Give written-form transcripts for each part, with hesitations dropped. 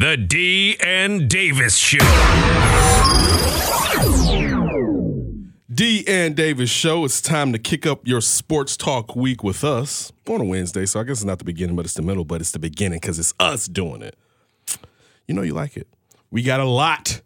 The D.N. Davis Show. D.N. Davis Show. It's time to kick up your sports talk week with us on a Wednesday. So I guess it's not the beginning, but it's the middle. But it's the beginning because it's us doing it. You know you like it. We got a lot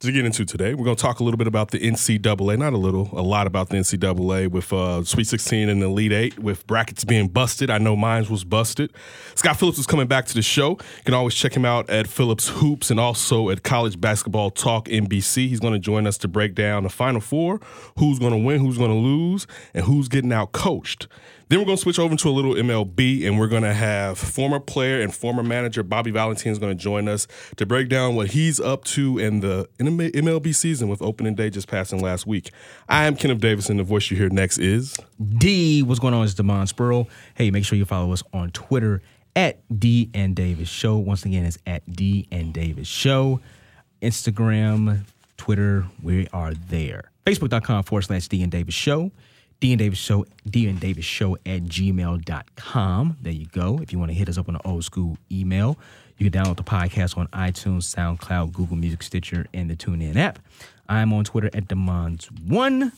to get into today. We're going to talk a little bit about the NCAA. Not a little. A lot about the NCAA with Sweet 16 and the Elite Eight with brackets being busted. I know mine was busted. Scott Phillips is coming back to the show. You can always check him out at Phillips Hoops and also at College Basketball Talk NBC. He's going to join us to break down the Final Four, who's going to win, who's going to lose, and who's getting out coached. Then we're going to switch over to a little MLB, and we're going to have former player and former manager Bobby Valentine is going to join us to break down what he's up to in the MLB season with opening day just passing last week. I am Kenneth Davison. The voice you hear next is D. What's going on? It's Damon Spurl. Hey, make sure you follow us on Twitter at DN Davis Show. Once again, it's at DN Davis Show. Instagram, Twitter, we are there. Facebook.com/DN Davis Show. DN Davis Show at gmail.com. There you go. If you want to hit us up on the old school email, you can download the podcast on iTunes, SoundCloud, Google Music, Stitcher, and the TuneIn app. I'm on Twitter at Demons1.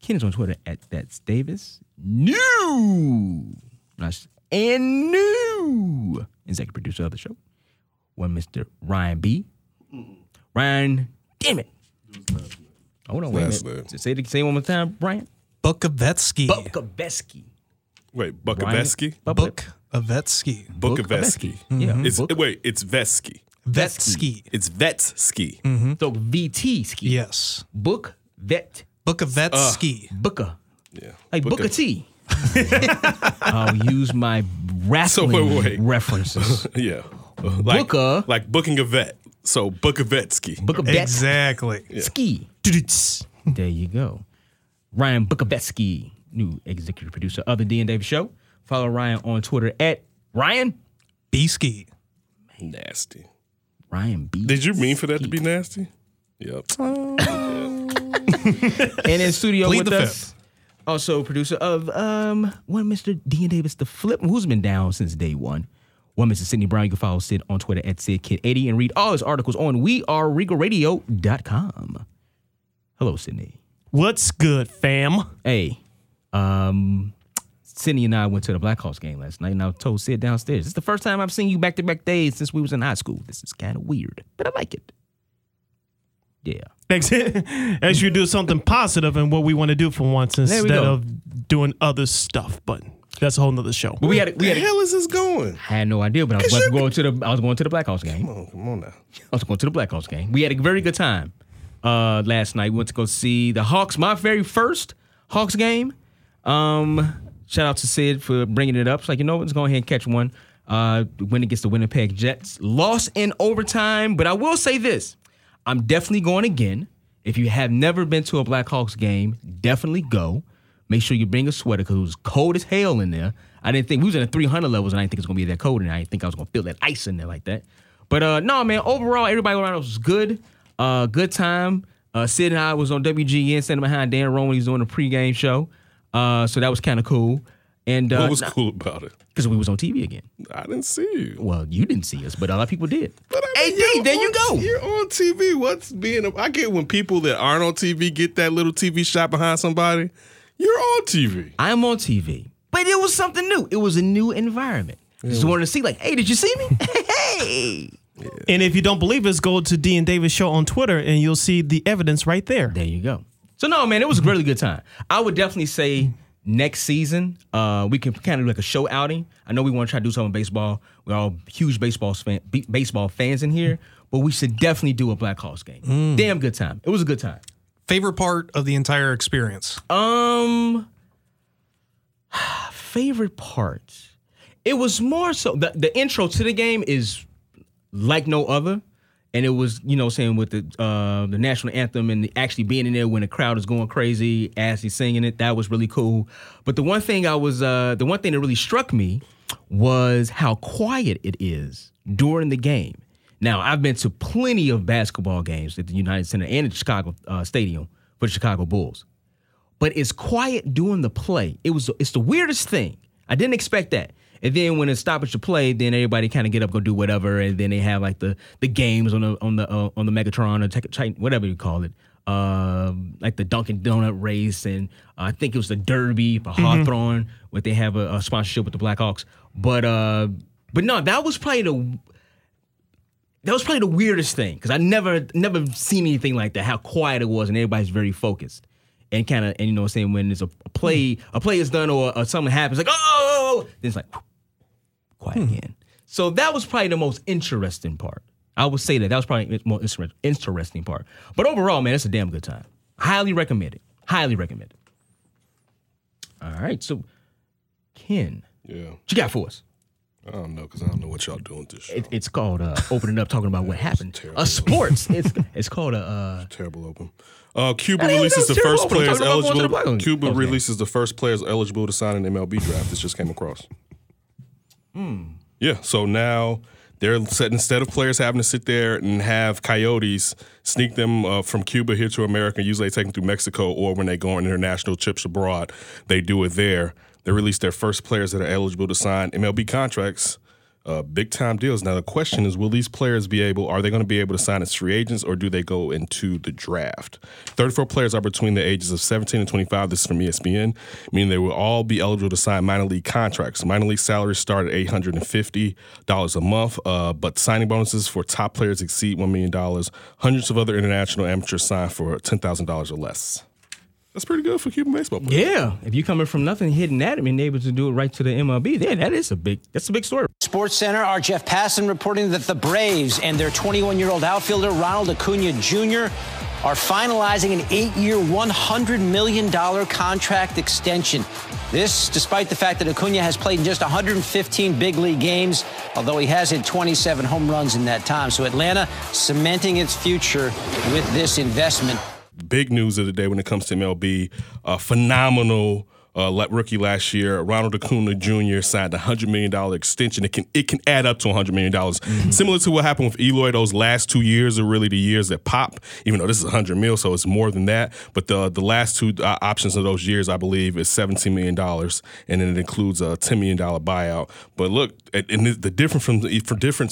Ken is on Twitter at That's Davis. New! And new! Executive producer of the show, one Mr. Ryan B. Ryan, damn it. Hold on, wait a minute. Say it one more time, Ryan. Bukovetsky. Wait, Bukovetsky? Bukovetsky. Mm-hmm. Yeah. It's Vesky. Vetsky. It's Vetsky. Mm-hmm. So VT ski. Yes. Bukovetsky. Booker. Yeah. Like Booker T. I'll use my wrestling references. Yeah. Like, Booker. Like booking a vet. So Bukovetsky. Exactly. Yeah. Ski. There you go. Ryan Bukovetsky, new executive producer of the D and Davis Show. Follow Ryan on Twitter at Ryan Bsky. Nasty. Ryan B. Did you mean for that to be nasty? Yep. And in studio with us, also producer of one Mr. D and Davis, the Flip, who's been down since day one. One Mr. Sidney Brown. You can follow Sid on Twitter at SidKid80 and read all his articles on weareregalradio.com. Hello, Sidney. What's good, fam? Hey, Sidney and I went to the Blackhawks game last night, and I told Sid downstairs, this is the first time I've seen you back-to-back days since we was in high school. This is kind of weird, but I like it. Yeah. Thanks. As you do something positive and what we want to do for once instead of doing other stuff, but that's a whole nother show. But we had the hell is this going? I had no idea, but I was going to the Blackhawks game. Come on now. I was going to the Blackhawks game. We had a very good time. Last night we went to go see the Hawks, my very first Hawks game. Shout out to Sid for bringing it up. It's like, you know, let's go ahead and catch one. Went against the Winnipeg Jets, lost in overtime. But I will say this: I'm definitely going again. If you have never been to a Blackhawks game, definitely go. Make sure you bring a sweater because it was cold as hell in there. I didn't think we was in the 300 levels, and I didn't think it was gonna be that cold, and I didn't think I was gonna feel that ice in there like that. But no, man, overall everybody around us was good. Good time. Sid and I was on WGN standing behind Dan Roan when he was doing a pregame show. So that was kind of cool. And what was cool about it? Because we was on TV again. I didn't see you. Well, you didn't see us, but a lot of people did. But I mean, AD, there you go. You're on TV. I get when people that aren't on TV get that little TV shot behind somebody. You're on TV. I'm on TV. But it was something new. It was a new environment. Yeah. Just wanted to see, like, hey, did you see me? Hey. Yeah. And if you don't believe us, go to D and Davis Show on Twitter and you'll see the evidence right there. There you go. So, no, man, it was a really good time. I would definitely say next season we can kind of do like a show outing. I know we want to try to do something with baseball. We're all huge baseball fans in here, but we should definitely do a Blackhawks game. Damn good time. It was a good time. Favorite part of the entire experience? Favorite part? It was more so the intro to the game is like no other, and it was, you know, saying with the national anthem and actually being in there when the crowd is going crazy as he's singing it, that was really cool. But the one thing that really struck me was how quiet it is during the game. Now I've been to plenty of basketball games at the United Center and at the Chicago Stadium for the Chicago Bulls, but it's quiet during the play. It's the weirdest thing. I didn't expect that. And then when it's stoppage to play, then everybody kind of get up, go do whatever, and then they have like the games on the Megatron or Titan, whatever you call it, like the Dunkin' Donut race, and I think it was the Derby for Hawthorne, where they have a sponsorship with the Blackhawks. But no, that was probably the weirdest thing, because I never seen anything like that. How quiet it was, and everybody's very focused, and kind of, and you know what I'm saying, when there's a play is done or something happens, like oh, then it's like whoop, quiet again. So that was probably the most interesting part. I would say that was probably the most interesting part. But overall, man, it's a damn good time. Highly recommend it. Highly recommend it. All right, so Ken, what you got for us? I don't know, because I don't know what y'all doing with this show. It's called Opening Up, talking about what happened. Sports. It's called a... It's terrible open. Cuba releases the first players eligible... Cuba releases the first players eligible to sign an MLB draft. This just came across. Yeah, so now... They're set, instead of players having to sit there and have coyotes sneak them from Cuba here to America, usually they take them through Mexico, or when they go on international trips abroad, they do it there. They release their first players that are eligible to sign MLB contracts, big-time deals. Now, the question is, will these players are they going to be able to sign as free agents, or do they go into the draft? 34 players are between the ages of 17 and 25. This is from ESPN, meaning they will all be eligible to sign minor league contracts. Minor league salaries start at $850 a month, but signing bonuses for top players exceed $1 million. Hundreds of other international amateurs sign for $10,000 or less. That's pretty good for Cuban baseball players. Yeah, if you're coming from nothing, hitting that, and being able to do it right to the MLB, yeah, that's a big story. Sports Center, our Jeff Passan reporting that the Braves and their 21-year-old outfielder Ronald Acuña Jr. are finalizing an 8-year, $100 million contract extension. This, despite the fact that Acuña has played in just 115 big league games, although he has hit 27 home runs in that time. So Atlanta cementing its future with this investment. Big news of the day when it comes to MLB. Phenomenal rookie last year. Ronald Acuña Jr. signed a $100 million extension. It can add up to $100 million. Similar to what happened with Eloy, those last 2 years are really the years that pop, even though this is $100 million, so it's more than that. But the last two options of those years, I believe, is $17 million, and then it includes a $10 million buyout. But look, and the difference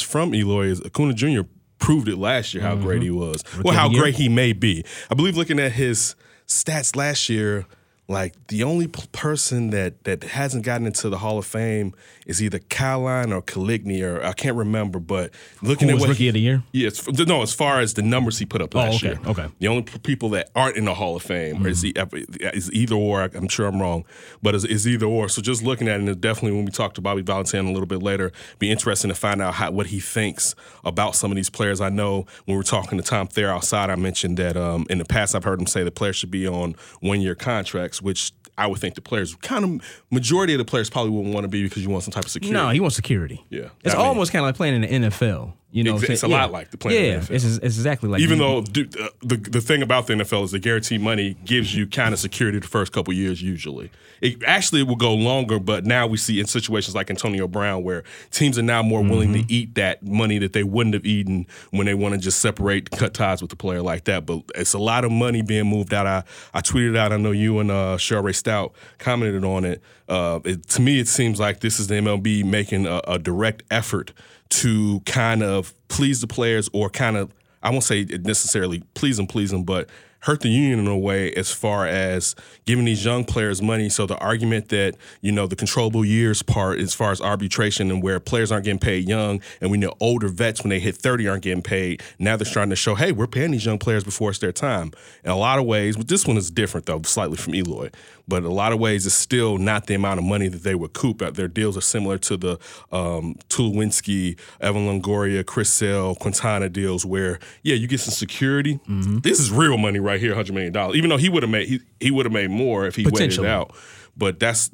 from Eloy is Acuña Jr. proved it last year how great he was. Well, how great he may be. I believe looking at his stats last year, like the only person that hasn't gotten into the Hall of Fame is either Caroline or Caligny, or I can't remember, but looking at what Rookie of the Year? Yeah, as far as the numbers he put up last year. Okay. The only people that aren't in the Hall of Fame is either or. I'm sure I'm wrong, but it's either or. So just looking at it, and definitely when we talk to Bobby Valentine a little bit later, be interesting to find out what he thinks about some of these players. I know when we were talking to Tom Thayer outside, I mentioned that in the past I've heard him say the players should be on one-year contracts, which I would think the players, kind of majority of the players probably wouldn't want to be, because you want some type of security. No, you want security. Yeah. It's almost kind of like playing in the NFL. You know, it's a lot like the playing in the NFL. It's exactly like even though the thing about the NFL is the guaranteed money gives you kind of security the first couple years usually. It actually will go longer, but now we see in situations like Antonio Brown where teams are now more willing to eat that money that they wouldn't have eaten when they want to just separate, cut ties with the player like that. But it's a lot of money being moved out. I tweeted out, I know you and Cheryl Ray Stout commented on it. To me, it seems like this is the MLB making a direct effort to kind of please the players, or kind of, I won't say necessarily please them, but hurt the union in a way as far as giving these young players money. So the argument that, you know, the controllable years part as far as arbitration and where players aren't getting paid young, and we know older vets when they hit 30 aren't getting paid. Now they're trying to show, hey, we're paying these young players before it's their time. In a lot of ways, but this one is different, though, slightly from Eloy. But in a lot of ways, it's still not the amount of money that they would coop out. Their deals are similar to the Tulowitzki, Evan Longoria, Chris Sale, Quintana deals where, yeah, you get some security. This is real money right here, $100 million. Even though he would have made more if he waited it out. But that's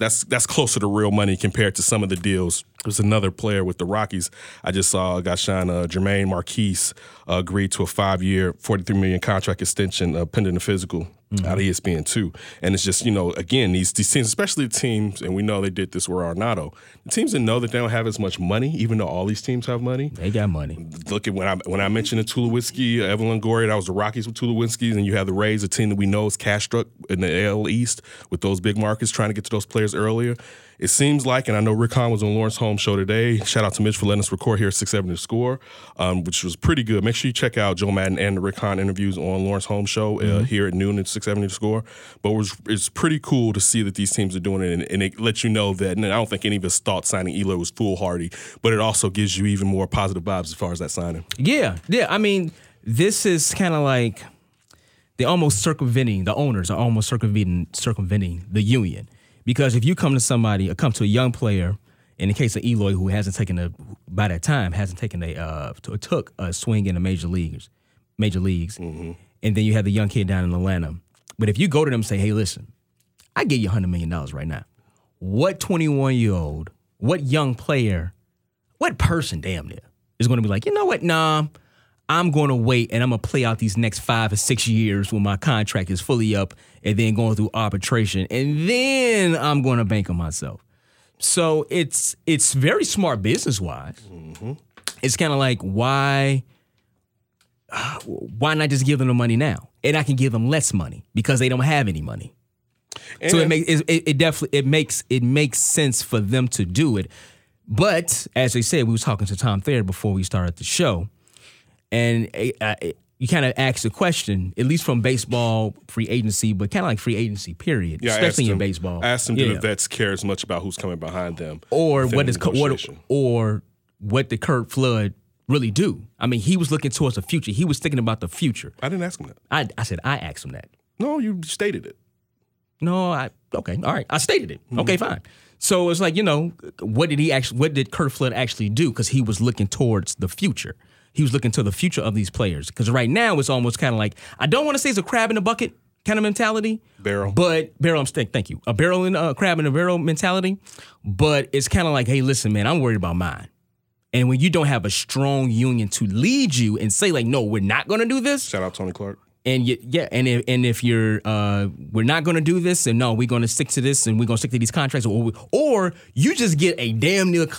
closer to real money compared to some of the deals. There's another player with the Rockies I just saw, Germain Marquise, agreed to a 5-year, $43 million contract extension pending a physical out of ESPN too. And it's just, you know, again, these teams, especially the teams, and we know they did this with Arenado, the teams that know that they don't have as much money, even though all these teams have money. They got money. Look at when I mentioned the Tulowitzki, Evan Longoria, that was the Rockies with Tulowitzki, and you have the Rays, a team that we know is cash struck in the AL East with those big markets trying to get to those players earlier. It seems like, and I know Rick Hahn was on Lawrence Holmes' show today. Shout out to Mitch for letting us record here at 670 Score, which was pretty good. Make sure you check out Joe Madden and the Rick Hahn interviews on Lawrence Holmes' show here at noon at 670 Score. But it's pretty cool to see that these teams are doing it, and it lets you know that, and I don't think any of us thought signing Eloy was foolhardy, but it also gives you even more positive vibes as far as that signing. Yeah. I mean, this is kind of like they're almost circumventing, the owners are almost circumventing the union. Because if you come to somebody, or come to a young player, in the case of Eloy, who hasn't taken a swing in the major leagues, and then you have the young kid down in Atlanta. But if you go to them and say, hey, listen, I give you $100 million right now. What 21-year-old, what young player, what person damn near is going to be like, you know what, nah, I'm going to wait and I'm going to play out these next 5 or 6 years when my contract is fully up and then going through arbitration. And then I'm going to bank on myself. So it's very smart business-wise. Mm-hmm. It's kind of like, why not just give them the money now? And I can give them less money because they don't have any money. And so it definitely makes sense for them to do it. But as they said, we was talking to Tom Thayer before we started the show. And you kind of ask the question, at least from baseball free agency, but kind of like free agency period, especially in baseball. I asked him, do the vets care as much about who's coming behind them, or what did Curt Flood really do? I mean, he was looking towards the future. He was thinking about the future. I didn't ask him that. I said I asked him that. No, you stated it. No, okay, all right, I stated it. Mm-hmm. Okay, fine. So it's like, you know, what did Curt Flood actually do? Because he was looking towards the future. He was looking to the future of these players. Because right now it's almost kind of like, I don't want to say it's a crab in a bucket kind of mentality. Thank you. Crab in a barrel mentality. But it's kind of like, hey, listen, man, I'm worried about mine. And when you don't have a strong union to lead you and say, like, no, we're not going to do this. Shout out Tony Clark. And if we're not going to do this, and no, we're going to stick to this, and we're going to stick to these contracts, or you just get a damn good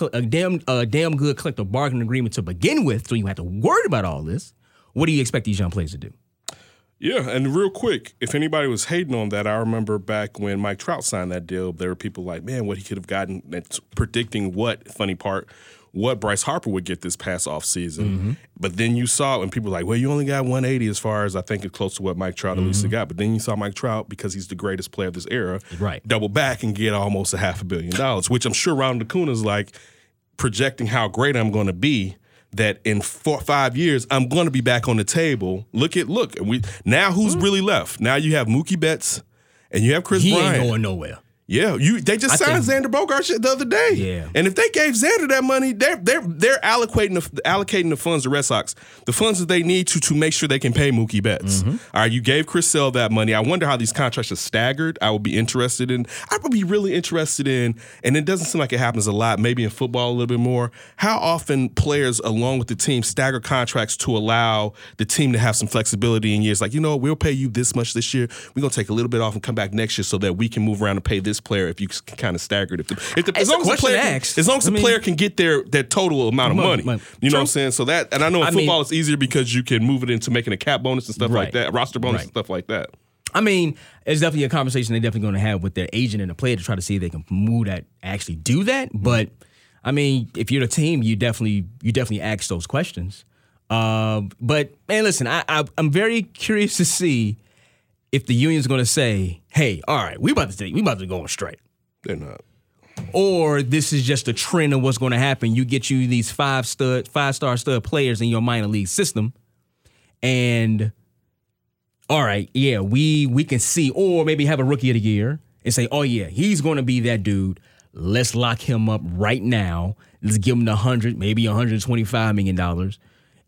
collective bargaining agreement to begin with, so you have to worry about all this. What do you expect these young players to do? Yeah, and real quick, if anybody was hating on that, I remember back when Mike Trout signed that deal, there were people like, man, what he could have gotten, that's predicting what Bryce Harper would get this past offseason. Mm-hmm. But then you saw when people were like, well, you only got 180 as far as I think it's close to what Mike Trout at least got. But then you saw Mike Trout, because he's the greatest player of this era, right, double back and get almost $500 million, which I'm sure Ronald Acuña's like projecting how great I'm going to be, that in 4 or 5 years, I'm going to be back on the table. Now who's really left? Now you have Mookie Betts and you have Chris Bryant. He ain't going nowhere. Yeah, they just signed Xander Bogaerts the other day. Yeah. And if they gave Xander that money, they're allocating the funds to Red Sox, the funds that they need to make sure they can pay Mookie Betts. Mm-hmm. All right, you gave Chris Sale that money. I wonder how these contracts are staggered. I would be really interested in, and it doesn't seem like it happens a lot, maybe in football a little bit more, how often players along with the team stagger contracts to allow the team to have some flexibility in years. Like, you know, we'll pay you this much this year. We're going to take a little bit off and come back next year so that we can move around and pay this player if you kind of staggered. As long as the player can get their total amount of money. You know what I'm saying? So that, and I know in football it's easier because you can move it into making a cap bonus and stuff like that, roster bonus and stuff like that. I mean, it's definitely a conversation they're definitely going to have with their agent and the player to try to see if they can move that, actually do that. But I mean, if you're the team, you definitely ask those questions. But man, listen, I'm very curious to see if the union's going to say, hey, all right, we about to go on strike. They're not. Or this is just a trend of what's going to happen. You get you these five-star stud players in your minor league system, and all right, yeah, we can see, or maybe have a rookie of the year and say, oh, yeah, he's going to be that dude. Let's lock him up right now. Let's give him the $125 million.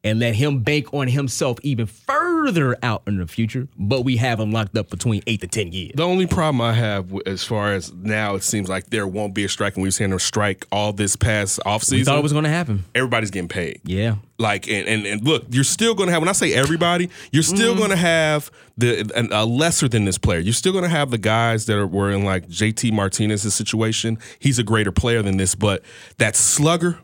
And let him bank on himself even further out in the future, but we have him locked up between 8 to 10 years. The only problem I have as far as now, it seems like there won't be a strike, and we've seen a strike all this past offseason. We thought it was going to happen. Everybody's getting paid. Yeah. Like, and look, you're still going to have, when I say everybody, you're still going to have a lesser than this player. You're still going to have the guys that were in like JT Martinez's situation. He's a greater player than this, but that slugger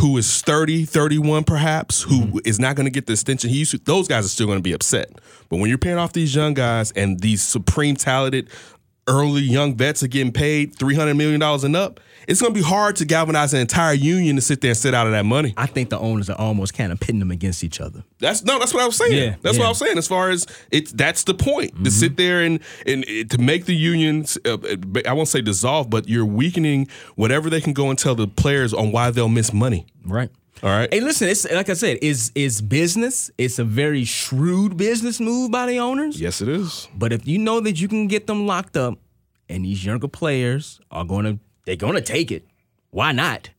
who is 30, 31 perhaps, who is not going to get the extension he used to, those guys are still going to be upset. But when you're paying off these young guys and these supreme talented early young vets are getting paid $300 million and up, it's going to be hard to galvanize an entire union to sit there and sit out of that money. I think the owners are almost kind of pitting them against each other. That's what I was saying. That's what I was saying. As far as that's the point, to sit there and to make the unions, I won't say dissolve, but you're weakening whatever they can go and tell the players on why they'll miss money. Right. All right. Hey, listen, it's like I said, it's business. It's a very shrewd business move by the owners. Yes, it is. But if you know that you can get them locked up and these younger players are going to take it, why not?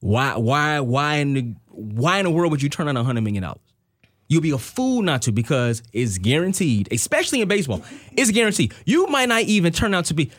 Why in the world would you turn on $100 million? You'll be a fool not to, because it's guaranteed, especially in baseball. It's guaranteed. You might not even turn out to be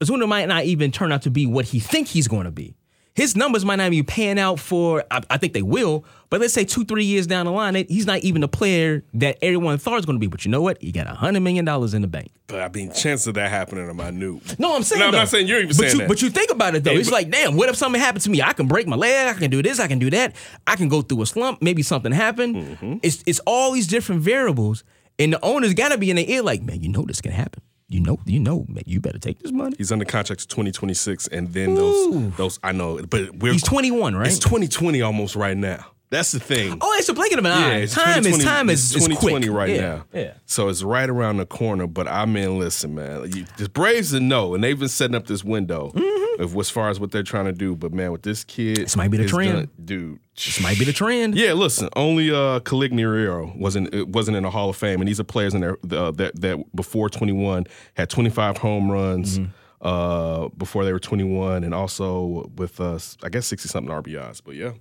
Azuna might not even turn out to be what he think he's going to be. His numbers might not be paying out for, I think they will, but let's say 2-3 years down the line, he's not even the player that everyone thought was going to be. But you know what? He got $100 million in the bank. But I mean, chances of that happening are minute. No, I'm saying, no, though, I'm not saying you're even saying that. But you think about it, though. Hey, it's like, damn, what if something happened to me? I can break my leg. I can do this. I can do that. I can go through a slump. Maybe something happened. Mm-hmm. It's all these different variables, and the owner's got to be in their ear like, man, you know this can happen. You know, man, you better take this money. He's under contract to 2026, and then those I know, but he's 21, right? It's 2020 almost right now. That's the thing. Oh, it's a blink of an eye. Yeah, time is 2020 quick. Right now. Yeah. So it's right around the corner. But I mean, listen, man, the Braves know, and they've been setting up this window of as far as what they're trying to do. But man, with this kid, this might be the trend, dude. This might be the trend. Yeah, listen. Only Colignero wasn't in the Hall of Fame, and these are players in there that before 21 had 25 home runs before they were 21, and also with I guess 60 something RBIs. But yeah,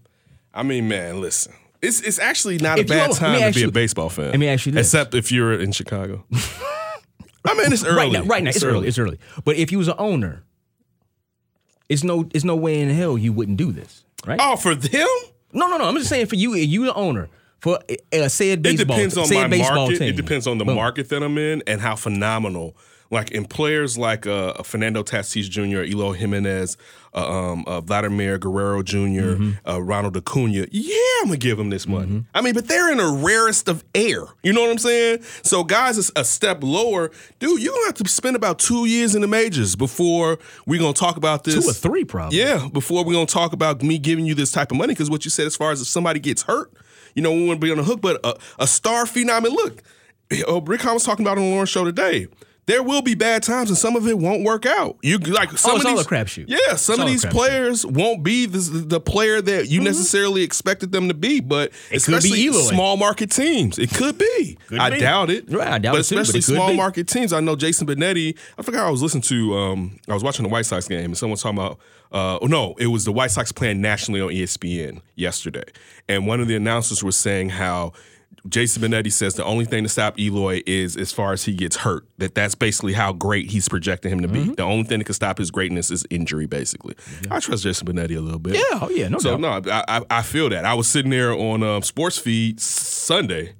I mean, man, listen, it's actually not a bad time to be a baseball fan. Let me ask you this: except if you're in Chicago. I mean, it's early right now. It's early. But if you was an owner, it's no way in hell you wouldn't do this, right? Oh, for them. No. I'm just saying for you. You the owner for said baseball. It depends on my market. Team. It depends on the market that I'm in and how phenomenal. Like in players like Fernando Tatis Jr., Eloy Jimenez, Vladimir Guerrero Jr., Ronald Acuña. Yeah, I'm gonna give them this money. I mean, but they're in the rarest of air. You know what I'm saying? So guys, it's a step lower, dude. You're gonna have to spend about 2 years in the majors before we're gonna talk about this. 2 or 3, probably. Yeah, before we're gonna talk about me giving you this type of money, because what you said as far as if somebody gets hurt, you know, we wouldn't be on the hook. But a star phenom. And look, Rick Hahn was talking about on the Lawrence Show today. There will be bad times, and some of it won't work out. You like some of these, all a crapshoot. Yeah, some of these players won't be the player that you necessarily expected them to be. But it especially could be small market teams, it could be. I doubt it. Right, I doubt it. Especially but it could small be. Market teams. I know Jason Benetti. I forgot I was listening to. I was watching the White Sox game, and someone's talking about. No, it was the White Sox playing nationally on ESPN yesterday, and one of the announcers was saying how. Jason Benetti says the only thing to stop Eloy is as far as he gets hurt. That's basically how great he's projecting him to be. The only thing that can stop his greatness is injury, basically. Yeah. I trust Jason Benetti a little bit. Yeah, oh yeah, no doubt. So, no, I feel that. I was sitting there on Sports Feed Sunday,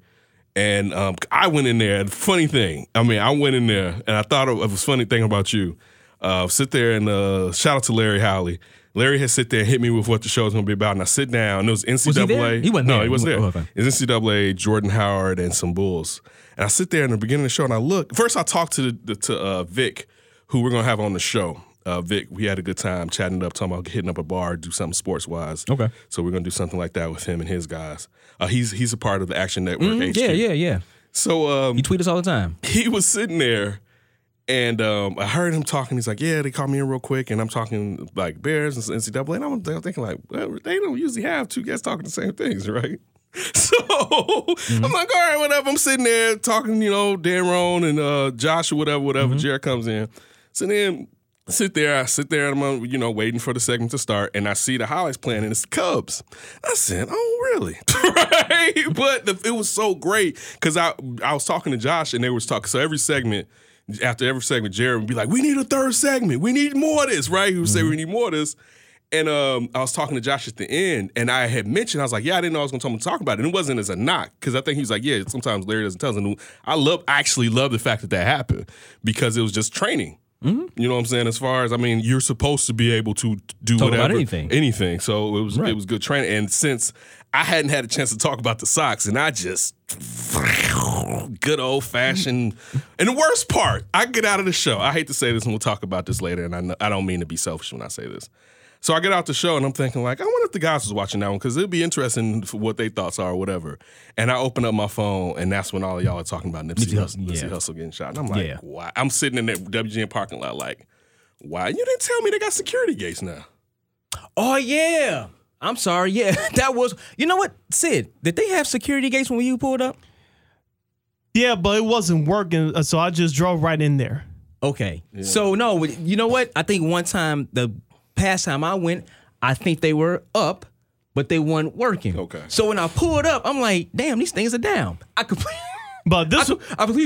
and I went in there. Funny thing. I mean, I went in there, and I thought it was funny thing about you. Sit there and shout out to Larry Howley. Larry had sit there and hit me with what the show's going to be about, and I sit down, and it was NCAA. Was he there? He wasn't there. Oh, okay. It was NCAA, Jordan Howard, and some Bulls. And I sit there in the beginning of the show, and I look. First, I talked to Vic, who we're going to have on the show. Vic, we had a good time chatting it up, talking about hitting up a bar, do something sports-wise. Okay. So we're going to do something like that with him and his guys. He's a part of the Action Network. Yeah. So you tweet us all the time. He was sitting there. And I heard him talking. He's like, yeah, they called me in real quick. And I'm talking like Bears and NCAA. And I'm thinking like, well, they don't usually have two guys talking the same things, right? So I'm like, all right, whatever. I'm sitting there talking, you know, Dan Roan and Josh or whatever. Jared comes in. So then I sit there and I'm, you know, waiting for the segment to start. And I see the highlights playing and it's the Cubs. I said, oh, really? Right? But it was so great because I was talking to Josh and they were talking. So every segment. After every segment, Jared would be like, we need a third segment. We need more of this, right? He would say, we need more of this. And I was talking to Josh at the end, and I had mentioned, I was like, yeah, I didn't know I was going to talk about it. And it wasn't as a knock, because I think he was like, yeah, sometimes Larry doesn't tell us. And I actually love the fact that happened, because it was just training. You know what I'm saying? As far as, I mean, you're supposed to be able to do talk whatever. About anything. So it was It was good training. And since I hadn't had a chance to talk about the Sox, and I just... good old-fashioned. And the worst part, I get out of the show. I hate to say this, and we'll talk about this later, and I don't mean to be selfish when I say this. So I get out the show, and I'm thinking, like, I wonder if the guys was watching that one, because it would be interesting for what their thoughts are or whatever. And I open up my phone, and that's when all of y'all are talking about Nipsey Hussle getting shot. And I'm like, why? I'm sitting in that WGN parking lot like, why? You didn't tell me they got security gates now. Oh, yeah. I'm sorry. Yeah, that was. You know what, Sid? Did they have security gates when you pulled up? Yeah, but it wasn't working, so I just drove right in there. Okay. Yeah. So, no, you know what? I think one time, the past time I went, I think they were up, but they weren't working. Okay. So when I pulled up, I'm like, damn, these things are down. I completely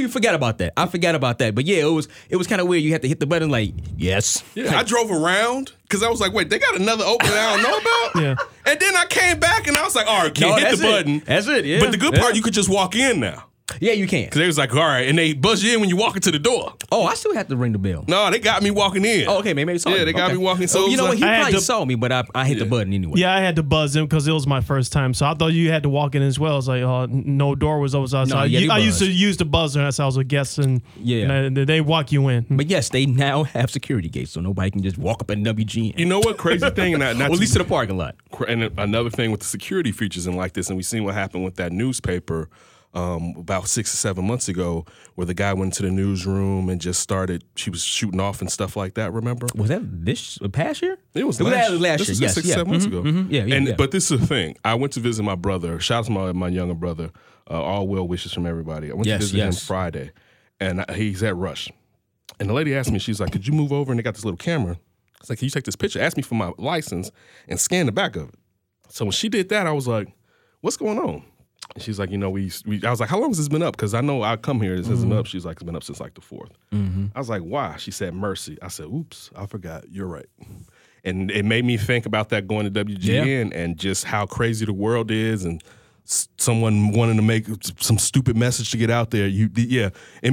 forgot about that. But yeah, it was kind of weird. You had to hit the button like, yes. Yeah, I drove around because I was like, wait, they got another opening I don't know about? Yeah. And then I came back and I was like, all right, hit the button. That's it, yeah. But the good part, you could just walk in now. Yeah, you can. Because they was like, all right, and they buzz you in when you walk into the door. Oh, I still have to ring the bell. No, they got me walking in. Oh, okay, maybe saw you. Yeah, they got me walking. So you know what? He probably saw me, but I hit the button anyway. Yeah, I had to buzz in because it was my first time. So I thought you had to walk in as well. It's like, oh, no door was open. So I used to use the buzzer, and I was guessing. Yeah, and they walk you in. But yes, they now have security gates, so nobody can just walk up at WGN. You know what? Crazy thing, at least to the parking lot. And another thing with the security features and like this, and we seen what happened with that newspaper. About 6 or 7 months ago, where the guy went to the newsroom and just started, she was shooting off and stuff like that, remember? Was that this past year? It was last year. This was 6 or 7 months ago. Mm-hmm. But this is the thing. I went to visit my brother. Shout out to my younger brother. All well wishes from everybody. I went to visit him Friday, and he's at Rush. And the lady asked me, she's like, could you move over? And they got this little camera. I was like, can you take this picture? Ask me for my license and scan the back of it. So when she did that, I was like, what's going on? She's like, you know, I was like, how long has this been up? Because I know I come here, this isn't up. She's like, it's been up since like the 4th. Mm-hmm. I was like, why? She said, mercy. I said, oops, I forgot. You're right. And it made me think about that going to WGN and just how crazy the world is and someone wanting to make some stupid message to get out there. In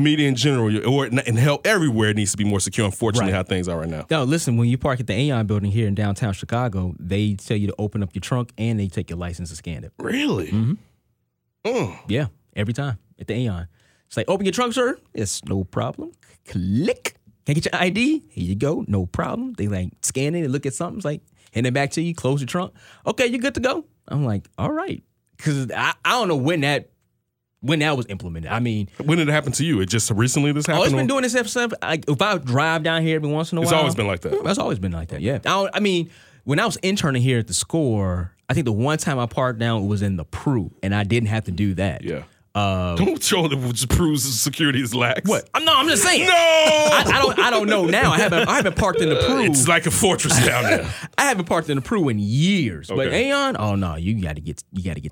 media in general, or in hell, everywhere it needs to be more secure, unfortunately, how things are right now. No, listen, when you park at the Aon building here in downtown Chicago, they tell you to open up your trunk and they take your license and scan it. Really? Mm-hmm. Yeah, every time at the Aeon. It's like, open your trunk, sir. It's no problem. Click. Can I get your ID? Here you go. No problem. They like scan it and look at something. It's like, hand it back to you. Close your trunk. Okay, you're good to go. I'm like, all right. Because I don't know when that was implemented. I mean. When did it happen to you? It just recently this happened? Oh, it's been doing this episode. If I drive down here every once in a while. It's always been like that. It's always been like that, yeah. When I was interning here at the Score, I think the one time I parked down was in the Pru, and I didn't have to do that. Yeah. Don't show the Pru's security is lax. What? I'm just saying. No! I don't know now. I haven't parked in the Pru. It's like a fortress down there. I haven't parked in the Pru in years. Okay. But Aeon, oh no, you got to get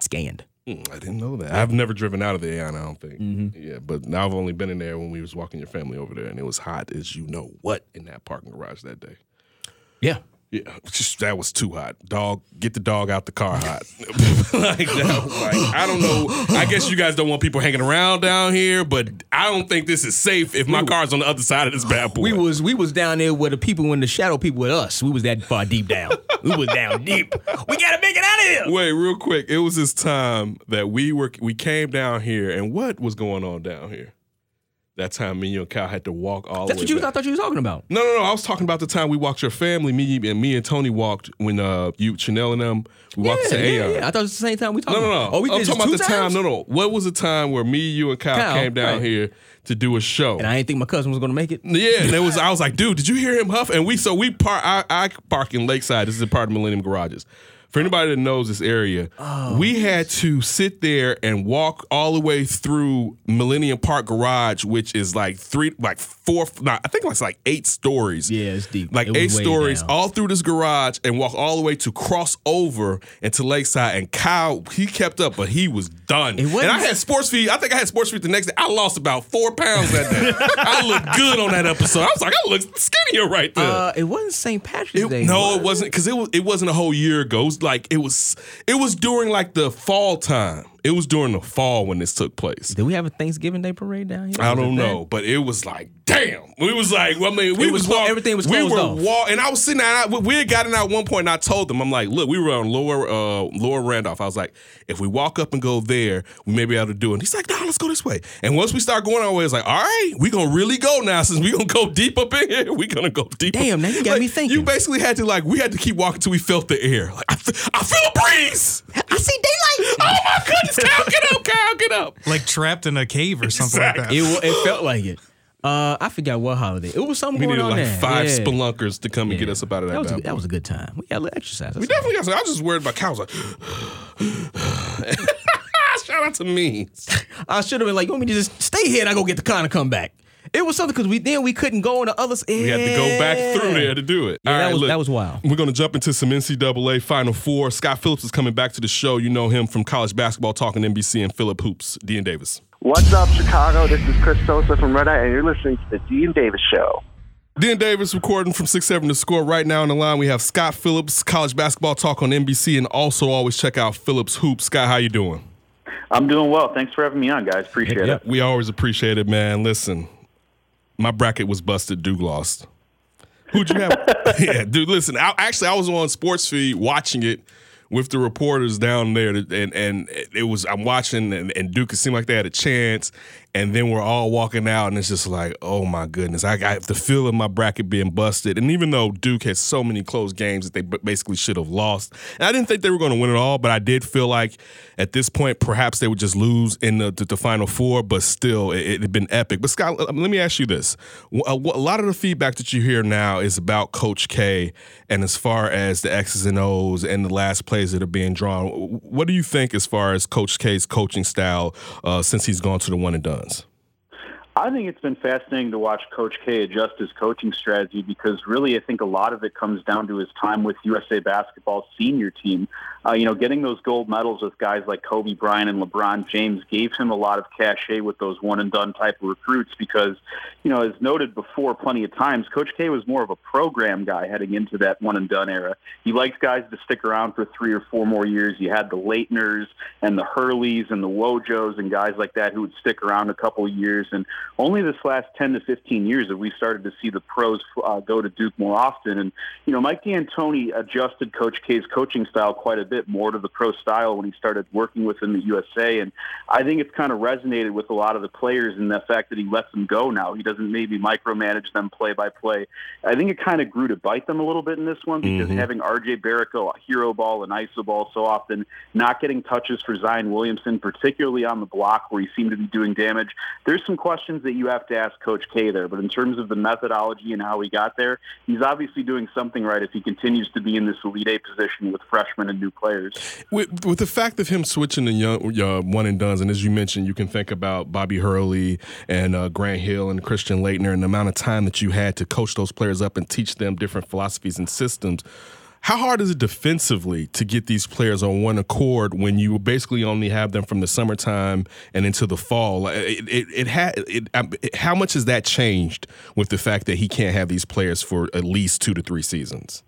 scanned. I didn't know that. I've never driven out of the Aeon, I don't think. Mm-hmm. Yeah, but now I've only been in there when we was walking your family over there, and it was hot as you know what in that parking garage that day. Yeah. Yeah, that was too hot. Dog, get the dog out the car hot. I don't know. I guess you guys don't want people hanging around down here, but I don't think this is safe if my car's on the other side of this bad boy. We was down there where the people in the shadow people with us. We was that far deep down. We was down deep. We gotta make it out of here. Wait, real quick. It was this time that we came down here, and what was going on down here? That time me and your cow had to walk all the way back. I thought you were talking about. No. I was talking about the time we walked your family. Me and Tony walked when Chanel and them walked to Aeon. Yeah. I thought it was the same time we talked about. No. Oh, I'm talking about the times? Time. No. What was the time where me, you, and Kyle came down here to do a show? And I didn't think my cousin was going to make it. Yeah. And I was like, dude, did you hear him huff? And I park in Lakeside. This is a part of Millennium Garages. For anybody that knows this area, we had to sit there and walk all the way through Millennium Park Garage, which is like eight stories. Yeah, it's deep. Like eight stories all through this garage and walk all the way to cross over into Lakeside. And Kyle, he kept up, but he was done. And I had sports feed. I think I had sports feed the next day. I lost about 4 pounds that day. I looked good on that episode. I was like, I look skinnier right there. It wasn't St. Patrick's Day. No, it wasn't because it wasn't a whole year ago. It was during like the fall time. It was during the fall when this took place. Did we have a Thanksgiving Day parade down here? I don't know, but it was like, damn. We was like, I mean, we was walking. Everything was closed off. And I was sitting there. We had gotten out at one point, and I told them, I'm like, look, we were on Lower Randolph. I was like, if we walk up and go there, we may be able to do it. And he's like, no, let's go this way. And once we start going our way, it's like, all right, we're going to really go now since we're going to go deep up in here. We're going to go deep. Damn, now you got me thinking. You basically had to, like, we had to keep walking till we felt the air. Like, I feel a breeze. I see daylight. Oh, my goodness, Cal, get up, Cal, get up. Like trapped in a cave or something like that. It felt like it. I forgot what holiday. It was something going on there. We needed like five spelunkers to come and get us up out of that. That was a good time. We got a little exercise. We definitely got some. I was just worried about cows. Like, shout out to me. I should have been like, you want me to just stay here and I go get the car and come back? It was something because we couldn't go on the other side. We had to go back through there to do it. Yeah, that was wild. We're going to jump into some NCAA Final Four. Scott Phillips is coming back to the show. You know him from College Basketball Talk on NBC and Phillips Hoops. D.N. Davis. What's up, Chicago? This is Chris Sosa from Red Eye, and you're listening to the D.N. Davis Show. D.N. Davis recording from 6-7 to score. Right now on the line, we have Scott Phillips, College Basketball Talk on NBC, and also always check out Phillips Hoops. Scott, how you doing? I'm doing well. Thanks for having me on, guys. Appreciate it. We always appreciate it, man. Listen. My bracket was busted. Duke lost. Who'd you have? Yeah, dude, listen. I was on Sports Feed watching it with the reporters down there, and it was. I'm watching, and Duke, it seemed like they had a chance, and then we're all walking out, and it's just like, oh my goodness, I have the feel of my bracket being busted. And even though Duke has so many close games that they basically should have lost, and I didn't think they were going to win it all, but I did feel like at this point perhaps they would just lose in the Final Four. But still, it had been epic. But Scott, let me ask you this: a lot of the feedback that you hear now is about Coach K, and as far as the X's and O's and the last plays that are being drawn, what do you think as far as Coach K's coaching style since he's gone to the one and done? I think it's been fascinating to watch Coach K adjust his coaching strategy because really I think a lot of it comes down to his time with USA Basketball's senior team. Getting those gold medals with guys like Kobe Bryant and LeBron James gave him a lot of cachet with those one-and-done type of recruits because, as noted before plenty of times, Coach K was more of a program guy heading into that one-and-done era. He liked guys to stick around for 3 or 4 more years. You had the Leitners and the Hurleys and the Wojos and guys like that who would stick around a couple of years. And only this last 10 to 15 years have we started to see the pros go to Duke more often. And, Mike D'Antoni adjusted Coach K's coaching style quite a bit more to the pro style when he started working within the USA. And I think it's kind of resonated with a lot of the players in the fact that he lets them go now. He doesn't maybe micromanage them play by play. I think it kind of grew to bite them a little bit in this one because having R.J. Barrett go hero ball and iso ball so often, not getting touches for Zion Williamson, particularly on the block where he seemed to be doing damage. There's some questions that you have to ask Coach K there, but in terms of the methodology and how he got there, he's obviously doing something right if he continues to be in this Elite Eight position with freshmen and new players. With the fact of him switching the young one and dones, and as you mentioned, you can think about Bobby Hurley and Grant Hill and Christian Laettner and the amount of time that you had to coach those players up and teach them different philosophies and systems. How hard is it defensively to get these players on one accord when you basically only have them from the summertime and into the fall? How much has that changed with the fact that he can't have these players for at least 2 to 3 seasons?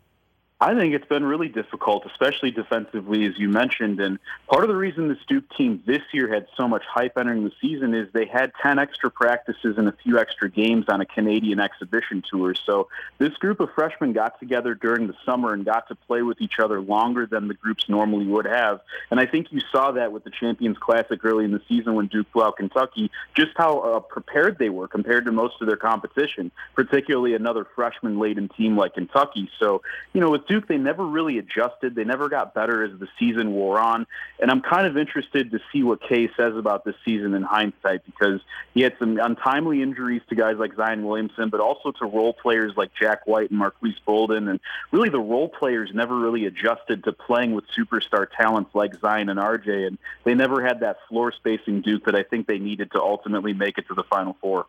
I think it's been really difficult, especially defensively, as you mentioned. And part of the reason this Duke team this year had so much hype entering the season is they had 10 extra practices and a few extra games on a Canadian exhibition tour. So this group of freshmen got together during the summer and got to play with each other longer than the groups normally would have. And I think you saw that with the Champions Classic early in the season when Duke blew out Kentucky, just how prepared they were compared to most of their competition, particularly another freshman-laden team like Kentucky. So, with Duke, they never really adjusted. They never got better as the season wore on. And I'm kind of interested to see what Kay says about this season in hindsight because he had some untimely injuries to guys like Zion Williamson, but also to role players like Jack White and Marquise Bolden. And really the role players never really adjusted to playing with superstar talents like Zion and RJ. And they never had that floor spacing Duke that I think they needed to ultimately make it to the Final Four.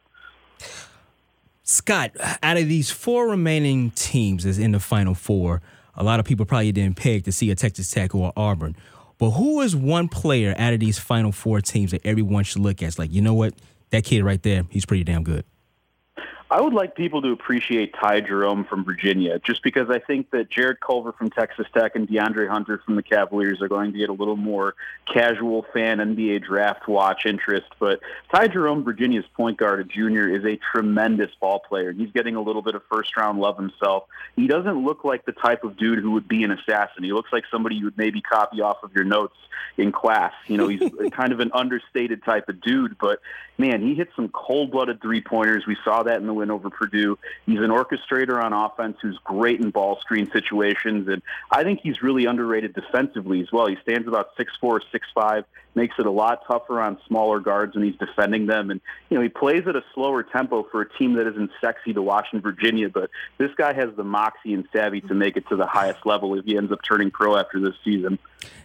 Scott, out of these 4 remaining teams that's in the Final Four, a lot of people probably didn't peg to see a Texas Tech or Auburn. But who is one player out of these Final 4 teams that everyone should look at? It's like, that kid right there, he's pretty damn good. I would like people to appreciate Ty Jerome from Virginia, just because I think that Jared Culver from Texas Tech and DeAndre Hunter from the Cavaliers are going to get a little more casual fan NBA draft watch interest. But Ty Jerome, Virginia's point guard, a junior, is a tremendous ball player. He's getting a little bit of first-round love himself. He doesn't look like the type of dude who would be an assassin. He looks like somebody you would maybe copy off of your notes in class. You know, he's kind of an understated type of dude, but, man, he hit some cold-blooded three-pointers. We saw that in the over Purdue. He's an orchestrator on offense who's great in ball screen situations, and I think he's really underrated defensively as well. He stands about 6'4", 6'5", makes it a lot tougher on smaller guards when he's defending them, and you know, he plays at a slower tempo for a team that isn't sexy to watch in Virginia, but this guy has the moxie and savvy to make it to the highest level if he ends up turning pro after this season.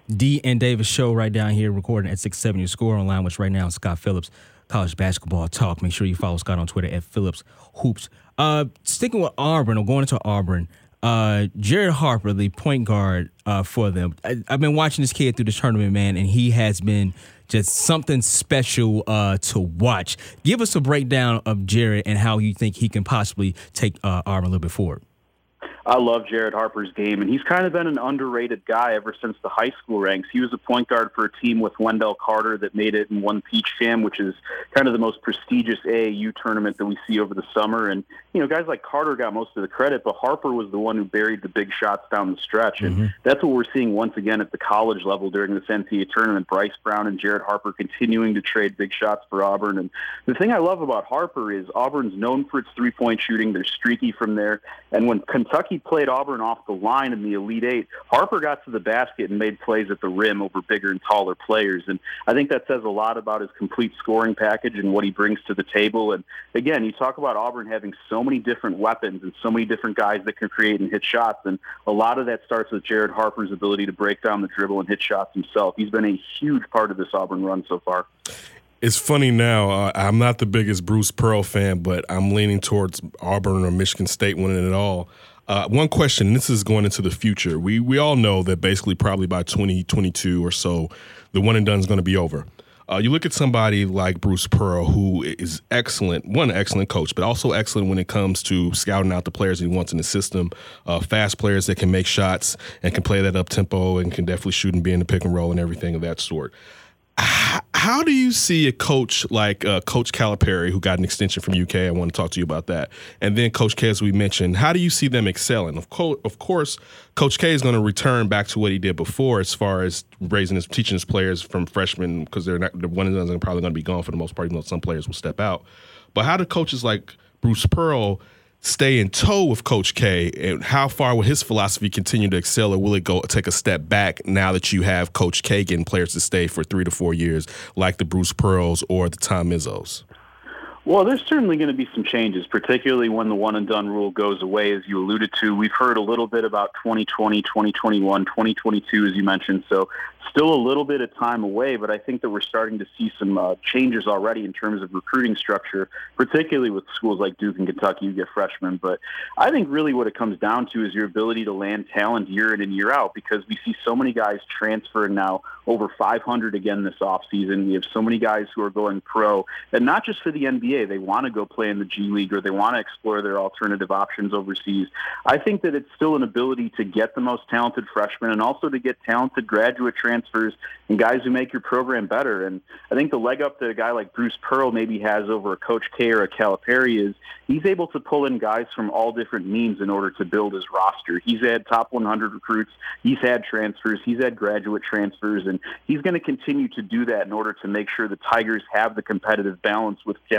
D.N. Davis Show right down here, recording at 670 Score Online, which right now is Scott Phillips, College Basketball Talk. Make sure you follow Scott on Twitter at Phillips Hoops. Sticking with Auburn, or going into Auburn, Jared Harper, the point guard for them. I've been watching this kid through this tournament, man, and he has been just something special to watch. Give us a breakdown of Jared and how you think he can possibly take Auburn a little bit forward. I love Jared Harper's game, and he's kind of been an underrated guy ever since the high school ranks. He was a point guard for a team with Wendell Carter that made it and won Peach Jam, which is kind of the most prestigious AAU tournament that we see over the summer. And, you know, guys like Carter got most of the credit, but Harper was the one who buried the big shots down the stretch. And that's what we're seeing once again at the college level during this NCAA tournament. Bryce Brown and Jared Harper continuing to trade big shots for Auburn. And the thing I love about Harper is Auburn's known for its three-point shooting. They're streaky from there. And when Kentucky played Auburn off the line in the Elite Eight, Harper got to the basket and made plays at the rim over bigger and taller players. And I think that says a lot about his complete scoring package and what he brings to the table. And again, you talk about Auburn having so many different weapons and so many different guys that can create and hit shots. And a lot of that starts with Jared Harper's ability to break down the dribble and hit shots himself. He's been a huge part of this Auburn run so far. It's funny now, I'm not the biggest Bruce Pearl fan, but I'm leaning towards Auburn or Michigan State winning it all. One question, this is going into the future. We all know that basically probably by 2022 or so, the one and done is going to be over. You look at somebody like Bruce Pearl, who is excellent, one excellent coach, but also excellent when it comes to scouting out the players he wants in the system, fast players that can make shots and can play that up-tempo and can definitely shoot and be in the pick and roll and everything of that sort. How do you see a coach like Coach Calipari, who got an extension from UK? I want to talk to you about that. And then Coach K, as we mentioned, how do you see them excelling? Of course, Coach K is going to return back to what he did before as far as teaching his players from freshmen, because the one and done is probably going to be gone for the most part, even though some players will step out. But how do coaches like Bruce Pearl stay in tow with Coach K, and how far will his philosophy continue to excel, or will it go take a step back now that you have Coach K getting players to stay for 3 to 4 years, like the Bruce Pearls or the Tom Izzo's? Well, there's certainly going to be some changes, particularly when the one-and-done rule goes away, as you alluded to. We've heard a little bit about 2020, 2021, 2022, as you mentioned, so still a little bit of time away, but I think that we're starting to see some changes already in terms of recruiting structure, particularly with schools like Duke and Kentucky, you get freshmen. But I think really what it comes down to is your ability to land talent year in and year out, because we see so many guys transfer now, over 500 again this offseason. We have so many guys who are going pro, and not just for the NBA. They want to go play in the G League, or they want to explore their alternative options overseas. I think that it's still an ability to get the most talented freshmen and also to get talented graduate transfers and guys who make your program better. And I think the leg up that a guy like Bruce Pearl maybe has over a Coach K or a Calipari is he's able to pull in guys from all different means in order to build his roster. He's had top 100 recruits. He's had transfers. He's had graduate transfers. And he's going to continue to do that in order to make sure the Tigers have the competitive balance with the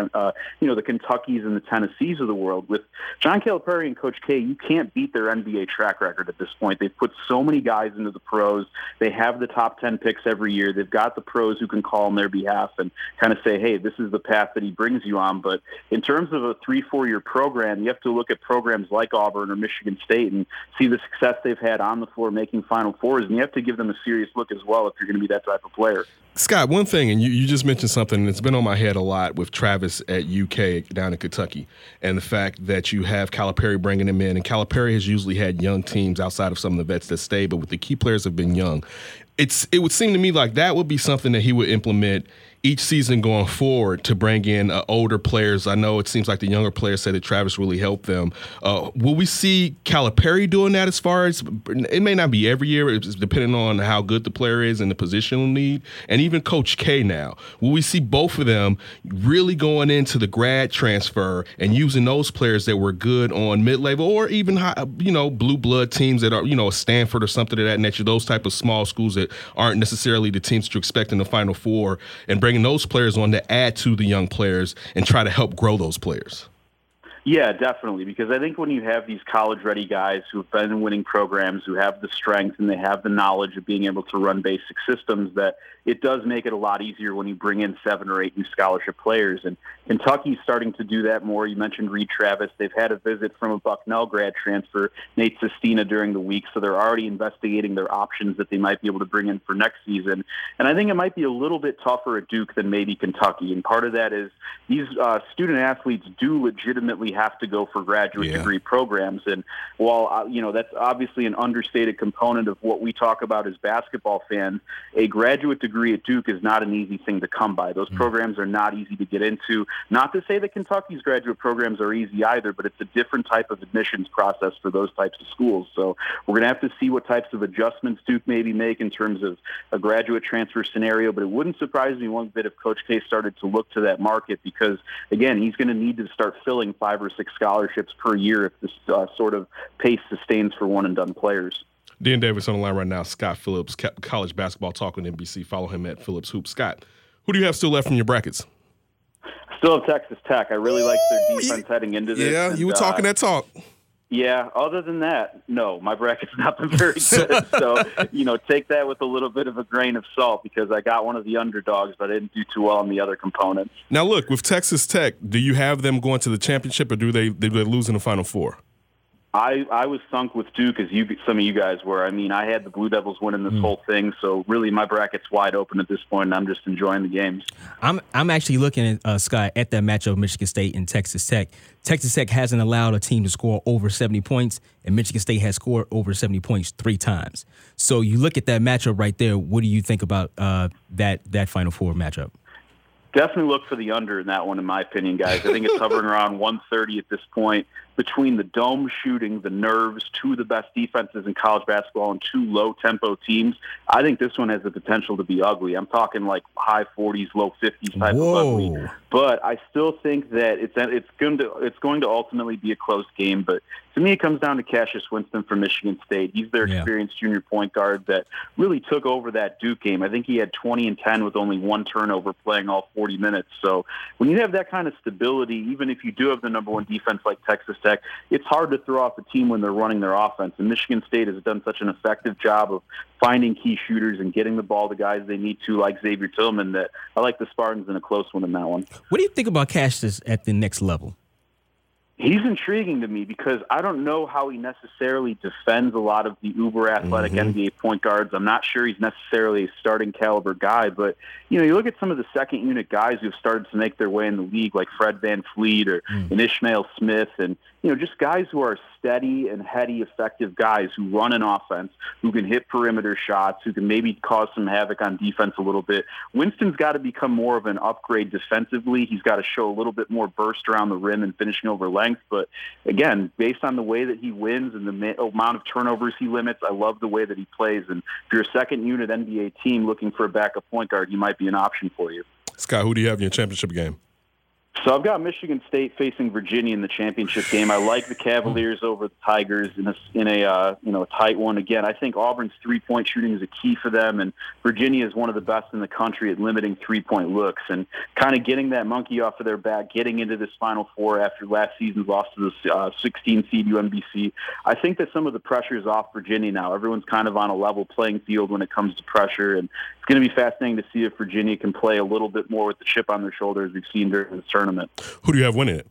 Kentuckys and the Tennessees of the world. With John Calipari and Coach K, you can't beat their NBA track record at this point. They've put so many guys into the pros. They have the top 10 picks every year. They've got the pros who can call on their behalf and kind of say, hey, this is the path that he brings you on. But in terms of a 3-4 year program, you have to look at programs like Auburn or Michigan State and see the success they've had on the floor making Final Fours, and you have to give them a serious look as well if you're going to be that type of player. Scott, one thing, and you just mentioned something that's been on my head a lot with Travis at UK down in Kentucky, and the fact that you have Calipari bringing him in, and Calipari has usually had young teams outside of some of the vets that stay, but with the key players have been young. It would seem to me like that would be something that he would implement each season going forward to bring in older players? I know it seems like the younger players say that Travis really helped them. Will we see Calipari doing that as far as it may not be every year, it's depending on how good the player is and the positional need, and even Coach K now? Will we see both of them really going into the grad transfer and using those players that were good on mid-level or even high, you know, blue blood teams that are, you know, Stanford or something of that nature, those type of small schools that aren't necessarily the teams that you expect in the Final Four, and bringing those players on to add to the young players and try to help grow those players? Yeah, definitely, because I think when you have these college-ready guys who've been in winning programs, who have the strength and they have the knowledge of being able to run basic systems, that it does make it a lot easier when you bring in 7 or 8 new scholarship players. And Kentucky's starting to do that more. You mentioned Reed Travis. They've had a visit from a Bucknell grad transfer, Nate Sestina, during the week, so they're already investigating their options that they might be able to bring in for next season. And I think it might be a little bit tougher at Duke than maybe Kentucky, and part of that is these student-athletes do legitimately have to go for graduate degree programs. And while, you know, that's obviously an understated component of what we talk about as basketball fans, a graduate degree at Duke is not an easy thing to come by. Those programs are not easy to get into. Not to say that Kentucky's graduate programs are easy either, but it's a different type of admissions process for those types of schools. So we're going to have to see what types of adjustments Duke maybe make in terms of a graduate transfer scenario, but it wouldn't surprise me one bit if Coach K started to look to that market because, again, he's going to need to start filling 5 or 6 scholarships per year if this sort of pace sustains for one-and-done players. Dan Davis on the line right now. Scott Phillips, College Basketball Talk on NBC. Follow him at Phillips Hoops. Scott, who do you have still left from your brackets? Still have Texas Tech. I really like their defense heading into this. Yeah, you were talking that talk. Yeah, other than that, no, my bracket's not been very good. So, you know, take that with a little bit of a grain of salt because I got one of the underdogs, but I didn't do too well on the other components. Now, look, with Texas Tech, do you have them going to the championship or do they lose in the Final Four? I was sunk with Duke as some of you guys were. I mean, I had the Blue Devils winning this whole thing, so really my bracket's wide open at this point, and I'm just enjoying the games. I'm actually looking at, Scott, at that matchup of Michigan State and Texas Tech. Texas Tech hasn't allowed a team to score over 70 points, and Michigan State has scored over 70 points 3 times. So you look at that matchup right there. What do you think about that Final Four matchup? Definitely look for the under in that one, in my opinion, guys. I think it's hovering around 130 at this point. Between the dome shooting, the nerves, 2 of the best defenses in college basketball, and 2 low-tempo teams, I think this one has the potential to be ugly. I'm talking like high 40s, low 50s type of ugly. But I still think that it's going to ultimately be a close game. But to me, it comes down to Cassius Winston from Michigan State. He's their experienced junior point guard that really took over that Duke game. I think he had 20 and 10 with only 1 turnover playing all 40 minutes. So when you have that kind of stability, even if you do have the number 1 defense like Texas Tech, it's hard to throw off the team when they're running their offense. And Michigan State has done such an effective job of finding key shooters and getting the ball to guys they need to, like Xavier Tillman, that I like the Spartans in a close one in that one. What do you think about Cassius at the next level? He's intriguing to me because I don't know how he necessarily defends a lot of the uber-athletic NBA point guards. I'm not sure he's necessarily a starting-caliber guy, but you know, you look at some of the second-unit guys who've started to make their way in the league, like Fred VanVleet or and Ishmael Smith, and you know, just guys who are steady and heady, effective guys who run an offense, who can hit perimeter shots, who can maybe cause some havoc on defense a little bit. Winston's got to become more of an upgrade defensively. He's got to show a little bit more burst around the rim and finishing over length. But again, based on the way that he wins and the amount of turnovers he limits, I love the way that he plays. And if you're a second-unit NBA team looking for a backup point guard, he might be an option for you. Scott, who do you have in your championship game? So I've got Michigan State facing Virginia in the championship game. I like the Cavaliers over the Tigers in a tight one. Again, I think Auburn's three-point shooting is a key for them, and Virginia is one of the best in the country at limiting three-point looks. And kind of getting that monkey off of their back, getting into this Final Four after last season's loss to the 16-seed UMBC, I think that some of the pressure is off Virginia now. Everyone's kind of on a level playing field when it comes to pressure, and it's going to be fascinating to see if Virginia can play a little bit more with the chip on their shoulders we've seen during this tournament. Who do you have winning it?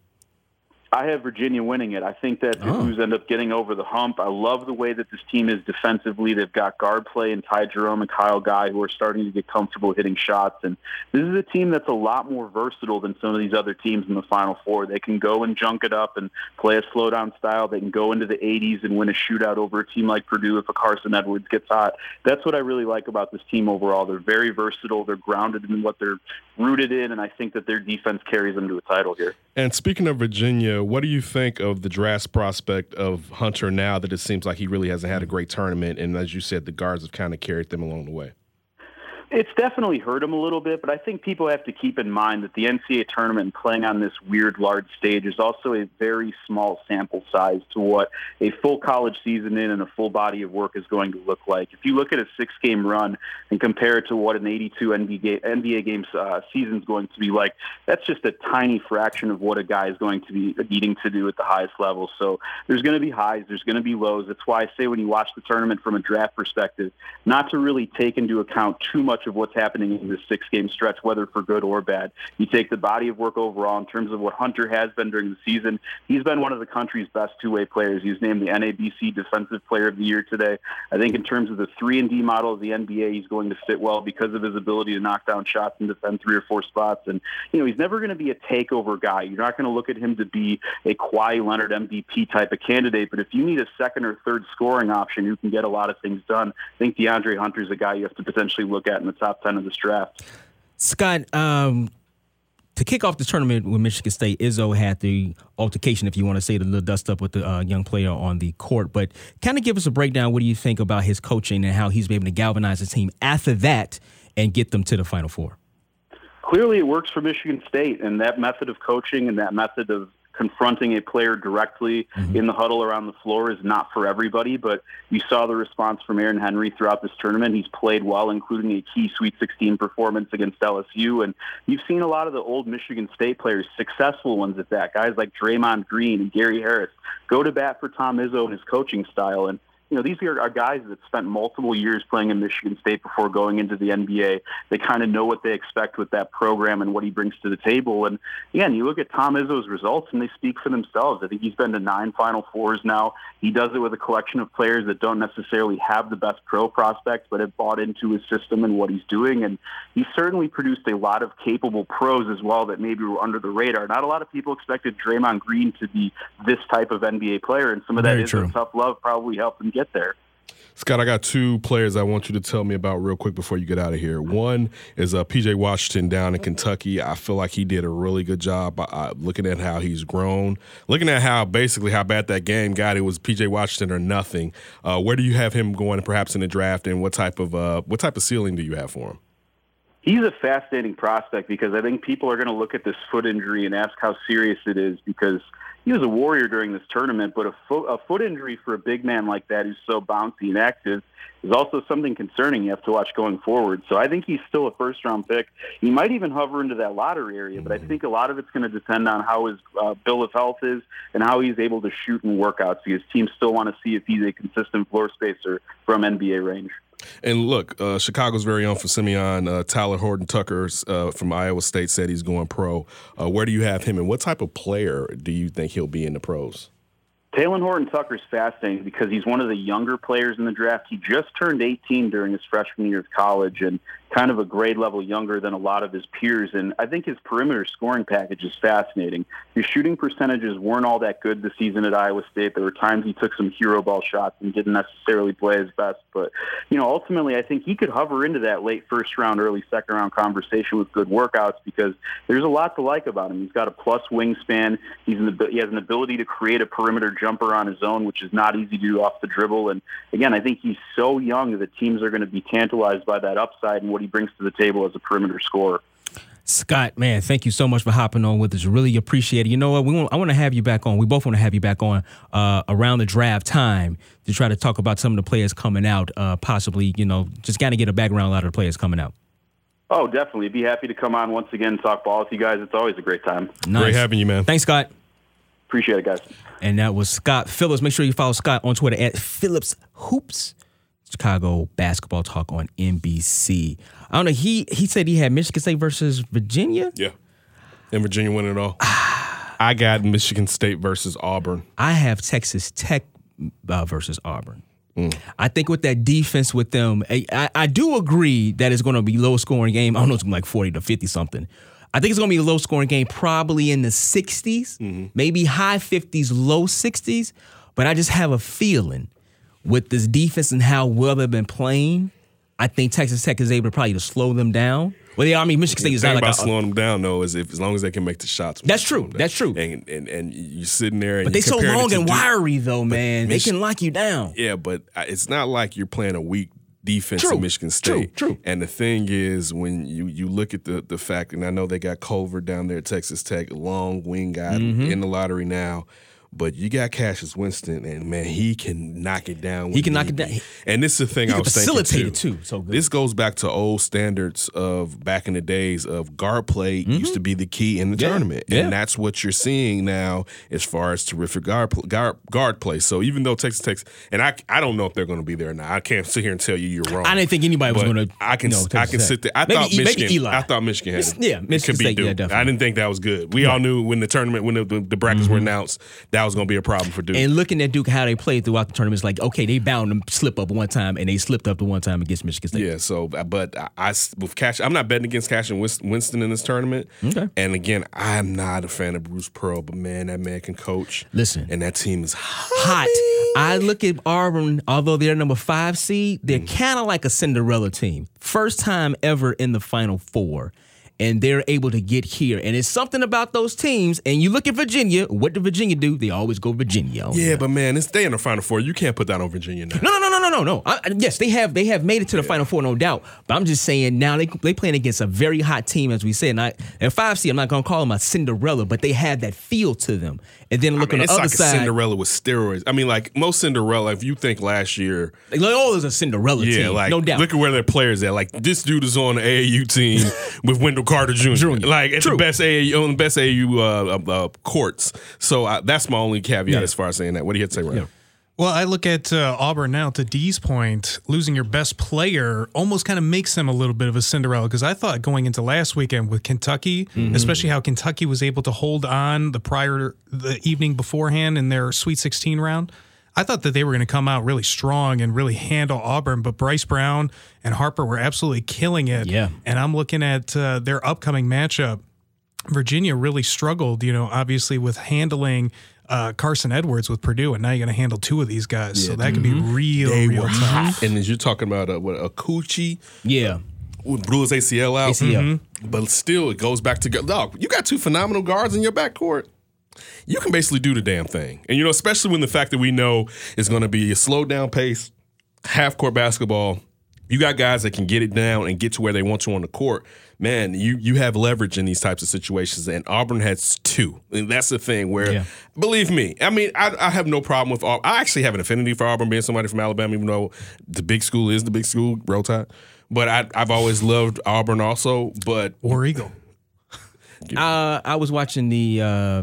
I have Virginia winning it. I think that the Hoos end up getting over the hump. I love the way that this team is defensively. They've got guard play and Ty Jerome and Kyle Guy, who are starting to get comfortable hitting shots. And this is a team that's a lot more versatile than some of these other teams in the Final Four. They can go and junk it up and play a slow-down style. They can go into the 80s and win a shootout over a team like Purdue if a Carson Edwards gets hot. That's what I really like about this team overall. They're very versatile. They're grounded in what they're rooted in, and I think that their defense carries them to a title here. And speaking of Virginia, what do you think of the draft prospect of Hunter now that it seems like he really hasn't had a great tournament? And as you said, the guards have kind of carried them along the way. It's definitely hurt him a little bit, but I think people have to keep in mind that the NCAA tournament and playing on this weird large stage is also a very small sample size to what a full college season in and a full body of work is going to look like. If you look at a six-game run and compare it to what an 82 NBA games season is going to be like, that's just a tiny fraction of what a guy is going to be needing to do at the highest level. So there's going to be highs, there's going to be lows. That's why I say when you watch the tournament from a draft perspective, not to really take into account too much of what's happening in this six-game stretch, whether for good or bad. You take the body of work overall in terms of what Hunter has been during the season. He's been one of the country's best two-way players. He was named the NABC Defensive Player of the Year today. I think in terms of the 3-and-D model of the NBA, he's going to fit well because of his ability to knock down shots and defend three or four spots. And, you know, he's never going to be a takeover guy. You're not going to look at him to be a Kawhi Leonard MVP type of candidate, but if you need a second or third scoring option who can get a lot of things done, I think DeAndre Hunter is a guy you have to potentially look at in the top 10 of this draft. Scott, to kick off the tournament with Michigan State, Izzo had the altercation, if you want to say, the little dust-up with the young player on the court. But kind of give us a breakdown. What do you think about his coaching and how he's been able to galvanize the team after that and get them to the Final Four? Clearly it works for Michigan State, and that method of coaching and that method of confronting a player directly in the huddle around the floor is not for everybody, but you saw the response from Aaron Henry throughout this tournament. He's played well, including a key Sweet 16 performance against LSU, and you've seen a lot of the old Michigan State players, successful ones at that, guys like Draymond Green and Gary Harris, go to bat for Tom Izzo and his coaching style. And you know, these are guys that spent multiple years playing in Michigan State before going into the NBA. They kind of know what they expect with that program and what he brings to the table. And, again, you look at Tom Izzo's results, and they speak for themselves. I think he's been to 9 Final Fours now. He does it with a collection of players that don't necessarily have the best pro prospects but have bought into his system and what he's doing. And he certainly produced a lot of capable pros as well that maybe were under the radar. Not a lot of people expected Draymond Green to be this type of NBA player, and some of that is a tough love probably helped him get there. Scott, I got 2 players I want you to tell me about real quick before you get out of here. One is P.J. Washington down in Kentucky. I feel like he did a really good job looking at how he's grown, looking at how basically how bad that game got. It was P.J. Washington or nothing. Where do you have him going perhaps in the draft, and what type of ceiling do you have for him? He's a fascinating prospect because I think people are going to look at this foot injury and ask how serious it is because he was a warrior during this tournament, but a foot injury for a big man like that who's so bouncy and active is also something concerning you have to watch going forward. So I think he's still a first-round pick. He might even hover into that lottery area, but I think a lot of it's going to depend on how his bill of health is and how he's able to shoot in workouts because teams still want to see if he's a consistent floor spacer from NBA range. And look, Chicago's very own for Simeon, Tyler Horton-Tucker from Iowa State said he's going pro. Where do you have him, and what type of player do you think he'll be in the pros? Talon Horton-Tucker's fascinating because he's one of the younger players in the draft. He just turned 18 during his freshman year of college and kind of a grade level younger than a lot of his peers. And I think his perimeter scoring package is fascinating. His shooting percentages weren't all that good this season at Iowa State. There were times he took some hero ball shots and didn't necessarily play his best. But, you know, ultimately I think he could hover into that late first round, early second round conversation with good workouts because there's a lot to like about him. He's got a plus wingspan. He has an ability to create a perimeter jumper on his own, which is not easy to do off the dribble. And again, I think he's so young that teams are going to be tantalized by that upside and what he brings to the table as a perimeter scorer. Scott, man, thank you so much for hopping on with us. Really appreciate it. You know what? I want to have you back on. We both want to have you back on around the draft time to try to talk about some of the players coming out, possibly, you know, just kind of get a background out of the players coming out. Oh, definitely. Be happy to come on once again and talk ball with you guys. It's always a great time. Nice. Great having you, man. Thanks, Scott. Appreciate it, guys. And that was Scott Phillips. Make sure you follow Scott on Twitter at Phillips Hoops. Chicago Basketball Talk on NBC. I don't know. He said he had Michigan State versus Virginia. Yeah, and Virginia won it all. I got Michigan State versus Auburn. I have Texas Tech versus Auburn. I think with that defense with them, I do agree that it's going to be low-scoring game. I don't know, it's going to be like 40 to 50-something. I think it's going to be a low-scoring game, probably in the 60s, maybe high 50s, low 60s. But I just have a feeling with this defense and how well they've been playing, I think Texas Tech is able to probably to slow them down. Well, yeah, I mean, Michigan State is not like slowing them down, though, is if as long as they can make the shots. That's true. That's true. And you're sitting there. And but they're so long and wiry, though, man. They can lock you down. Yeah, but it's not like you're playing a weak defense in Michigan State. True. And the thing is, when you look at the fact, and I know they got Culver down there at Texas Tech, long wing guy in the lottery now. But you got Cassius Winston, and, man, he can knock it down. He can knock it down. And this is the thing I was thinking, too. He can facilitate it, too. So good. This goes back to old standards of back in the days of guard play used to be the key in the tournament. Yeah. And that's what you're seeing now as far as terrific guard play. So even though Texas Tech – and I don't know if they're going to be there or not. I can't sit here and tell you you're wrong. I didn't think anybody was going to – I can sit there. I thought Michigan had it. Yeah, Michigan State, yeah, definitely. I didn't think that was good. We all knew when the tournament – when the brackets were announced that was going to be a problem for Duke. And looking at Duke, how they played throughout the tournament, it's like, okay, they bound to slip up one time, and they slipped up the one time against Michigan State. Yeah, so, but I'm not betting against Cash and Winston in this tournament. Okay. And again, I'm not a fan of Bruce Pearl, but man, that man can coach. Listen. And that team is hot. I look at Auburn, although they're number 5 seed, they're kind of like a Cinderella team. First time ever in the Final Four. And they're able to get here. And it's something about those teams. And you look at Virginia. What did Virginia do? They always go Virginia. Yeah, but man, it's they in the Final Four. You can't put that on Virginia now. No. Yes, they have made it to the Final Four, no doubt. But I'm just saying now they playing against a very hot team, as we said. And at 5C, I'm not going to call them a Cinderella, but they have that feel to them. And then look on the other side. It's like a Cinderella with steroids. I mean, like most Cinderella, if you think last year. Like, oh, there's a Cinderella team, like, no doubt. Look at where their players are. Like, this dude is on the AAU team with Wendell Carter Jr. Like, it's the best AAU, on the best AAU courts. So that's my only caveat as far as saying that. What do you have to say right now? Well, I look at Auburn now, to D's point, losing your best player almost kind of makes them a little bit of a Cinderella, because I thought going into last weekend with Kentucky, especially how Kentucky was able to hold on the evening beforehand in their Sweet 16 round, I thought that they were going to come out really strong and really handle Auburn, but Bryce Brown and Harper were absolutely killing it. Yeah. And I'm looking at their upcoming matchup. Virginia really struggled, obviously with handling Carson Edwards with Purdue, and now you're going to handle two of these guys. Yeah, so that could be real tough. Hot. And as you're talking about Acuña, blew his ACL out. But still, it goes back to dog. You got two phenomenal guards in your backcourt. You can basically do the damn thing. And, especially when the fact that we know it's going to be a slowed down pace, half court basketball. You got guys that can get it down and get to where they want to on the court. Man, you have leverage in these types of situations, and Auburn has two. And that's the thing where, believe me, I mean, I have no problem with Auburn. I actually have an affinity for Auburn, being somebody from Alabama, even though the big school is the big school, Roll Tide. But I've always loved Auburn also. War Eagle. I was watching the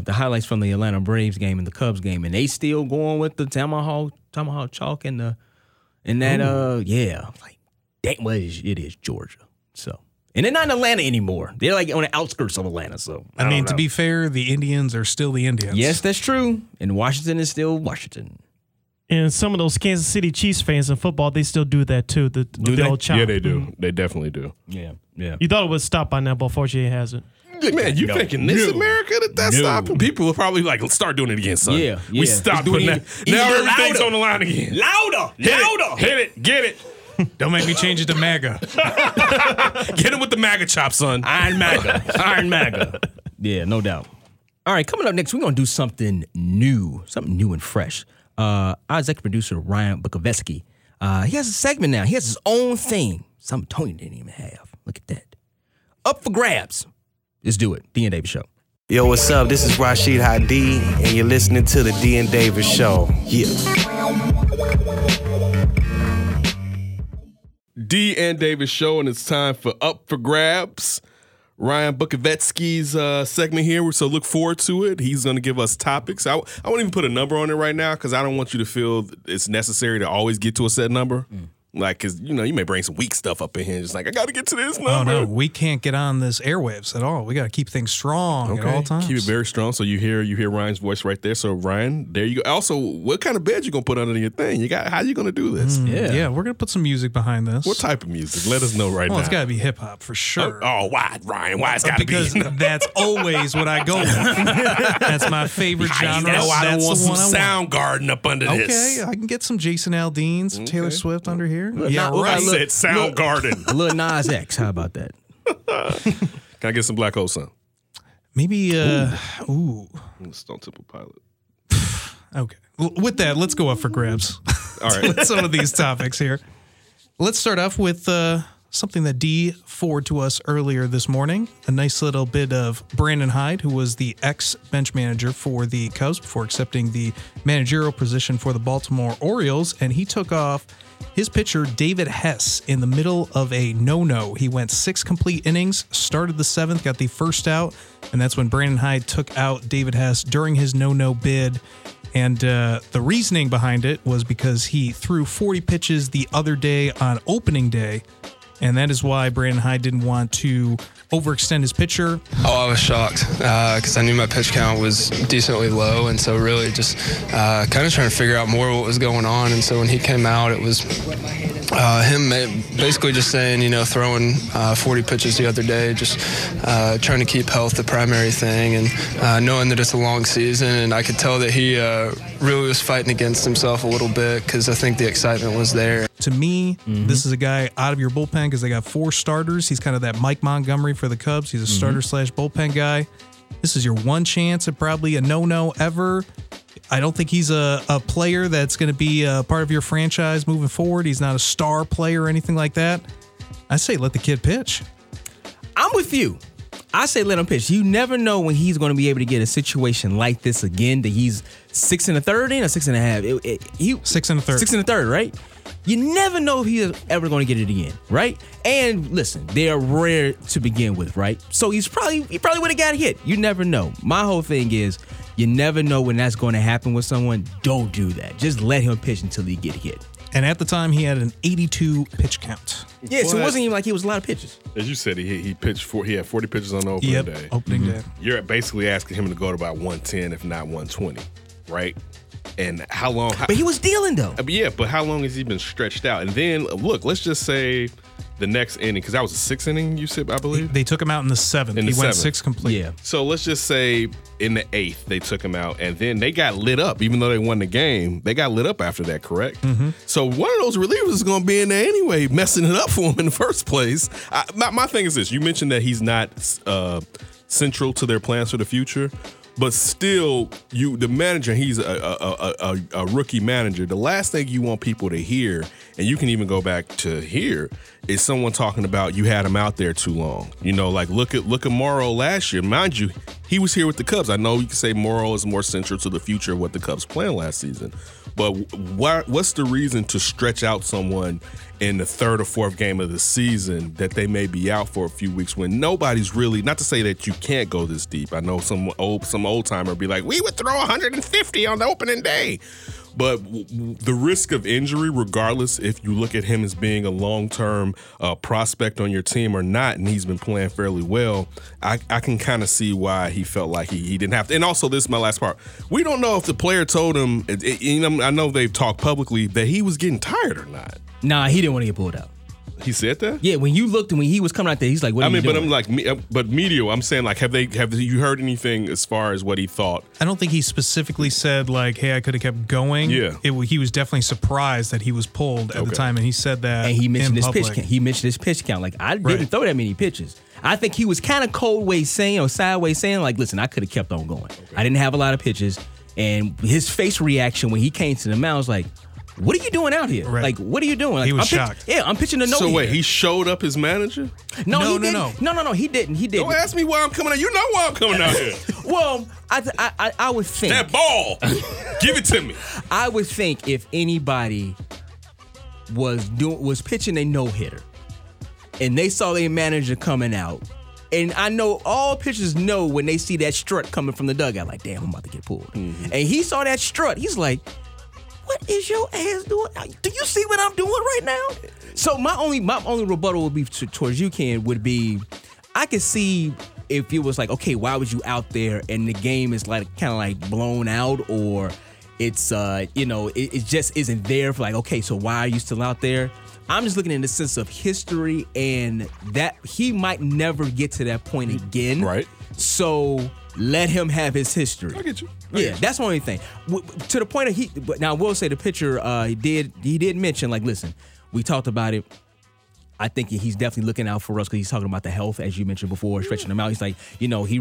highlights from the Atlanta Braves game and the Cubs game, and they still going with the Tomahawk chalk and that. It is Georgia. So, and they're not in Atlanta anymore. They're like on the outskirts of Atlanta. So, I mean, to be fair, the Indians are still the Indians. Yes, that's true. And Washington is still Washington. And some of those Kansas City Chiefs fans in football, they still do that too. The old chop. Yeah, they do. They definitely do. Yeah. You thought it was stopped by now, but unfortunately, it hasn't. Man, you thinking this America that's stopping? People will probably like, let's start doing it again, son. Yeah. We stopped doing that. Now everything's on the line again. Louder. Hit it. Get it. Don't make me change it to MAGA. Get him with the MAGA chop, son. Iron MAGA. Yeah, no doubt. All right, coming up next, we're going to do something new and fresh. Our executive producer, Ryan Bukovetsky, he has a segment now. He has his own thing, something Tony didn't even have. Look at that. Up for grabs. Let's do it. D.N. Davis Show. Yo, what's up? This is Rashid Hadi, and you're listening to the D.N. Davis Show. D.N. Davis Show, and it's time for Up for Grabs, Ryan Bukovetsky's segment here, so look forward to it. He's going to give us topics. I won't even put a number on it right now because I don't want you to feel it's necessary to always get to a set number. Like, because, you know, you may bring some weak stuff up in here. Just like, I got to get to this number. Oh, no, we can't get on this airwaves at all. We got to keep things strong at all times. Keep it very strong. So you hear Ryan's voice right there. So, Ryan, there you go. Also, what kind of bed you going to put under your thing? How you going to do this? Yeah, we're going to put some music behind this. What type of music? Let us know now. Well, it's got to be hip-hop for sure. Why, Ryan? Why it's got to be? Because that's always what I go with. That's my favorite genre. I want some Soundgarden up under this. Okay, I can get some Jason Aldean, some Taylor Swift under here. I said Soundgarden. Lil Nas X. How about that? Can I get some Black Hole Sun? Maybe. Stone Temple Pilot. Okay. With that, let's go up for grabs. All right. With some of these topics here. Let's start off with something that D forwarded to us earlier this morning. A nice little bit of Brandon Hyde, who was the ex-bench manager for the Cubs before accepting the managerial position for the Baltimore Orioles. And he took off his pitcher, David Hess, in the middle of a no-no. He went 6 complete innings, started the 7th, got the first out. And that's when Brandon Hyde took out David Hess during his no-no bid. And the reasoning behind it was because he threw 40 pitches the other day on opening day. And that is why Brandon Hyde didn't want to overextend his pitcher. I was shocked because I knew my pitch count was decently low. And so really just kind of trying to figure out more what was going on. And so when he came out, it was him basically just saying, throwing 40 pitches the other day, just trying to keep health the primary thing, and knowing that it's a long season. And I could tell that he really was fighting against himself a little bit because I think the excitement was there. To me, This is a guy out of your bullpen because they got 4 starters. He's kind of that Mike Montgomery for the Cubs. He's a starter / bullpen guy. This is your one chance at probably a no-no ever. I don't think he's a player that's going to be a part of your franchise moving forward. He's not a star player or anything like that. I say let the kid pitch. I'm with you. I say let him pitch. You never know when he's going to be able to get a situation like this again, that he's 6 1/3 in or 6 1/2. 6 1/3. 6 1/3, right? You never know if he's ever going to get it again, right? And listen, they're rare to begin with, right? So he probably would have got hit. You never know. My whole thing is you never know when that's going to happen with someone. Don't do that. Just let him pitch until he get hit. And at the time, he had an 82 pitch count. Yeah, so it wasn't even like he was a lot of pitches. As you said, he pitched he had 40 pitches on opening day. Opening day. You're basically asking him to go to about 110, if not 120, right? And how long? But he was dealing, though. Yeah, but how long has he been stretched out? And then, look, let's just say the next inning, because that was a 6th inning, you said, I believe? They took him out in the 7th. He went 6 complete. Yeah. So let's just say in the 8th they took him out, and then they got lit up. Even though they won the game, they got lit up after that, correct? Mm-hmm. So one of those relievers is going to be in there anyway, messing it up for him in the first place. My thing is this. You mentioned that he's not central to their plans for the future. But still, the manager, he's a rookie manager. The last thing you want people to hear, and you can even go back to here, is someone talking about you had him out there too long. Like look at Morrow last year. Mind you, he was here with the Cubs. I know you can say Morrow is more central to the future of what the Cubs planned last season. But what's the reason to stretch out someone in the 3rd or 4th game of the season that they may be out for a few weeks when nobody's really, not to say that you can't go this deep. I know some old-timer would be like, we would throw 150 on the opening day. But the risk of injury, regardless if you look at him as being a long-term prospect on your team or not, and he's been playing fairly well, I can kind of see why he felt like he didn't have to. And also, this is my last part. We don't know if the player told him, I know they've talked publicly, that he was getting tired or not. Nah, he didn't want to get pulled out. He said that? Yeah, when you looked and when he was coming out there, he's like, what are you doing? I'm saying, like, have you heard anything as far as what he thought? I don't think he specifically said, like, hey, I could have kept going. Yeah. He was definitely surprised that he was pulled at the time, and he said that. And he mentioned his pitch count. Like, I didn't throw that many pitches. I think he was kind of sideways saying, like, listen, I could have kept on going. Okay. I didn't have a lot of pitches. And his face reaction when he came to the mound was like, what are you doing out here? Right. Like, what are you doing? Like, he was shocked. I'm pitching a no. So wait, he showed up his manager? No, he didn't. He didn't. Don't ask me why I'm coming out. You know why I'm coming out here. Well, I would think that ball. Give it to me. I would think if anybody was pitching a no hitter, and they saw their manager coming out, and I know all pitchers know when they see that strut coming from the dugout, like, damn, I'm about to get pulled. Mm-hmm. And he saw that strut. He's like, what is your ass doing? Do you see what I'm doing right now? So my only rebuttal would be towards you, Ken, would be I could see if it was like, okay, why was you out there and the game is like kind of like blown out or it's, you know, it just isn't there for like, okay, so why are you still out there? I'm just looking in the sense of history and that he might never get to that point again. Right. So let him have his history. I get you. Yeah, that's the only thing. To the point of he, but now I will say the pitcher, he did mention like, listen, we talked about it. I think he's definitely looking out for us because he's talking about the health, as you mentioned before, stretching him out. He's like, you know, he's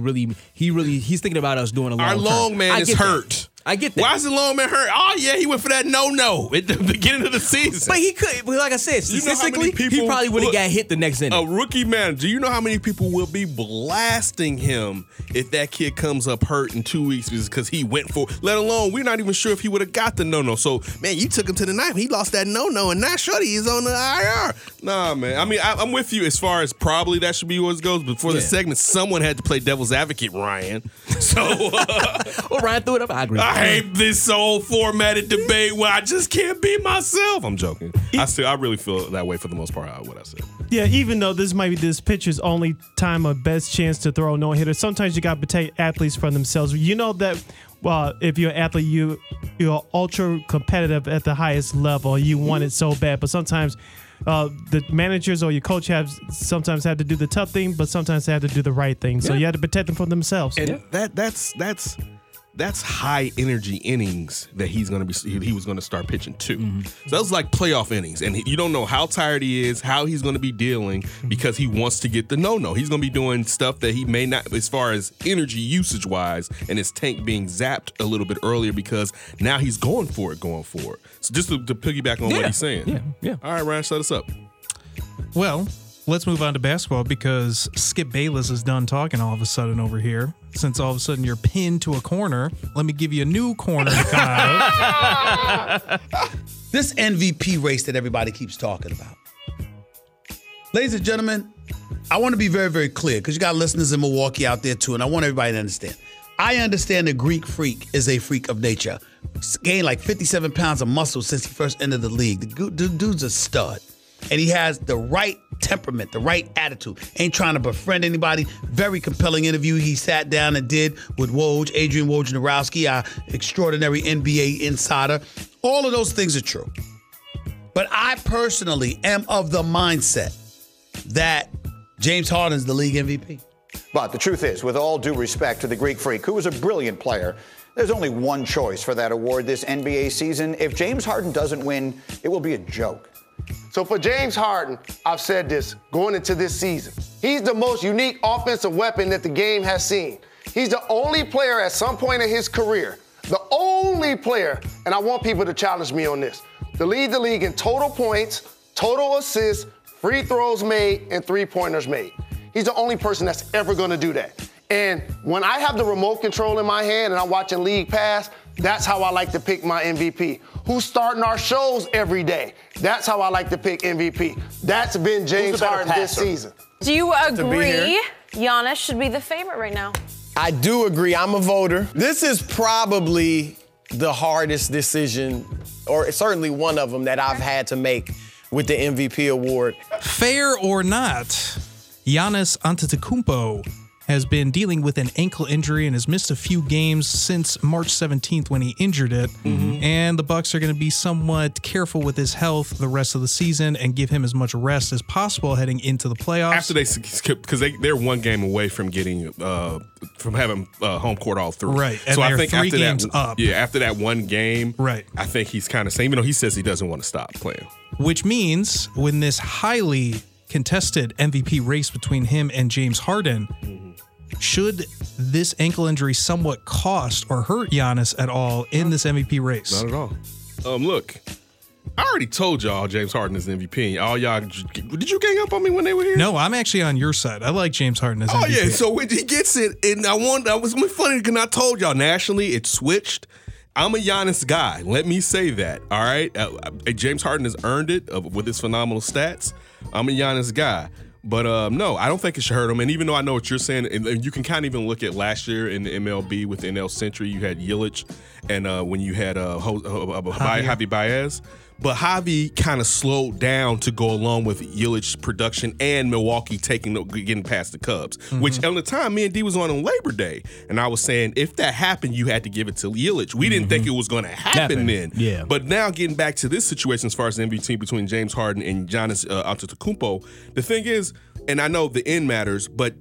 thinking about us doing a long. Our long term. Man is hurt. That. I get that. Why is the long man hurt? Oh, yeah, he went for that no-no at the beginning of the season. But he could. But like I said, statistically, he probably would have got hit the next inning. A rookie manager, you know how many people will be blasting him if that kid comes up hurt in 2 weeks because he went for, let alone, we're not even sure if he would have got the no-no. So, man, you took him to the knife. He lost that no-no, and now shorty is on the IR. Nah, man. I mean, I'm with you as far as probably that should be where it goes. Before the segment, someone had to play devil's advocate, Ryan. So, well, Ryan threw it up. I agree. I hate this whole formatted debate where I just can't be myself. I'm joking. I really feel that way for the most part, what I said. Yeah, even though this might be this pitcher's only time or best chance to throw a no-hitter, sometimes you got to protect athletes from themselves. You know that if you're an athlete, you're ultra competitive at the highest level. You want it so bad, but sometimes the managers or your coach sometimes have to do the tough thing, but sometimes they have to do the right thing. So you have to protect them from themselves. And that's high energy innings that he was going to start pitching to. Mm-hmm. So that was like playoff innings. And you don't know how tired he is, how he's going to be dealing because he wants to get the no-no. He's going to be doing stuff that he may not, as far as energy usage wise, and his tank being zapped a little bit earlier because now he's going for it. So just to piggyback on what he's saying. Yeah. Yeah. All right, Ryan, shut us up. Well, let's move on to basketball because Skip Bayless is done talking all of a sudden over here. Since all of a sudden you're pinned to a corner, let me give you a new corner to come out of. This MVP race that everybody keeps talking about. Ladies and gentlemen, I want to be very, very clear because you got listeners in Milwaukee out there too, and I want everybody to understand. I understand the Greek freak is a freak of nature. He's gained like 57 pounds of muscle since he first entered the league. The dude's a stud. And he has the right temperament, the right attitude. Ain't trying to befriend anybody. Very compelling interview he sat down and did with Woj, Adrian Wojnarowski, our extraordinary NBA insider. All of those things are true. But I personally am of the mindset that James Harden's the league MVP. But the truth is, with all due respect to the Greek freak, who was a brilliant player, there's only one choice for that award this NBA season. If James Harden doesn't win, it will be a joke. So for James Harden, I've said this going into this season. He's the most unique offensive weapon that the game has seen. He's the only player at some point in his career, the only player, and I want people to challenge me on this, to lead the league in total points, total assists, free throws made, and three-pointers made. He's the only person that's ever going to do that. And when I have the remote control in my hand and I'm watching League Pass, that's how I like to pick my MVP. Who's starting our shows every day? That's how I like to pick MVP. That's been James Harden this season. Do you agree Giannis should be the favorite right now? I do agree. I'm a voter. This is probably the hardest decision, or certainly one of them, that I've had to make with the MVP award. Fair or not, Giannis Antetokounmpo has been dealing with an ankle injury and has missed a few games since March 17th when he injured it. Mm-hmm. And the Bucks are going to be somewhat careful with his health the rest of the season and give him as much rest as possible heading into the playoffs. After they skip, because they're one game away from getting from having home court all through. Right. So I think after that one game, right, I think he's kind of saying, even though he says he doesn't want to stop playing. Which means when this highly contested MVP race between him and James Harden, should this ankle injury somewhat cost or hurt Giannis at all in this MVP race? Not at all. Look, I already told y'all James Harden is the MVP. All y'all, did you gang up on me when they were here? No, I'm actually on your side. I like James Harden as MVP. Oh yeah, so when he gets it, and I was funny because I told y'all nationally it switched. I'm a Giannis guy. Let me say that. All right, James Harden has earned it with his phenomenal stats. I'm a Giannis guy. But no, I don't think it should hurt him. And even though I know what you're saying, and you can kind of even look at last year in the MLB with NL Century, you had Yelich, and when you had Javi Baez. But Javi kind of slowed down to go along with Yelich's production and Milwaukee getting past the Cubs, mm-hmm. which at the time, me and D was on Labor Day. And I was saying, if that happened, you had to give it to Yelich. We didn't think it was going to happen then. Yeah. But now getting back to this situation as far as the MVP between James Harden and Giannis Antetokounmpo, the thing is, and I know the end matters, but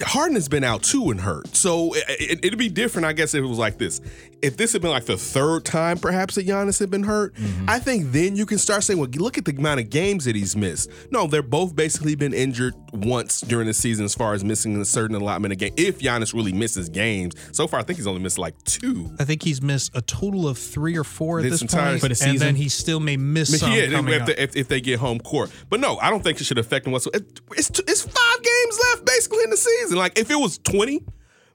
Harden has been out too and hurt. So it'd be different, I guess, if it was like this. If this had been like the third time perhaps that Giannis had been hurt, I think then you can start saying, well, look at the amount of games that he's missed. No, they're both basically been injured once during the season as far as missing a certain allotment of games. If Giannis really misses games. So far, I think he's only missed like 2. I think he's missed a total of 3 or 4 at this point. For the season. And then he still may miss some coming up. If they get home court. But no, I don't think it should affect him whatsoever. It's 5 games left basically in the season. Like, if it was 20,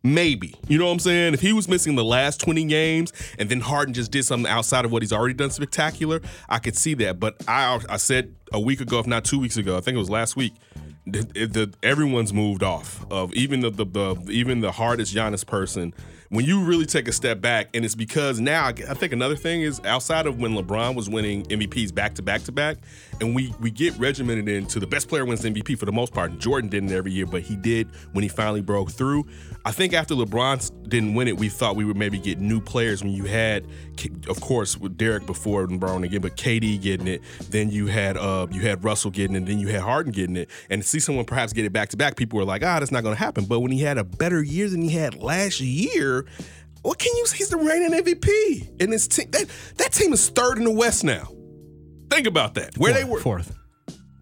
maybe. You know what I'm saying? If he was missing the last 20 games and then Harden just did something outside of what he's already done spectacular, I could see that. But I said a week ago, if not 2 weeks ago, I think it was last week, everyone's moved off of even the hardest Giannis person. When you really take a step back, and it's because now I think another thing is outside of when LeBron was winning MVPs back to back, and we get regimented into the best player wins the MVP for the most part. Jordan didn't every year, but he did when he finally broke through. I think after LeBron didn't win it, we thought we would maybe get new players. When you had, of course, with Derek before LeBron again, but KD getting it, then you had Russell getting it, then you had Harden getting it, and see someone perhaps get it back to back, people were like, that's not going to happen. But when he had a better year than he had last year, what can you say? He's the reigning MVP, and his team, that team is third in the West now. Think about that. Where they were fourth.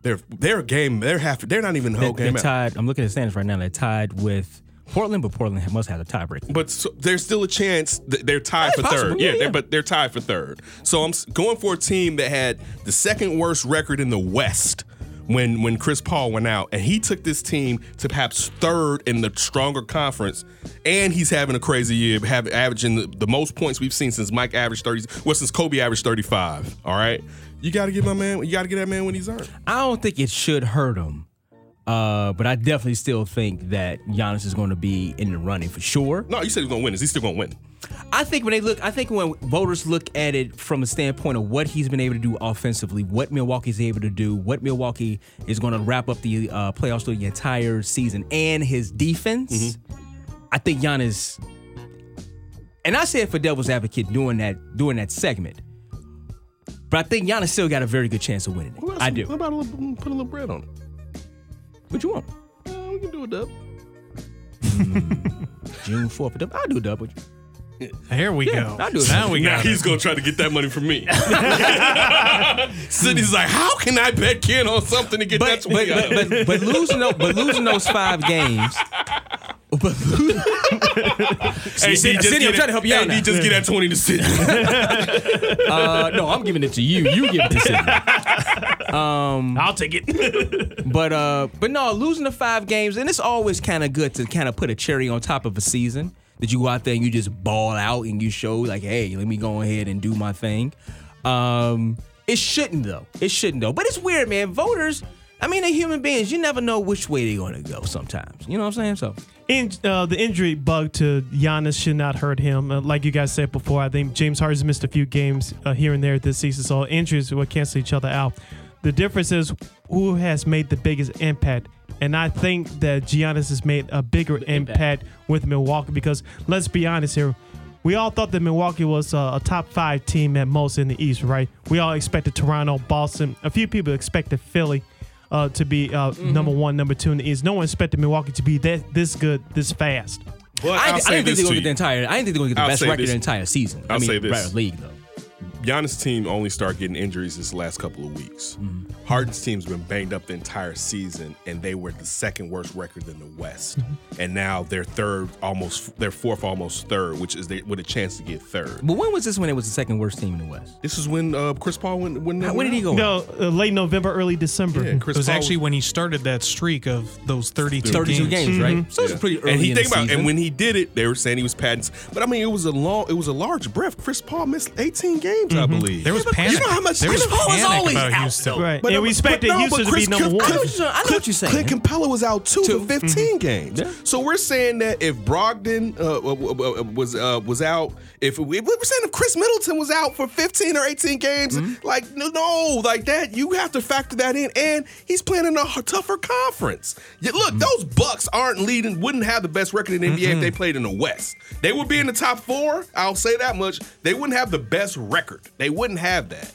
They're not even a whole game. They're tied. I'm looking at the standings right now. They're tied with Portland, but Portland must have a tiebreaker. But so, there's still a chance they're tied for third. Yeah, but they're tied for third. So I'm going for a team that had the second worst record in the West. When Chris Paul went out, and he took this team to perhaps third in the stronger conference, and he's having a crazy year, averaging the most points we've seen since Mike averaged 30, since Kobe averaged 35. All right, you got to give that man when he's earned. I don't think it should hurt him, but I definitely still think that Giannis is going to be in the running for sure. No, you said he's going to win. Is he still going to win? I think when voters look at it from a standpoint of what he's been able to do offensively, what Milwaukee's able to do, what Milwaukee is going to wrap up the playoffs through the entire season, and his defense, I think Giannis, and I said for Devil's Advocate during that segment, but I think Giannis still got a very good chance of winning it. I do. What about put a little bread on it? What you want? We can do a dub. June 4th, a dub. I'll do a dub with you. Here we go. Now he's going to try to get that money from me. Sydney's like, how can I bet Ken on something to get that money? But losing those 5 games. But Sydney, I'm trying to help you out. Now. Just get that 20 to Sydney. No, I'm giving it to you. You give it to Sydney. I'll take it. But no, losing the 5 games, and it's always kind of good to kind of put a cherry on top of a season. That you go out there and you just ball out and you show like, hey, let me go ahead and do my thing. It shouldn't though. But it's weird, man. Voters, I mean, they're human beings. You never know which way they're going to go sometimes. You know what I'm saying? So the injury bug to Giannis should not hurt him. Like you guys said before, I think James Harden's missed a few games here and there this season. So injuries will cancel each other out. The difference is who has made the biggest impact. And I think that Giannis has made a bigger impact with Milwaukee because, let's be honest here, we all thought that Milwaukee was a top 5 team at most in the East, right? We all expected Toronto, Boston. A few people expected Philly to be number 1, number 2 in the East. No one expected Milwaukee to be this good, this fast. Well, I didn't think they're going to get the best record the entire season. I mean, say this. Right, league, though. Giannis' team only started getting injuries this last couple of weeks. Mm-hmm. Harden's team's been banged up the entire season, and they were the second worst record in the West. Mm-hmm. And now they're fourth, almost third, which is with a chance to get third. But when was this when it was the second worst team in the West? This is when Chris Paul went. When did he go? No, late November, early December. Yeah, it was when he started that streak of those 32 games, right? Mm-hmm. So it was pretty early. And when he did it, they were saying he was padding. But I mean, it was a large breath. Chris Paul missed 18 games Fields, I believe. There was panic. You know how much Chris Paul was always out. Right. But, and we expected Houston to be number one. I know what you're saying. Clint Capella was out too. 15 games. Yeah. So we're saying that if Brogdon was out, if Chris Middleton was out for 15 or 18 games, you have to factor that in. And he's playing in a tougher conference. Those Bucks wouldn't have the best record in the NBA if they played in the West. They would be in the top four. I'll say that much. They wouldn't have the best record. They wouldn't have that.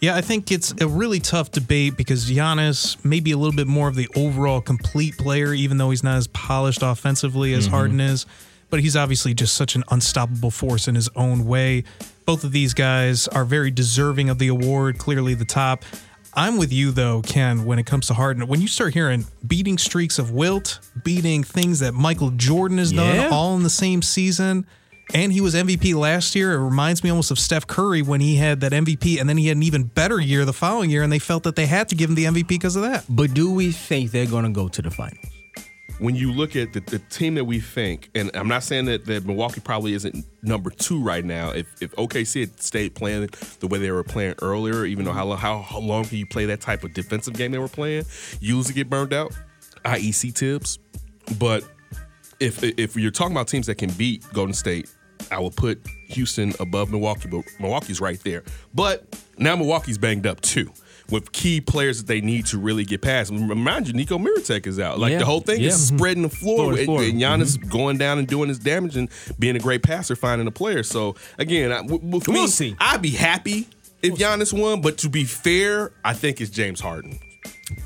Yeah, I think it's a really tough debate because Giannis may be a little bit more of the overall complete player, even though he's not as polished offensively as Harden is. But he's obviously just such an unstoppable force in his own way. Both of these guys are very deserving of the award, clearly the top. I'm with you, though, Ken, when it comes to Harden. When you start hearing beating streaks of Wilt, beating things that Michael Jordan has done all in the same season, and he was MVP last year. It reminds me almost of Steph Curry when he had that MVP, and then he had an even better year the following year, and they felt that they had to give him the MVP because of that. But do we think they're going to go to the finals? When you look at the team that we think, and I'm not saying that Milwaukee probably isn't number two right now. If OKC had stayed playing the way they were playing earlier, even though how long can you play that type of defensive game they were playing, you usually get burned out, i.e. Tibbs. But if you're talking about teams that can beat Golden State, I would put Houston above Milwaukee, but Milwaukee's right there. But now Milwaukee's banged up too, with key players that they need to really get past. Remind you, Niko Mirotic is out. The whole thing is spreading the floor. And Giannis going down and doing his damage and being a great passer, finding a player. So, again, we'll see. I'd be happy if Giannis won, but to be fair, I think it's James Harden.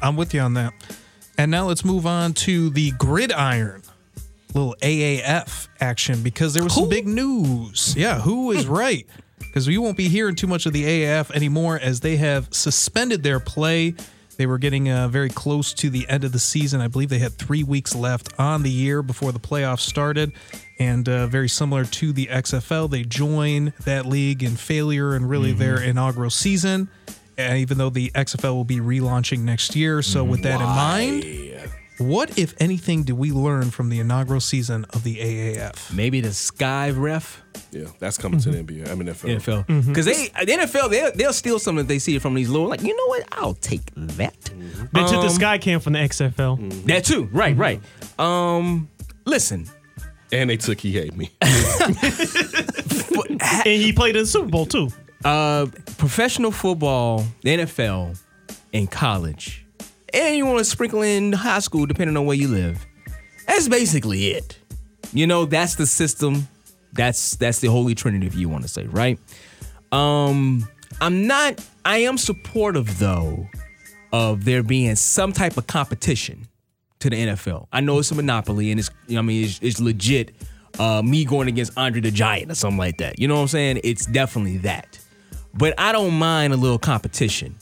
I'm with you on that. And now let's move on to the gridiron. Little AAF action, because there was some big news. Yeah, who is right? Because we won't be hearing too much of the AAF anymore as they have suspended their play. They were getting very close to the end of the season. I believe they had 3 weeks left on the year before the playoffs started. And very similar to the XFL, they join that league in failure and really their inaugural season, even though the XFL will be relaunching next year. So with that in mind, what, if anything, do we learn from the inaugural season of the AAF? Maybe the Sky Ref. Yeah, that's coming to the NBA. I mean, NFL. Because the NFL, they'll steal something that they see from these little, like, you know what? I'll take that. They took the Sky Cam from the XFL. That too. Right. Listen. And they took He Hate Me. And he played in the Super Bowl too. Professional football, the NFL, and college. And you want to sprinkle in high school, depending on where you live. That's basically it. You know, that's the system. That's the holy trinity, if you want to say, right? I am supportive, though, of there being some type of competition to the NFL. I know it's a monopoly, and it's legit me going against Andre the Giant or something like that. You know what I'm saying? It's definitely that. But I don't mind a little competition.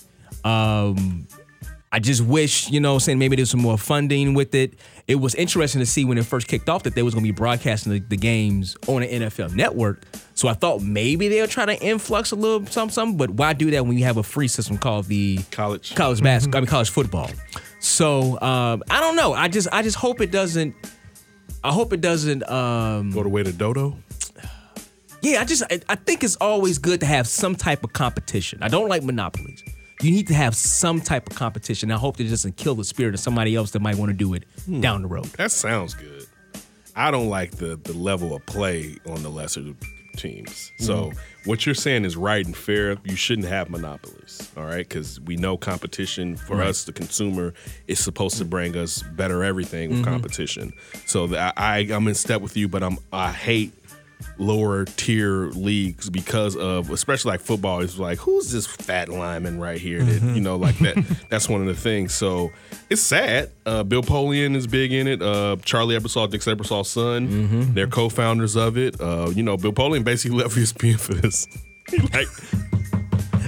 I just wish, maybe there's some more funding with it. It was interesting to see when it first kicked off that they was going to be broadcasting the games on the NFL network. So I thought maybe they'll try to influx a little something, but why do that when you have a free system called the college basketball? I mean, college football. So I don't know. I just hope it doesn't. I hope it doesn't go the way to Dodo. Yeah, I think it's always good to have some type of competition. I don't like monopolies. You need to have some type of competition. I hope that it doesn't kill the spirit of somebody else that might want to do it down the road. That sounds good. I don't like the level of play on the lesser teams. So what you're saying is right and fair. You shouldn't have monopolies, all right? Because we know competition for us, the consumer, is supposed to bring us better everything with competition. So I'm in step with you, but I hate lower tier leagues because of, especially like football, it's like, who's this fat lineman right here that like that. That's one of the things. So it's sad. Bill Polian is big in it. Charlie Ebersol, Dick Ebersol's son, they're co-founders of it. Bill Polian basically left ESPN for this. Like,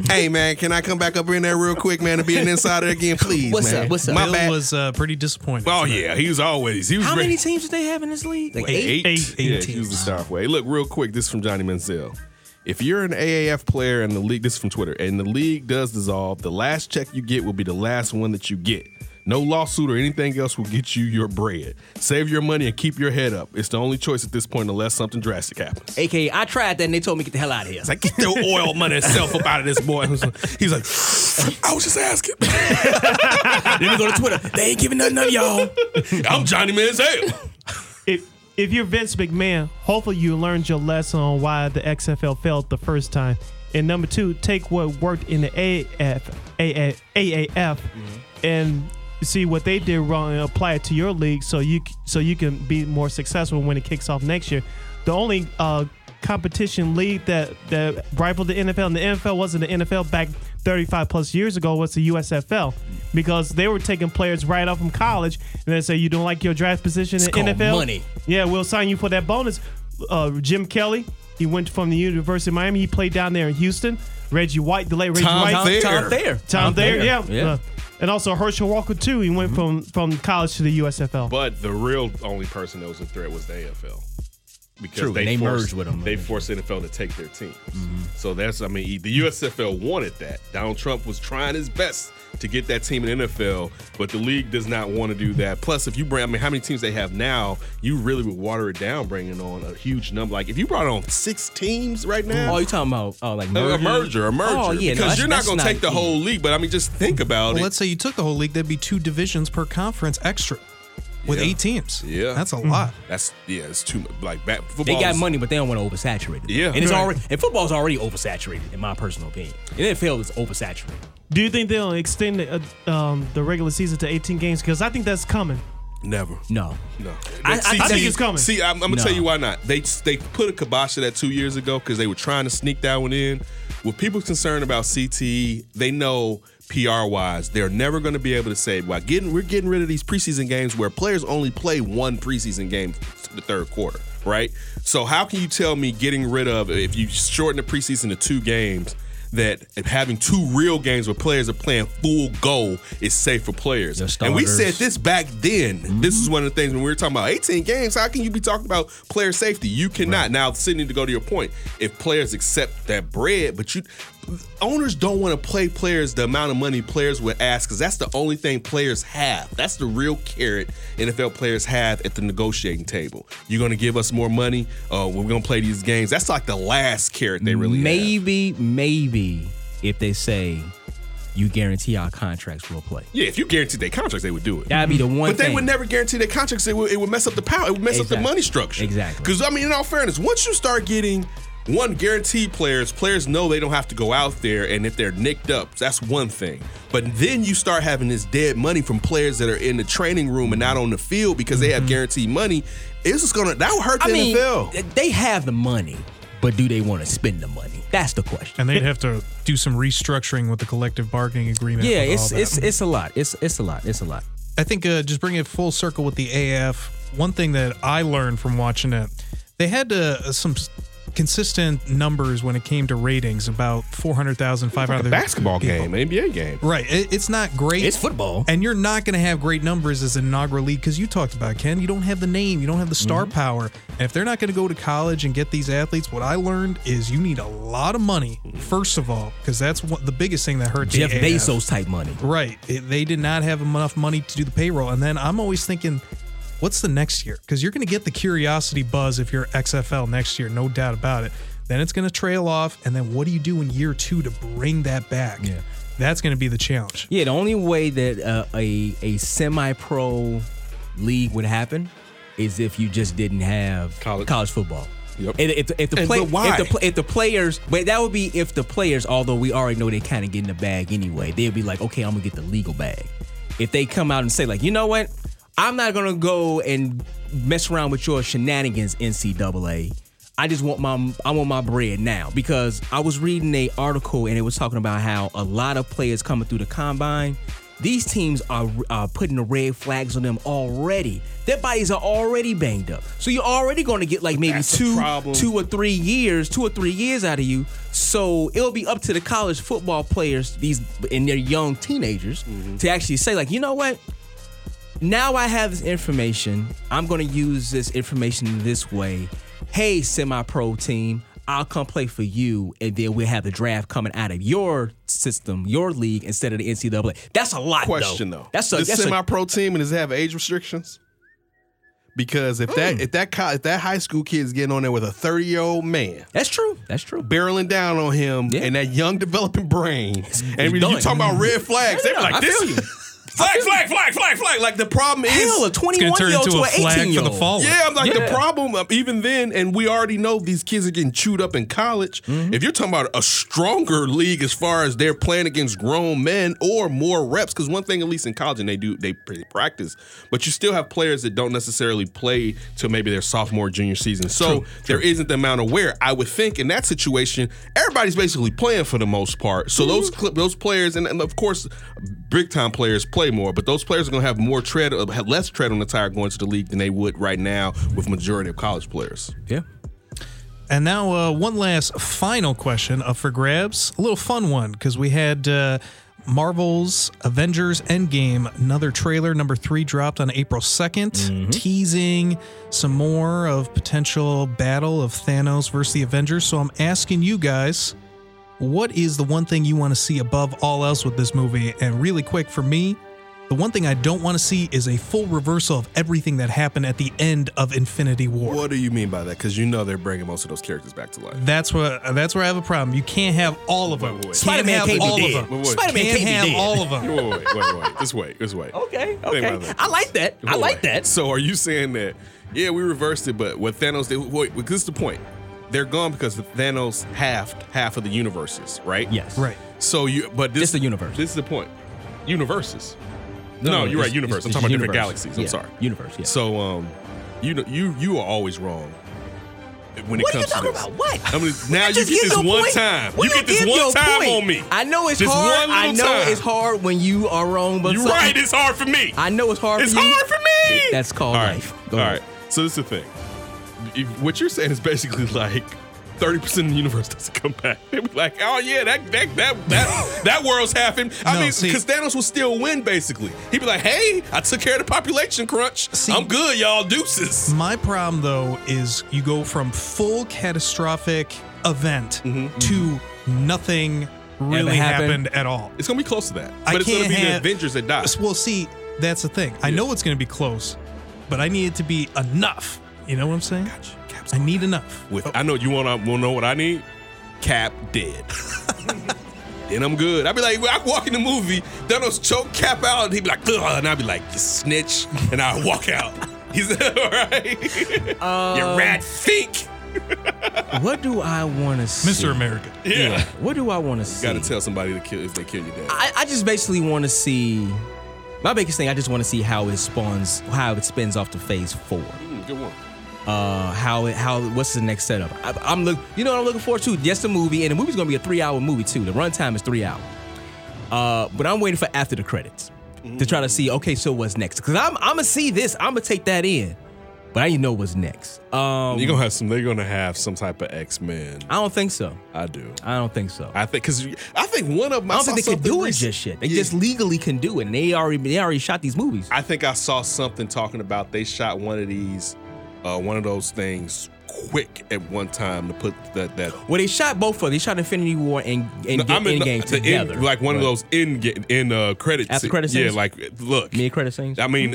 hey man, can I come back up in there real quick, man, to be an insider again, please? What's up? My Bill bad. Was pretty disappointed. Oh yeah, he was. How many teams did they have in this league? Like eight teams. He was the star way. Look, real quick, this is from Johnny Manziel. If you're an AAF player and the league, this is from Twitter, and the league does dissolve, the last check you get will be the last one that you get. No lawsuit or anything else will get you your bread. Save your money and keep your head up. It's the only choice at this point unless something drastic happens. AKA, I tried that and they told me get the hell out of here. It's like, get your oil money and self up out of this boy. He's like, I was just asking. Then we go to Twitter. They ain't giving nothing to y'all. I'm Johnny Manziel. If you're Vince McMahon, hopefully you learned your lesson on why the XFL failed the first time. And number two, take what worked in the AAF mm-hmm. and see what they did wrong and apply it to your league so you can be more successful when it kicks off next year. The only competition league that rivaled the NFL, and the NFL wasn't the NFL back 35 plus years ago, was the USFL, because they were taking players right off from college and they say, you don't like your draft position in NFL? Money. Yeah, we'll sign you for that bonus. Jim Kelly, he went from the University of Miami. He played down there in Houston. Reggie White, the late Reggie White. Tom Thayer, yeah. And also Herschel Walker, too. He went mm-hmm. from college to the USFL. But the real only person that was a threat was the AFL. Because true, they merged with them. They forced NFL to take their teams. Mm-hmm. So the USFL wanted that. Donald Trump was trying his best to get that team in the NFL, but the league does not want to do that. Plus, if you bring, how many teams they have now, you really would water it down bringing on a huge number. Like, if you brought on 6 teams right now. Oh, you're talking about, like merger? A merger. Oh, yeah, because you're not going to take the whole league, but I mean, just think about it. Let's say you took the whole league, there'd be 2 divisions per conference extra. With 8 teams. Yeah. That's a lot. It's too much. Like, football. They got money, but they don't want to oversaturate it. Yeah. And football's already oversaturated, in my personal opinion. And NFL is oversaturated. Do you think they'll extend the regular season to 18 games? Because I think that's coming. Never. No. I think it's coming. See, I'm going to tell you why not. They put a kibosh to that 2 years ago because they were trying to sneak that one in. With people concerned about CTE, they know PR-wise, they're never going to be able to say, we're getting rid of these preseason games where players only play one preseason game the third quarter, right? So how can you tell me getting rid of, if you shorten the preseason to 2 games, that having 2 real games where players are playing full goal is safe for players? And we said this back then. Mm-hmm. This is one of the things when we were talking about 18 games, how can you be talking about player safety? You cannot. Right. Now, Sydney, to go to your point, if players accept that bread, but owners don't want to pay players the amount of money players would ask because that's the only thing players have. That's the real carrot NFL players have at the negotiating table. You're going to give us more money? We're going to play these games. That's like the last carrot they really have. Maybe if they say you guarantee our contracts will play. Yeah, if you guarantee their contracts, they would do it. That'd be the one thing. But they would never guarantee their contracts. It would mess up the power. It would mess up the money structure. Exactly. Because, I mean, in all fairness, once you start getting one, guaranteed players know they don't have to go out there, and if they're nicked up, that's one thing. But then you start having this dead money from players that are in the training room and not on the field because they have guaranteed money. It's just that would hurt the NFL. They have the money, but do they want to spend the money? That's the question. And they'd have to do some restructuring with the collective bargaining agreement. Yeah, it's a lot. It's a lot. I think just bringing it full circle with the AF, one thing that I learned from watching it, they had some consistent numbers when it came to ratings, about 400,000, 500,000. Like a basketball game, NBA game. Right. It's not great. It's football. And you're not going to have great numbers as an inaugural league because you talked about, Ken, you don't have the name. You don't have the star power. And if they're not going to go to college and get these athletes, what I learned is you need a lot of money, first of all, because that's the biggest thing that hurt Jeff Bezos-type money. Right. They did not have enough money to do the payroll. And then I'm always thinking, what's the next year? Because you're going to get the curiosity buzz if you're XFL next year, no doubt about it. Then it's going to trail off, and then what do you do in year 2 to bring that back? Yeah. That's going to be the challenge. Yeah, the only way that a semi-pro league would happen is if you just didn't have college football. Yep. And if the players, although we already know they kind of get in the bag anyway, they'd be like, okay, I'm going to get the legal bag. If they come out and say, like, you know what? I'm not going to go and mess around with your shenanigans, NCAA. I just want my bread now. Because I was reading an article and it was talking about how a lot of players coming through the combine, these teams are putting the red flags on them already. Their bodies are already banged up. So you're already going to get like maybe two or three years out of you. So it'll be up to the college football players, these and their young teenagers, to actually say, like, you know what? Now I have this information. I'm going to use this information this way. Hey, semi-pro team, I'll come play for you, and then we'll have the draft coming out of your system, your league, instead of the NCAA. That's a lot, though. That's a semi-pro team, and does it have age restrictions? Because if that high school kid's getting on there with a 30-year-old man, that's true, barreling down on him and that young developing brain, and you talking about red flags, they're like, this. Flag. Like, the problem is... Hell, a 21-year-old to an 18-year-old. Yeah, I'm like, the problem, even then, and we already know these kids are getting chewed up in college. Mm-hmm. If you're talking about a stronger league as far as they're playing against grown men or more reps, because one thing, at least in college, and they practice, but you still have players that don't necessarily play till maybe their sophomore, junior season. So there isn't the amount of wear. I would think in that situation, everybody's basically playing for the most part. So those players, and of course, big-time players play more, but those players are going to have less tread on the tire going to the league than they would right now with majority of college players. Yeah. And now one last final question up for grabs. A little fun one, because we had Marvel's Avengers Endgame, another trailer, number 3, dropped on April 2nd, teasing some more of potential battle of Thanos versus the Avengers. So I'm asking you guys, what is the one thing you want to see above all else with this movie? And really quick, for me, the one thing I don't want to see is a full reversal of everything that happened at the end of Infinity War. What do you mean by that? Because you know they're bringing most of those characters back to life. That's where I have a problem. You can't have all of them. Spider-Man can't be dead. Spider-Man can't have all of them. Wait. Just wait. Okay. I like that. So are you saying that, yeah, we reversed it, but what Thanos did, wait, this is the point. They're gone because Thanos half of the universes, right? Yes. Right. So this is the universe. This is the point. Universes. No, you're right. Universe. I'm talking about different galaxies. I'm sorry. Universe. Yeah. So, you are always wrong when it comes to this. What are you talking about? What? I mean, now you get this one time. You get this one time on me. I know it's hard. I know it's hard when you are wrong. But you're right. It's hard for me. I know it's hard. It's hard for me. That's called life. All right. So this is the thing. What you're saying is basically like 30% of the universe doesn't come back. They be like, oh yeah, that world's happened. I mean, because Thanos will still win, basically. He'd be like, hey, I took care of the population crunch. I'm good, y'all. Deuces. My problem, though, is you go from full catastrophic event to nothing really happened at all. It's going to be close to that. But it's going to be the Avengers that die. Well, see, that's the thing. Yeah. I know it's going to be close, but I need it to be enough. You know what I'm saying? Gotcha. I need enough. I know you want to know what I need? Cap dead. Then I'm good. I'd be like, I walk in the movie, Thanos choke Cap out, and he'd be like, ugh, and I'd be like, you snitch, and I'd walk out. He's like, all right. You rat fink. What do I want to see? Mr. America. Yeah. What do I want to see? You got to tell somebody if they kill your dad. I just basically want to see, my biggest thing, I just want to see how it spins off to phase 4. Good one. What's the next setup? You know what I'm looking forward to? Yes, the movie, and the movie's gonna be a 3-hour movie too. The runtime is 3 hours. But I'm waiting for after the credits to try to see. Okay, so what's next? Because I'm gonna see this. I'm gonna take that in. But I didn't know what's next. They're gonna have some type of X-Men. I don't think so. I do. I don't think so. I think one of them. I don't think they can do it. They just legally can do it. And they already shot these movies. I think I saw something talking about they shot one of these. One of those things quick at one time to put that. Well, they shot both of them. They shot Infinity War and Endgame together. Of those credit scenes. After credit scenes? Yeah, mid-credit scenes? I mean,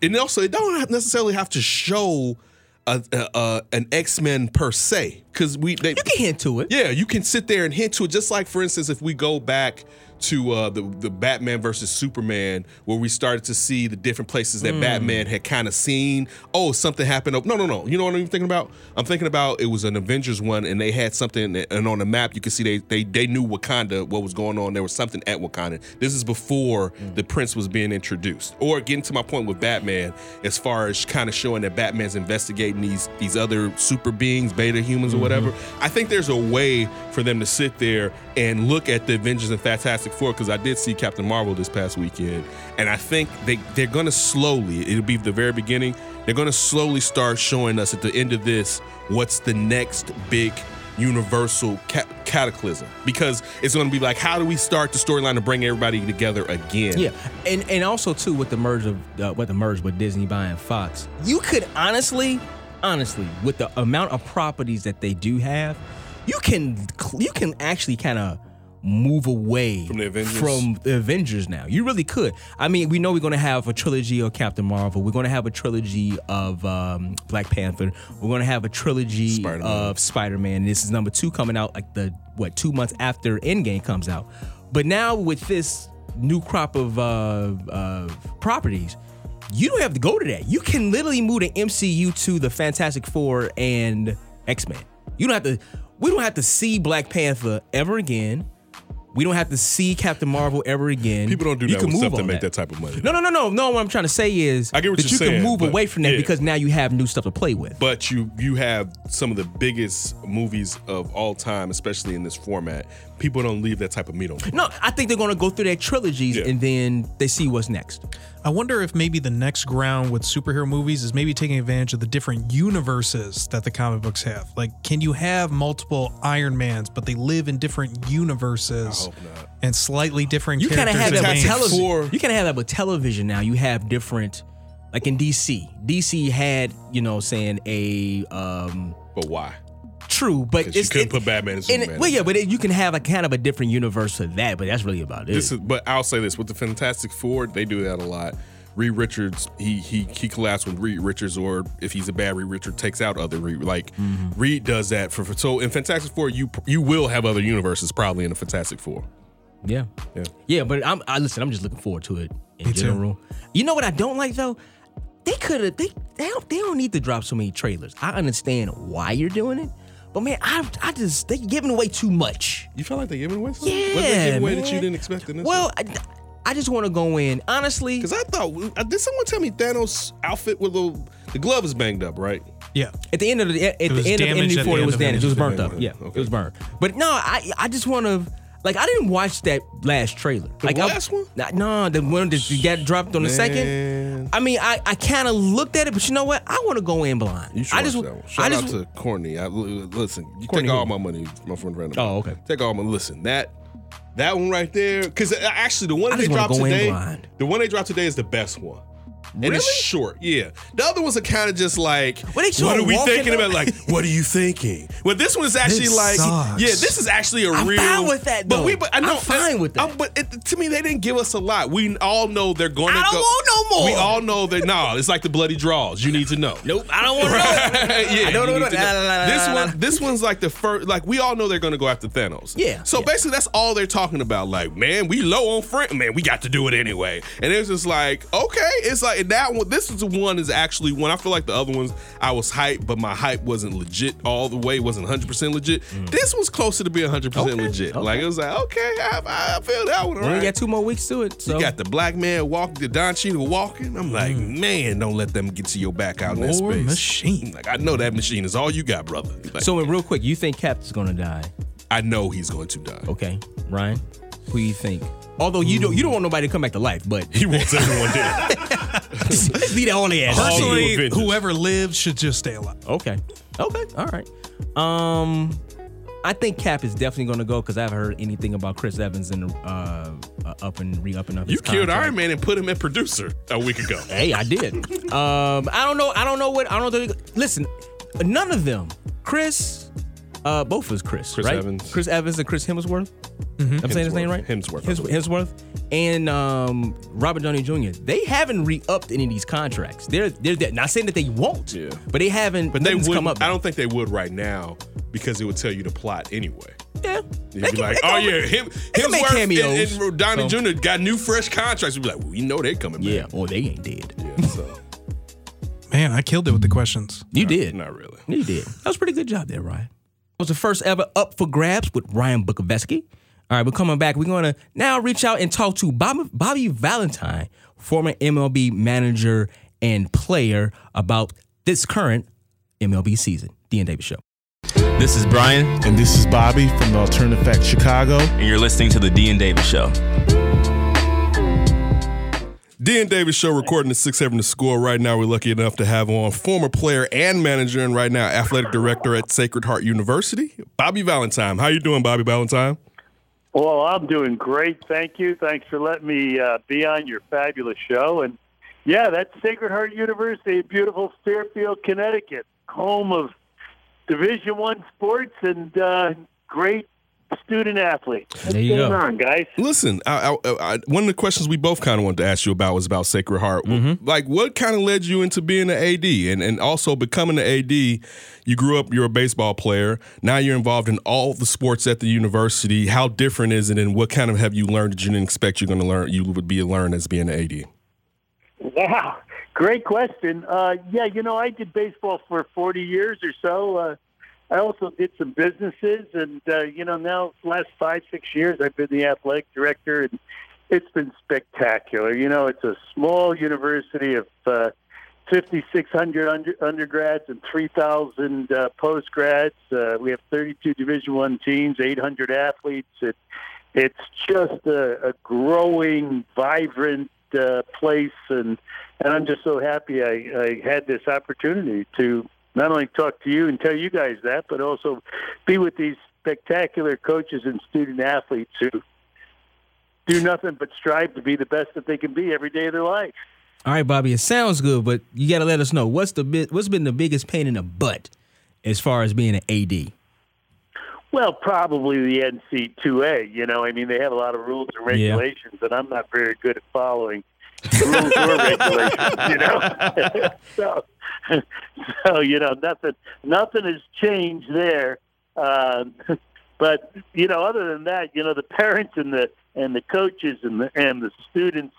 and also, they don't necessarily have to show an X-Men per se. You can hint to it. Yeah, you can sit there and hint to it. Just like, for instance, if we go back to the Batman versus Superman, where we started to see the different places that Batman had kind of seen. Oh, something happened. No. You know what I'm thinking about? I'm thinking about it was an Avengers one, and they had something, and on the map you could see they knew Wakanda, what was going on. There was something at Wakanda. This is before the Prince was being introduced. Or getting to my point with Batman, as far as kind of showing that Batman's investigating these other super beings, beta humans or whatever. I think there's a way for them to sit there and look at the Avengers and Fantastic Four, because I did see Captain Marvel this past weekend, and I think they're going to slowly, it'll be the very beginning, they're going to slowly start showing us at the end of this what's the next big universal cataclysm, because it's going to be like, how do we start the storyline to bring everybody together again? Yeah, and also too, with the merge with Disney buying Fox, you could honestly, with the amount of properties that they do have, you can actually kind of move away from the Avengers now. You really could. I mean, we know we're going to have a trilogy of Captain Marvel. We're going to have a trilogy of Black Panther. We're going to have a trilogy of Spider-Man. This is number 2 coming out like 2 months after Endgame comes out. But now with this new crop of properties, you don't have to go to that. You can literally move the MCU to the Fantastic Four and X-Men. We don't have to see Black Panther ever again. We don't have to see Captain Marvel ever again. People don't do that with stuff that make that type of money. No. What I'm trying to say is that you can move away from that because now you have new stuff to play with. But you have some of the biggest movies of all time, especially in this format. People don't leave that type of meat on. No, I think they're going to go through their trilogies and then they see what's next. I wonder if maybe the next ground with superhero movies is maybe taking advantage of the different universes that the comic books have. Like, can you have multiple Iron Mans, but they live in different universes and slightly different characters? You kind of have that with television now. You have different, like in DC. DC had, but why? True, but you couldn't put Batman and Superman. You can have a kind of a different universe for that, but that's really about it. But I'll say this: with the Fantastic Four, they do that a lot. Reed Richards, he collabs with Reed Richards, or if he's a bad Reed Richards, takes out other Reed. Reed does that for so in Fantastic Four, you will have other universes probably in the Fantastic Four. Yeah. But I'm just looking forward to it in general. You know what I don't like though? They don't need to drop so many trailers. I understand why you're doing it. But man, they're giving away too much. You feel like they're giving away something? Yeah, what did they give away that you didn't expect in this? Well, I just want to go in, honestly. Because I thought, did someone tell me Thanos' outfit with the glove is banged up, right? Yeah. At the end of Infinity War, it was damaged. It was burnt up. Yeah, okay. It was burnt. But no, I just want to, I didn't watch that last trailer. The last one? No, the one that you got dropped on the second. I mean, I kind of looked at it, but you know what? I want to go in blind. You should watch that one. Shout out to Courtney. Listen, you Courtney take all my money, my friend Randall. Oh, okay. Take all my that one right there, because actually the one they dropped today is the best one. Really? And it's short, yeah. The other ones are kind of just like, what are we thinking about? Like, what are you thinking? Well, this one is actually this is actually a real. I'm fine with that, though. I'm fine with that. But to me, they didn't give us a lot. We all know they're going to go. I don't want no more. We all know that, it's like the bloody draws. You need to know. Nope, I don't want to know. Yeah, this one's like the first, we all know they're going to go after Thanos. Yeah. So basically, that's all they're talking about. Like, man, we low on friend. Man, we got to do it anyway. And it was just like, okay, it's like, that one, this is the one is actually one. I feel like the other ones I was hyped, but my hype wasn't legit all the way. Wasn't 100% legit. This was closer to be 100% legit. Okay. It was like, okay, I feel that one. We got 2 more weeks to it. So. You got the black man walking, the Don Cheadle walking. I'm like, man, don't let them get to your back out in that space. Machine. I know that machine is all you got, brother. Real quick, you think Captain's gonna die? I know he's going to die. Okay, Ryan, who do you think? Although you don't want nobody to come back to life, but he wants everyone dead. Leave that on the ass. Personally, whoever lives should just stay alive. Okay. All right. I think Cap is definitely going to go because I haven't heard anything about Chris Evans and re-upping up. You killed Iron Man and put him at producer a week ago. Hey, I did. Listen, none of them. Chris. Both was Chris, right? Chris Evans and Chris Hemsworth. Mm-hmm. I'm saying his name right? Hemsworth. And Robert Downey Jr. They haven't re-upped any of these contracts. They're not saying that they won't, but they haven't. But they would. I don't think they would right now because it would tell you the plot anyway. Yeah. You'd be like, Hemsworth and Downey Jr. got new fresh contracts. You'd be like, well, we know they're coming back. Yeah. Well, they ain't dead. Yeah. So. Man, I killed it with the questions. You did. Not really. You did. That was a pretty good job there, Ryan. Was the first ever Up for Grabs with Ryan Bukovetsky. All right, we're coming back. We're going to now reach out and talk to Bobby Valentine, former MLB manager and player, about this current MLB season. D.N. Davis Show. This is Brian. And this is Bobby from the Alternative Fact Chicago. And you're listening to the D.N. Davis Show. D.N. Davis Show, recording at 6-7 The Score. Right now, we're lucky enough to have on former player and manager, and right now, athletic director at Sacred Heart University, Bobby Valentine. How you doing, Bobby Valentine? Well, I'm doing great. Thank you. Thanks for letting me be on your fabulous show. And, yeah, that's Sacred Heart University, beautiful Fairfield, Connecticut, home of Division I sports and great student athlete. What's there you going go. On, guys? Listen, one of the questions we both kind of wanted to ask you about was about Sacred Heart. Mm-hmm. Like, what kind of led you into being an AD and also becoming an AD? You grew up, you're a baseball player. Now you're involved in all the sports at the university. How different is it, and what kind of have you learned that you didn't expect you're going to learn? You would be learned as being an AD. Wow, great question. I did baseball for 40 years or so. I also did some businesses, and, now the last 5-6 years I've been the athletic director, and it's been spectacular. You know, it's a small university of 5,600 undergrads and 3,000 postgrads. We have 32 Division I teams, 800 athletes. It's just a growing, vibrant place, and I'm just so happy I had this opportunity to not only talk to you and tell you guys that, but also be with these spectacular coaches and student athletes who do nothing but strive to be the best that they can be every day of their life. All right, Bobby, it sounds good, but you got to let us know what's been the biggest pain in the butt as far as being an AD. Well, probably the NCAA. You know, I mean, they have a lot of rules and regulations, and I'm not very good at following rules or regulations. You know, so nothing has changed there. But other than that, the parents and the coaches and the students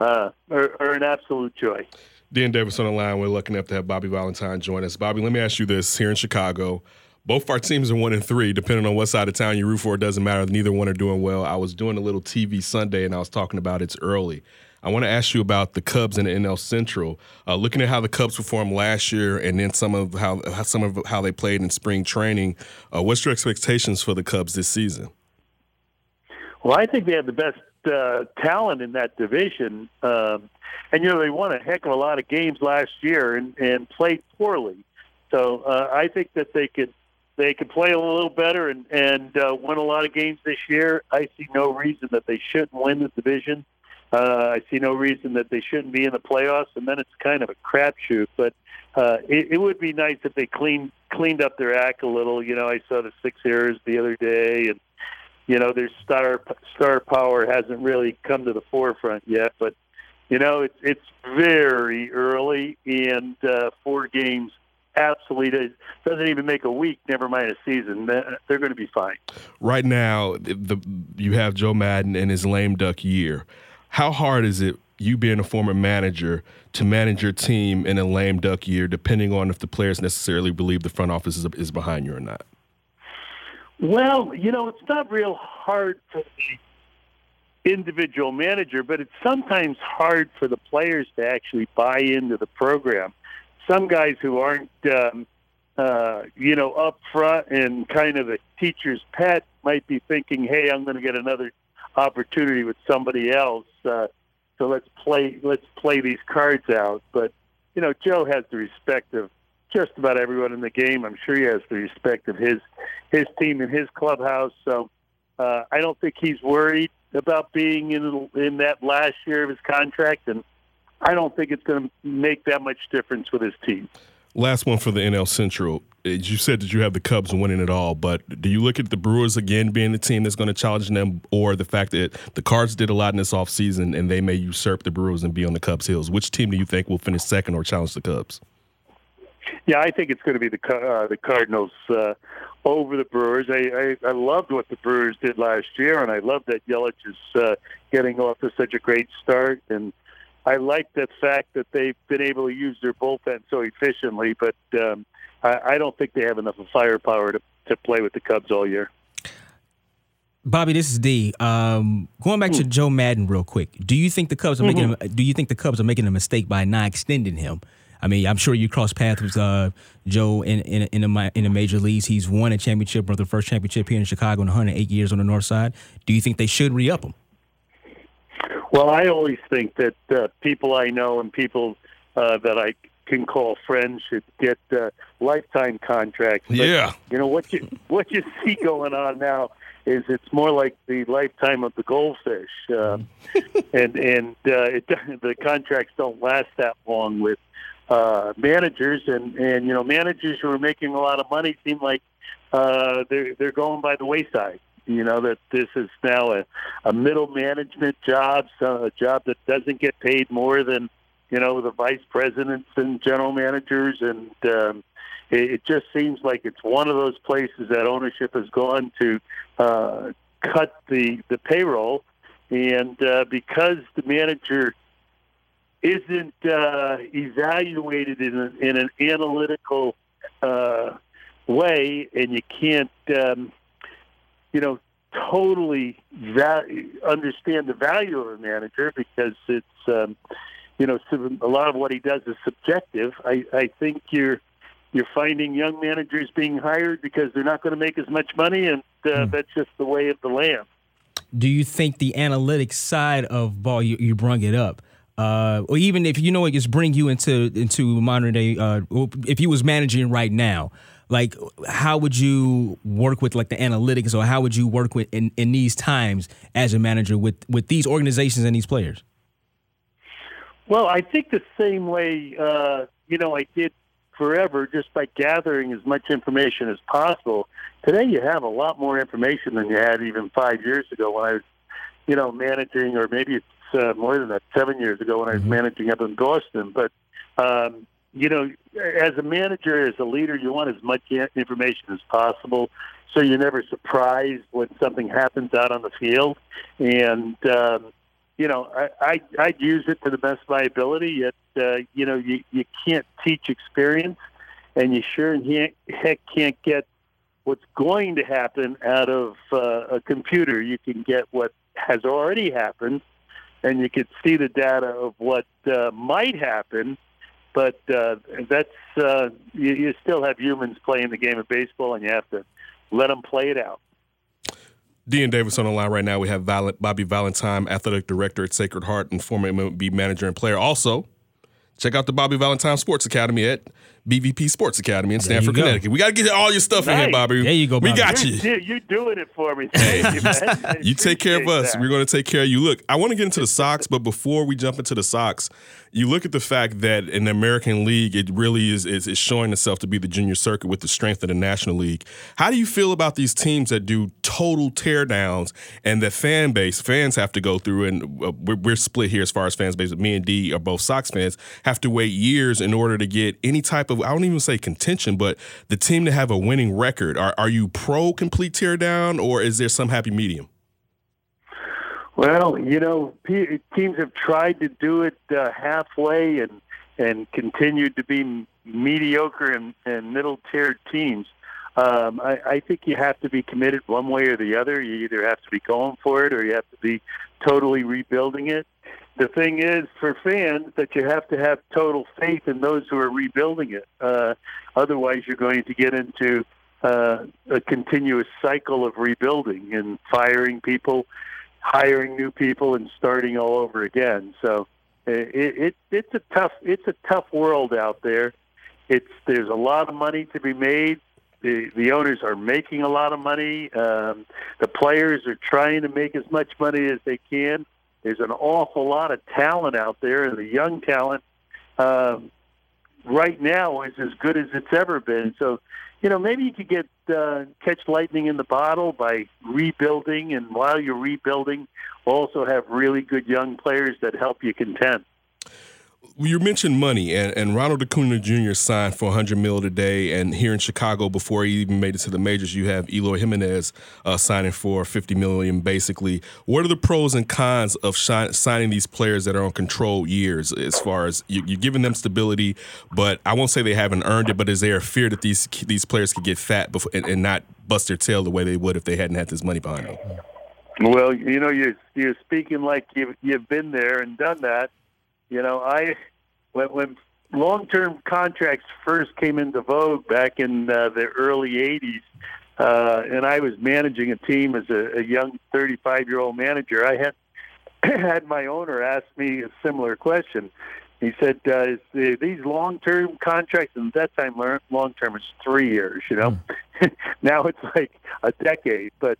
are an absolute joy. Dan Davis on the line. We're lucky enough to have Bobby Valentine join us. Bobby, let me ask you this: here in Chicago, both of our teams are 1-3. Depending on what side of town you root for, it doesn't matter. Neither one are doing well. I was doing a little TV Sunday, and I was talking about it's early. I want to ask you about the Cubs in the NL Central. Looking at how the Cubs performed last year, and then some of how they played in spring training, what's your expectations for the Cubs this season? Well, I think they have the best talent in that division, and they won a heck of a lot of games last year and played poorly. So I think that they could play a little better and win a lot of games this year. I see no reason that they shouldn't win the division. I see no reason that they shouldn't be in the playoffs, and then it's kind of a crapshoot. But it would be nice if they cleaned up their act a little. You know, I saw the 6 errors the other day, and their star power hasn't really come to the forefront yet. But it's very early, and 4 games. Absolutely doesn't even make a week, never mind a season. They're going to be fine. Right now, you have Joe Madden in his lame duck year. How hard is it, you being a former manager, to manage your team in a lame duck year, depending on if the players necessarily believe the front office is behind you or not? Well, it's not real hard for the individual manager, but it's sometimes hard for the players to actually buy into the program. Some guys who aren't, up front and kind of a teacher's pet might be thinking, hey, I'm going to get another opportunity with somebody else. So let's play these cards out. But, Joe has the respect of just about everyone in the game. I'm sure he has the respect of his team and his clubhouse. So I don't think he's worried about being in that last year of his contract, and I don't think it's going to make that much difference with his team. Last one for the NL Central. You said that you have the Cubs winning it all, but do you look at the Brewers again being the team that's going to challenge them, or the fact that the Cards did a lot in this offseason and they may usurp the Brewers and be on the Cubs' heels? Which team do you think will finish second or challenge the Cubs? Yeah, I think it's going to be the Cardinals over the Brewers. I loved what the Brewers did last year, and I love that Yelich is getting off to such a great start, and I like the fact that they've been able to use their bullpen so efficiently, but I don't think they have enough of firepower to play with the Cubs all year. Bobby, this is D. Going back to Joe Madden real quick, do you think the Cubs are making? Mm-hmm. Do you think the Cubs are making a mistake by not extending him? I mean, I'm sure you crossed paths with Joe in the major leagues. He's won a championship, or the first championship here in Chicago in 108 years on the North Side. Do you think they should re-up him? Well, I always think that people I know and people that I can call friends should get lifetime contracts. But, what you see going on now is it's more like the lifetime of the goldfish, and the contracts don't last that long with managers. And managers who are making a lot of money seem like they're going by the wayside. you know, that this is now a middle management job, so a job that doesn't get paid more than, you know, the vice presidents and general managers. And it just seems like it's one of those places that ownership has gone to cut the payroll. And because the manager isn't evaluated in an analytical way, and you can't, you know, totally understand the value of a manager because it's, you know, a lot of what he does is subjective. I think you're finding young managers being hired because they're not going to make as much money, and that's just the way of the land. Do you think the analytics side of ball, you brought it up, or even if, you know, it just bring you into modern day, if you was managing right now, like how would you work with like the analytics, or how would you work with in these times as a manager with these organizations and these players? Well, I think the same way, you know, I did forever, just by gathering as much information as possible. Today you have a lot more information than you had even 5 years ago when I was, you know, managing, or maybe it's more than that, 7 years ago when I was managing up in Boston. But, you know, as a manager, as a leader, you want as much information as possible so you're never surprised when something happens out on the field. And, you know, I'd use it to the best of my ability, yet, you know, you can't teach experience, and you sure heck can't get what's going to happen out of a computer. You can get what has already happened, and you can see the data of what might happen, but that's you still have humans playing the game of baseball, and you have to let them play it out. D.N. Davis on the line right now. We have Bobby Valentine, athletic director at Sacred Heart and former MLB manager and player. Also, check out the Bobby Valentine Sports Academy at BVP Sports Academy in Stamford, Connecticut. We got to get all your stuff in here, Bobby. There you go, Bobby. We got you. You're doing it for me. Thank you, man. You take care of us. That. We're going to take care of you. Look, I want to get into the Sox, but before we jump into the Sox, you look at the fact that in the American League, it really is showing itself to be the junior circuit with the strength of the National League. How do you feel about these teams that do total teardowns and that fans have to go through? And we're split here as far as fans base. Me and D are both Sox fans, have to wait years in order to get any type of, I don't even say contention, but the team to have a winning record. Are you pro complete teardown, or is there some happy medium? Well, you know, teams have tried to do it halfway and continued to be mediocre and middle-tier teams. I think you have to be committed one way or the other. You either have to be going for it, or you have to be totally rebuilding it. The thing is, for fans, that you have to have total faith in those who are rebuilding it. Otherwise, you're going to get into a continuous cycle of rebuilding and firing people, hiring new people, and starting all over again. So it's a tough world out there. There's a lot of money to be made. The owners are making a lot of money. The players are trying to make as much money as they can. There's an awful lot of talent out there, and the young talent right now is as good as it's ever been. So, you know, maybe you could catch lightning in the bottle by rebuilding, and while you're rebuilding, also have really good young players that help you contend. You mentioned money, and Ronald Acuña Jr. signed for $100 million today, and here in Chicago, before he even made it to the majors, you have Eloy Jimenez signing for $50 million, basically. What are the pros and cons of signing these players that are on controlled years, as far as you're giving them stability, but I won't say they haven't earned it, but is there a fear that these players could get fat and not bust their tail the way they would if they hadn't had this money behind them? Well, you know, you're speaking like you've been there and done that. You know, when long-term contracts first came into vogue back in the early 80s, and I was managing a team as a young 35-year-old manager, I had my owner ask me a similar question. He said, these long-term contracts, and at that time long-term was 3 years, you know. Now it's like a decade. But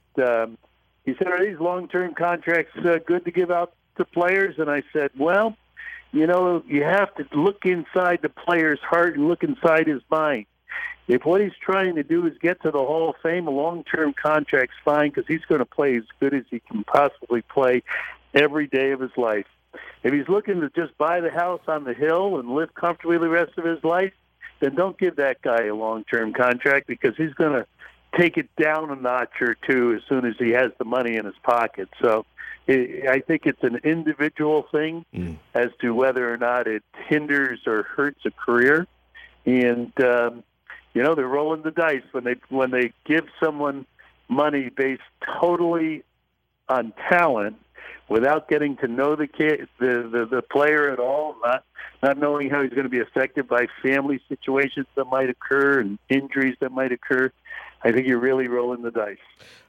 he said, are these long-term contracts good to give out to players? And I said, well, you know, you have to look inside the player's heart and look inside his mind. If what he's trying to do is get to the Hall of Fame, a long-term contract's fine because he's going to play as good as he can possibly play every day of his life. If he's looking to just buy the house on the hill and live comfortably the rest of his life, then don't give that guy a long-term contract because he's going to take it down a notch or two as soon as he has the money in his pocket. So I think it's an individual thing as to whether or not it hinders or hurts a career. And, you know, they're rolling the dice when they give someone money based totally on talent without getting to know the kid, the player at all, not knowing how he's going to be affected by family situations that might occur and injuries that might occur. I think you're really rolling the dice.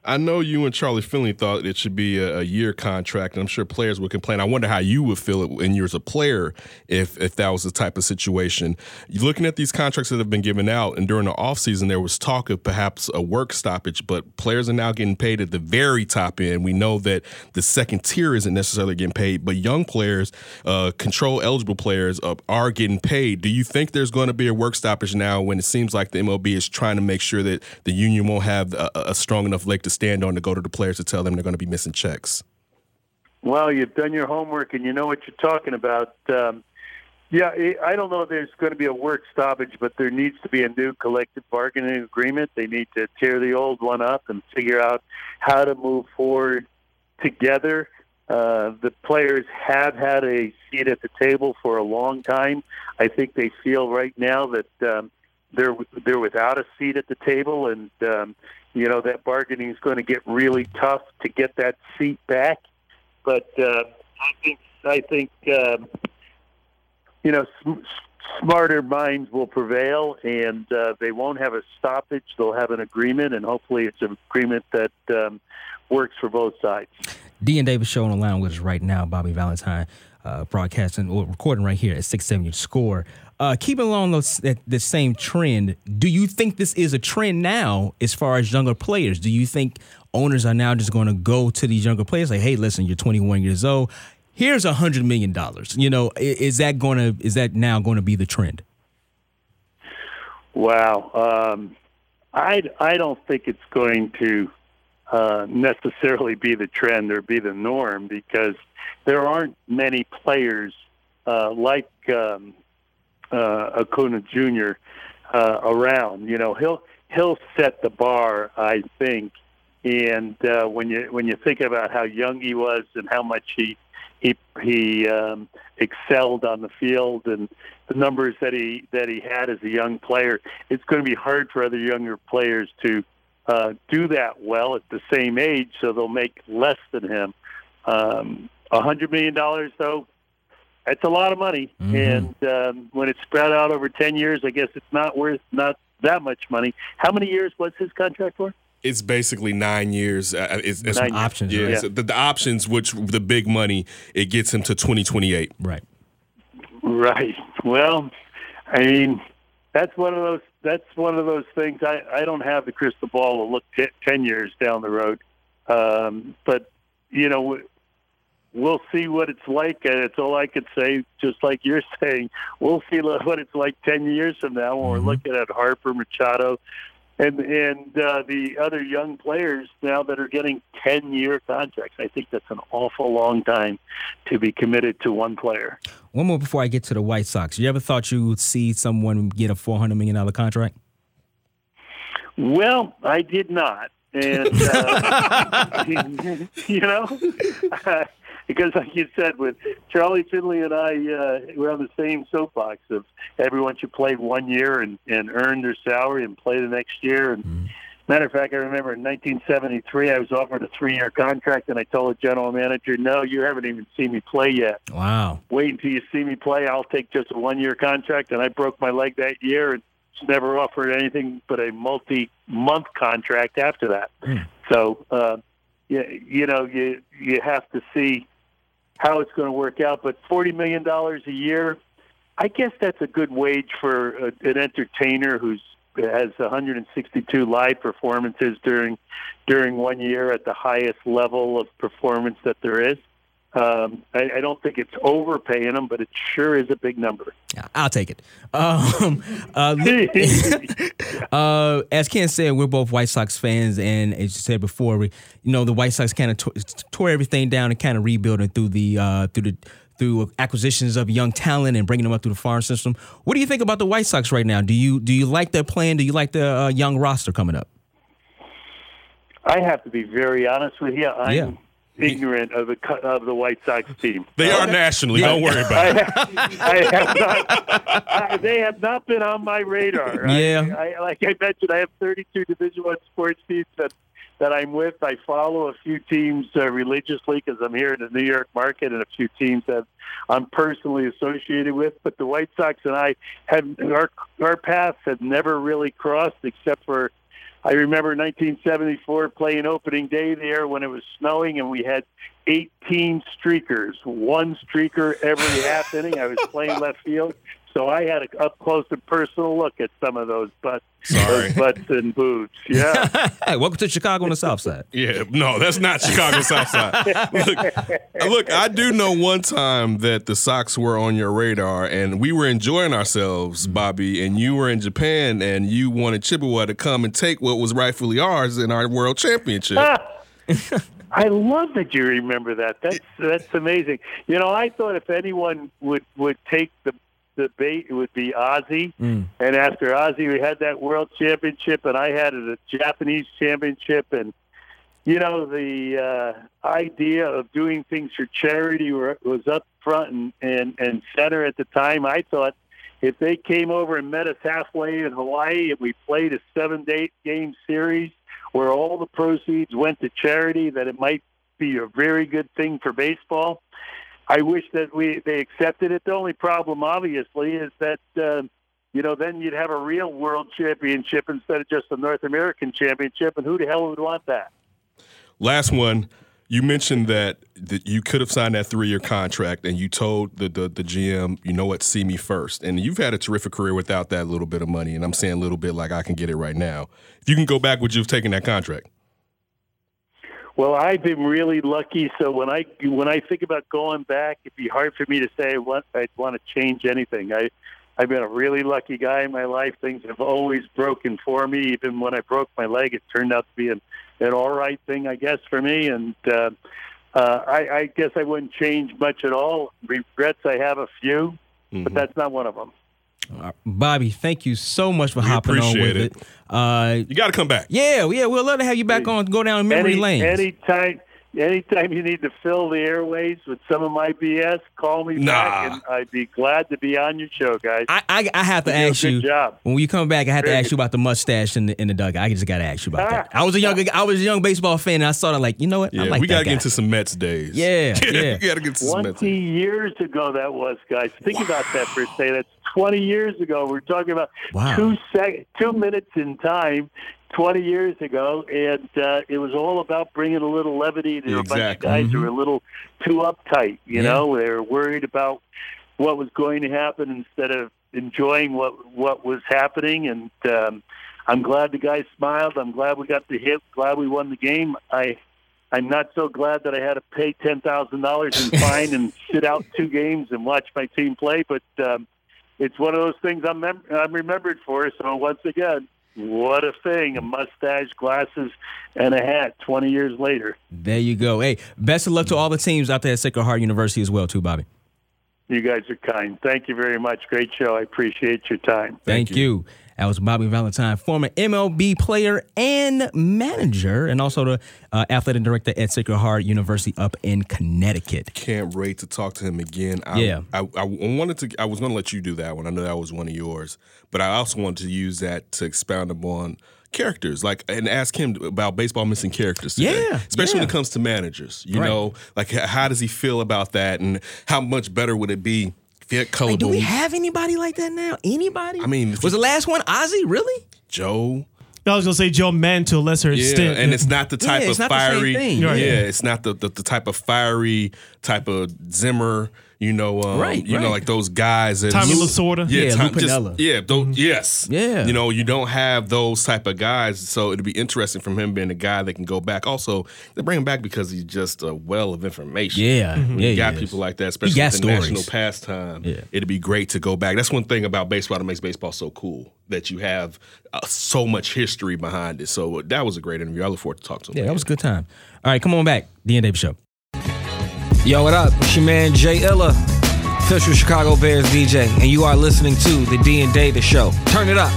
I know you and Charlie Finley thought it should be a year contract, and I'm sure players would complain. I wonder how you would feel it when you're as a player if that was the type of situation. You're looking at these contracts that have been given out, and during the offseason there was talk of perhaps a work stoppage, but players are now getting paid at the very top end. We know that the second tier isn't necessarily getting paid, but young players, control-eligible players, are getting paid. Do you think there's going to be a work stoppage now when it seems like the MLB is trying to make sure that the union won't have a strong enough leg to stand on to go to the players to tell them they're going to be missing checks? Well, you've done your homework and you know what you're talking about. I don't know if there's going to be a work stoppage, but there needs to be a new collective bargaining agreement. They need to tear the old one up and figure out how to move forward together. The players have had a seat at the table for a long time. I think they feel right now that they're without a seat at the table, and you know that bargaining is going to get really tough to get that seat back. But I think you know, smarter minds will prevail, and they won't have a stoppage. They'll have an agreement, and hopefully it's an agreement that works for both sides. D.N. Davis Show on the line with us right now. Bobby Valentine broadcasting or recording right here at 670 Score. Keeping along the same trend, do you think this is a trend now as far as younger players? Do you think owners are now just going to go to these younger players like, hey, listen, you're 21 years old. Here's $100 million. You know, is that now going to be the trend? Wow. I don't think it's going to necessarily be the trend or be the norm because there aren't many players like Acuña Jr. Around. You know, he'll set the bar, I think. And when you think about how young he was and how much he excelled on the field and the numbers that he had as a young player, it's going to be hard for other younger players to do that well at the same age. So they'll make less than him. $100 million though. That's a lot of money, and when it's spread out over 10 years, I guess it's not worth not that much money. How many years was his contract for? It's basically 9 years. It's 9 years. Options. Yeah, right? The options, which the big money, it gets him to 2028. Right. Well, I mean, that's one of those things. I don't have the crystal ball to look 10 years down the road, but you know. We'll see what it's like, and it's all I could say, just like you're saying. We'll see what it's like 10 years from now when we're looking at Harper, Machado, and the other young players now that are getting 10-year contracts. I think that's an awful long time to be committed to one player. One more before I get to the White Sox. You ever thought you would see someone get a $400 million contract? Well, I did not. And, you know, because like you said, with Charlie Finley and I, we're on the same soapbox of everyone should play 1 year and earn their salary and play the next year. And matter of fact, I remember in 1973, I was offered a 3-year contract, and I told the general manager, no, you haven't even seen me play yet. Wow. Wait until you see me play. I'll take just a 1-year contract. And I broke my leg that year and never offered anything but a multi-month contract after that. So, you have to see how it's going to work out. But $40 million a year, I guess that's a good wage for an entertainer who has 162 live performances during 1 year at the highest level of performance that there is. I don't think it's overpaying them, but it sure is a big number. Yeah, I'll take it. As Ken said, we're both White Sox fans, and as you said before, the White Sox kind of tore everything down and kind of rebuilding through acquisitions of young talent and bringing them up through the farm system. What do you think about the White Sox right now? Do you like their plan? Do you like the young roster coming up? I have to be very honest with you. I'm ignorant of the White Sox team. They are nationally. Don't worry about it. They have not been on my radar. Yeah. Like I mentioned, I have 32 Division I sports teams that I'm with. I follow a few teams religiously because I'm here in the New York market, and a few teams that I'm personally associated with. But the White Sox and I our paths have never really crossed, except for I remember 1974 playing opening day there when it was snowing, and we had 18 streakers, one streaker every half inning. I was playing left field, so I had an up-close and personal look at some of those butts, and boots. Yeah. Hey, welcome to Chicago on the South Side. Yeah, no, that's not Chicago South Side. Look, I do know one time that the Sox were on your radar, and we were enjoying ourselves, Bobby, and you were in Japan, and you wanted Chippewa to come and take what was rightfully ours in our world championship. I love that you remember that. That's amazing. I thought if anyone would take the debate, it would be Ozzie. Mm. And after Ozzie, we had that world championship, and I had a Japanese championship. And, the idea of doing things for charity was up front and center at the time. I thought if they came over and met us halfway in Hawaii and we played a 7-8 game series, where all the proceeds went to charity, that it might be a very good thing for baseball. I wish that they accepted it. The only problem, obviously, is that then you'd have a real world championship instead of just a North American championship, and who the hell would want that? Last one. You mentioned that you could have signed that 3-year contract, and you told the GM, you know what, see me first. And you've had a terrific career without that little bit of money, and I'm saying a little bit like I can get it right now. If you can go back, would you have taken that contract? Well, I've been really lucky, so when I think about going back, it'd be hard for me to say I'd want to change anything. I've been a really lucky guy in my life. Things have always broken for me. Even when I broke my leg, it turned out to be an all right thing, I guess, for me. And I guess I wouldn't change much at all. Regrets, I have a few, but that's not one of them. Bobby, thank you so much for hopping on with it. You got to come back. Yeah, we'll love to have you back on. Go down memory lane. Anytime you need to fill the airways with some of my BS, call me back, and I'd be glad to be on your show, guys. I have to ask you. Good job. When you come back, I have to ask you about the mustache in the dugout. I just got to ask you about that. I was a young baseball fan, and I saw it like, you know what? Yeah, I like we got to get into some Mets days. Yeah. We got to get to some Mets days. 20 years ago that was, guys. Think about that for a day. That's 20 years ago. We're talking about 2 minutes in time. 20 years ago, and it was all about bringing a little levity to a bunch of guys who were a little too uptight. You know, they were worried about what was going to happen instead of enjoying what was happening. And I'm glad the guys smiled. I'm glad we got the hit. Glad we won the game. I'm not so glad that I had to pay $10,000 in fine and sit out 2 games and watch my team play. But it's one of those things I'm remembered for. So once again, what a thing, a mustache, glasses, and a hat 20 years later. There you go. Hey, best of luck to all the teams out there at Sacred Heart University as well, too, Bobby. You guys are kind. Thank you very much. Great show. I appreciate your time. Thank you. That was Bobby Valentine, former MLB player and manager, and also the athletic director at Sacred Heart University up in Connecticut. Can't wait to talk to him again. I was going to let you do that one. I know that was one of yours, but I also wanted to use that to expound upon characters, and ask him about baseball missing characters today, especially when it comes to managers. How does he feel about that, and how much better would it be? Do we have anybody like that now? Anybody? I mean, was the last one Ozzie? Really? Joe? No, I was gonna say Joe Madden to a lesser extent. And it's not the type of fiery. It's not the type of fiery type of Zimmer. You know, you know, like those guys. That Tommy Lasorda. Yeah, Lou Piniella. Yeah. You know, you don't have those type of guys, so it'll be interesting from him being a guy that can go back. Also, they bring him back because he's just a well of information. Yeah. Mm-hmm. Yeah, you got people like that, especially with the national pastime. Yeah. It'd be great to go back. That's one thing about baseball that makes baseball so cool, that you have so much history behind it. So that was a great interview. I look forward to talking to him. Yeah, later. That was a good time. All right, come on back. D.N. Davis Show. Yo, what up? It's your man, Jay Illa, official Chicago Bears DJ, and you are listening to The D.N. Davis Show. Turn it up.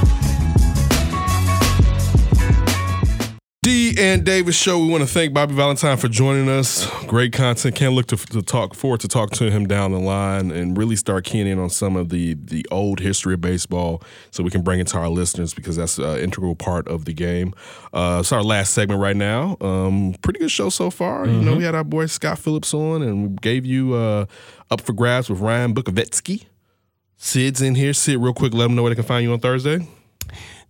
D.N. Davis Show. We want to thank Bobby Valentine for joining us. Great content. Can't look to talk to him down the line and really start keying in on some of the old history of baseball so we can bring it to our listeners, because that's an integral part of the game. It's our last segment right now. Pretty good show so far. Mm-hmm. You know, we had our boy Scott Phillips on, and we gave you Up for Grabs with Ryan Bukovetsky. Sid's in here. Sid, real quick, let them know where they can find you on Thursday.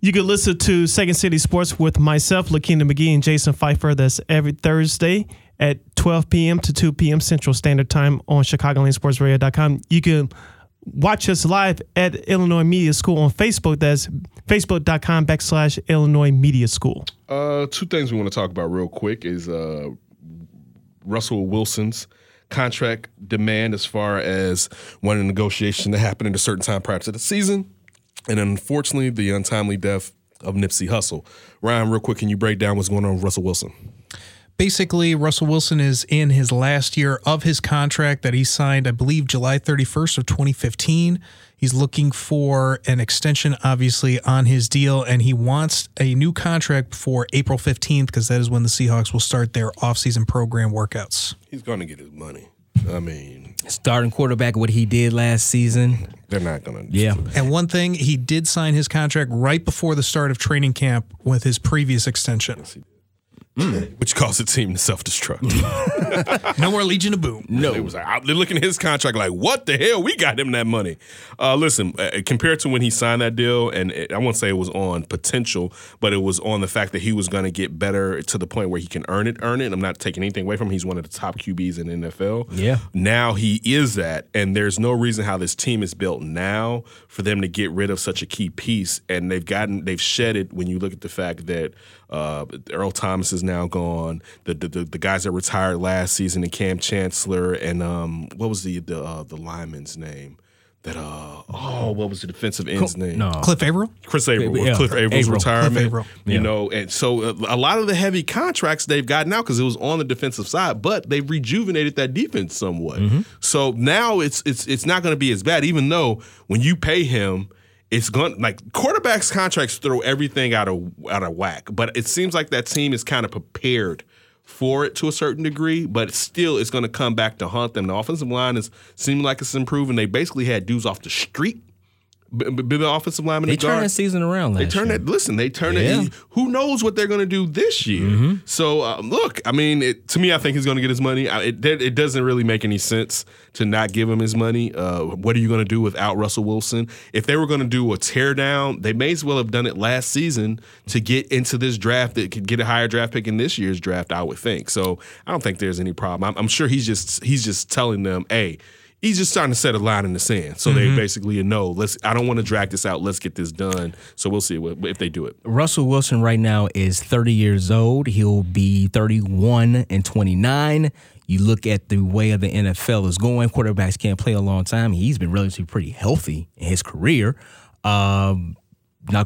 You can listen to Second City Sports with myself, LaKeena McGee, and Jason Pfeiffer. That's every Thursday at 12 p.m. to 2 p.m. Central Standard Time on ChicagolandSportsRadio.com. You can watch us live at Illinois Media School on Facebook. That's facebook.com/Illinois Media School. Two things we want to talk about real quick is Russell Wilson's contract demand as far as when a negotiation to happen at a certain time prior to the season. And unfortunately, the untimely death of Nipsey Hussle. Ryan, real quick, can you break down what's going on with Russell Wilson? Basically, Russell Wilson is in his last year of his contract that he signed, I believe, July 31st of 2015. He's looking for an extension, obviously, on his deal, and he wants a new contract for April 15th because that is when the Seahawks will start their offseason program workouts. He's going to get his money. I mean, starting quarterback, what he did last season. They're not going to. Yeah. And one thing, he did sign his contract right before the start of training camp with his previous extension. Yes, he did. Which caused the team to self-destruct. No more Legion of Boom. No. It was like, they're looking at his contract like, what the hell? We got him that money. Listen, compared to when he signed that deal, and I won't say it was on potential, but it was on the fact that he was going to get better to the point where he can earn it. I'm not taking anything away from him. He's one of the top QBs in the NFL. Yeah. Now he is that, and there's no reason how this team is built now for them to get rid of such a key piece, and they've shed it when you look at the fact that Earl Thomas is now gone. The guys that retired last season, and Cam Chancellor, and what was the lineman's name? What was the defensive end's name? No. Cliff Averill? Chris Averill. Yeah. Cliff Averill's retirement. Cliff Averill. Yeah. You know, and so a lot of the heavy contracts they've got now, because it was on the defensive side, but they've rejuvenated that defense somewhat. Mm-hmm. So now it's not going to be as bad, even though when you pay him, it's going like quarterbacks' contracts throw everything out of whack, but it seems like that team is kind of prepared for it to a certain degree. But still, it's going to come back to haunt them. The offensive line is seeming like it's improving. They basically had dudes off the street. The offensive lineman, they turned that season around last year. They turned it. Who knows what they're going to do this year? Mm-hmm. So, look, I mean, to me, I think he's going to get his money. It doesn't really make any sense to not give him his money. What are you going to do without Russell Wilson? If they were going to do a teardown, they may as well have done it last season to get into this draft that could get a higher draft pick in this year's draft, I would think. So I don't think there's any problem. I'm sure he's just telling them, hey, he's just starting to set a line in the sand. So They basically know, I don't want to drag this out. Let's get this done. So we'll see if they do it. Russell Wilson right now is 30 years old. He'll be 31 and 29. You look at the way of the NFL is going. Quarterbacks can't play a long time. He's been relatively pretty healthy in his career. Knock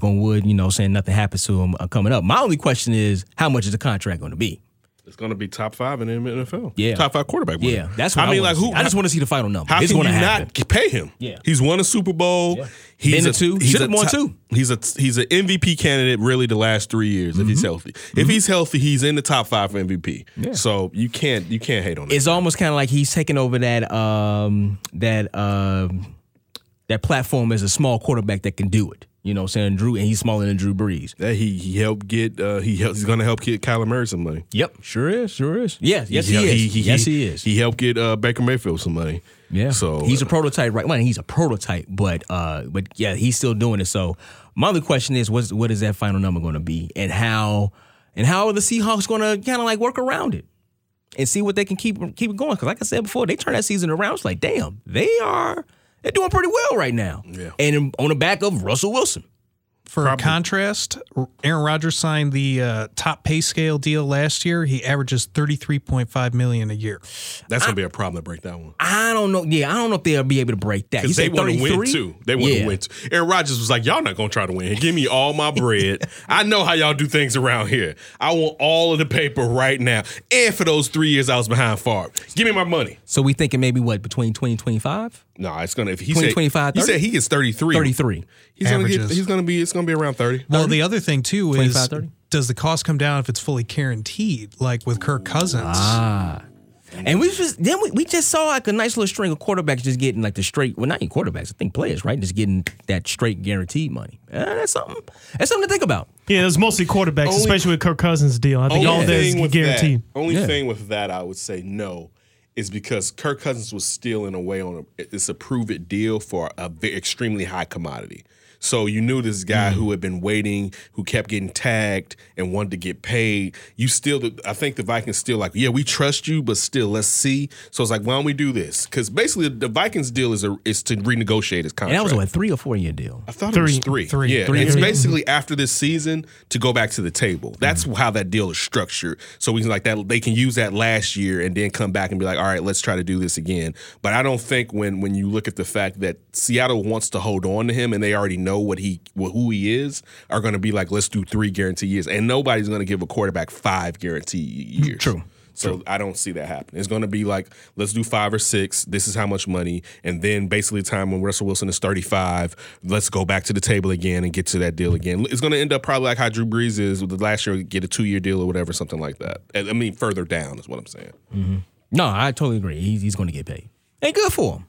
on wood, you know, saying nothing happens to him coming up. My only question is, how much is the contract going to be? It's going to be top five in the NFL. Yeah. Top five quarterback. Winner. Yeah. That's what I mean, like, who? I just want to see the final number. How can you not pay him? Yeah. He's won a Super Bowl. Yeah. He's a two. He should have won two. He's an MVP candidate really the last 3 years if he's healthy. Mm-hmm. If he's healthy, he's in the top five for MVP. Yeah. So you can't hate on it. It's almost kind of like he's taking over that platform as a small quarterback that can do it. You know, saying Drew, and he's smaller than Drew Brees. That he helped get. He's going to help get Kyler Murray some money. Yep, sure is. Yeah, yes, he is. He helped get Baker Mayfield some money. Yeah, so he's a prototype, right? Well, he's a prototype, but yeah, he's still doing it. So my other question is, what is that final number going to be, and how are the Seahawks going to kind of like work around it? and see what they can keep it going. Because like I said before, they turn that season around. It's like, damn, they're doing pretty well right now. Yeah. And on the back of Russell Wilson. For contrast, Aaron Rodgers signed the top pay scale deal last year. He averages $33.5 million a year. That's going to be a problem to break that one. I don't know. Yeah, I don't know if they'll be able to break that. Because they want to win, too. They want to win, too. Aaron Rodgers was like, y'all not going to try to win. Give me all my bread. I know how y'all do things around here. I want all of the paper right now. And for those 3 years I was behind Favre. Give me my money. So we thinking maybe, between 20 and 25? No, it's gonna. If he said 25, 30? He said he gets 33. 33. It's gonna be around 30. Well, the other thing too is, does the cost come down if it's fully guaranteed, like with Kirk Cousins? Ah. And we just saw like a nice little string of quarterbacks just getting like the straight. Well, not even quarterbacks, I think players, right? Just getting that straight guaranteed money. That's something. That's something to think about. Yeah, it's mostly quarterbacks, especially with Kirk Cousins' deal. I think all this is guaranteed. Only thing with that, I would say no. Is because Kirk Cousins was still in a way on this prove-it deal for an extremely high commodity. So you knew this guy who had been waiting, who kept getting tagged and wanted to get paid. I think the Vikings still like, yeah, we trust you, but still, let's see. So it's like, why don't we do this? Because basically the Vikings deal is to renegotiate his contract. And that was a 3 or 4 year deal. I thought it was three. Yeah, it's basically after this season to go back to the table. That's how that deal is structured. So we can like that they can use that last year and then come back and be like, all right, let's try to do this again. But I don't think when you look at the fact that Seattle wants to hold on to him and they already know who he is, are going to be like, let's do 3 guaranteed years. And nobody's going to give a quarterback 5 guaranteed years. True. So I don't see that happen. It's going to be like, let's do 5 or 6. This is how much money. And then basically the time when Russell Wilson is 35, let's go back to the table again and get to that deal again. It's going to end up probably like how Drew Brees is with the last year, get a 2-year deal or whatever, something like that. I mean, further down is what I'm saying. Mm-hmm. No, I totally agree. He's going to get paid. And good for him.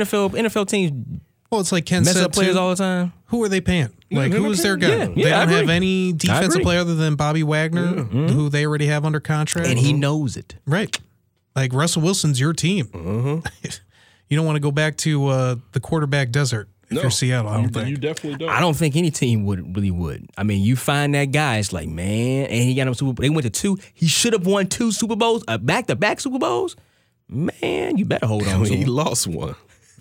NFL teams... Well, it's like Ken mess said up players too, all the time. Who are they paying? Like, who is their guy? Yeah, they don't have any defensive player other than Bobby Wagner, who they already have under contract. And he knows it. Right. Like, Russell Wilson's your team. Uh-huh. You don't want to go back to the quarterback desert if you're Seattle, I don't think. You definitely don't. I don't think any team would. I mean, you find that guy, it's like, man, and he got him Super Bowl. They went to 2. He should have won 2 Super Bowls, back-to-back Super Bowls. Man, you better hold on to him. He lost one.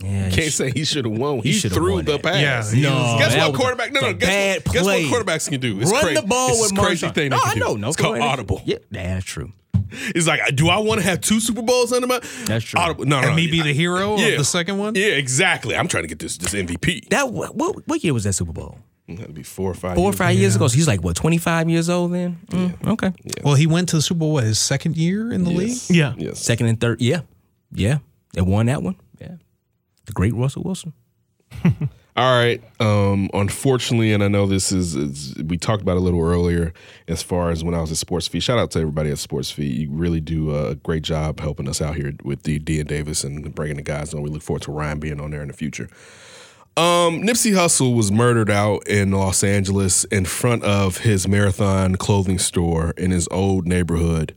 Yeah, can't say he should have won. He threw the pass. Yeah, guess what quarterbacks can do? It's run the ball with Marshall. It's a crazy thing they can do. No, it's called audible. Yeah, that's true. It's like, do I want to have 2 Super Bowls under my? That's true. Audible. No, and me be the hero of the second one? Yeah, exactly. I'm trying to get this MVP. That what year was that Super Bowl? That'd be 4 or 5. 4 or 5 years ago. So he's like 25 years old then. Yeah. Okay. Yeah. Well, he went to the Super Bowl his second year in the league. Yeah. Yes. Second and third. Yeah. Yeah. They won that one. Yeah. The great Russell Wilson. All right. Unfortunately, and I know this is we talked about it a little earlier as far as when I was at Sports Feed. Shout out to everybody at Sports Feed. You really do a great job helping us out here with the D.N. Davis and bringing the guys on. We look forward to Ryan being on there in the future. Nipsey Hussle was murdered out in Los Angeles in front of his Marathon clothing store in his old neighborhood.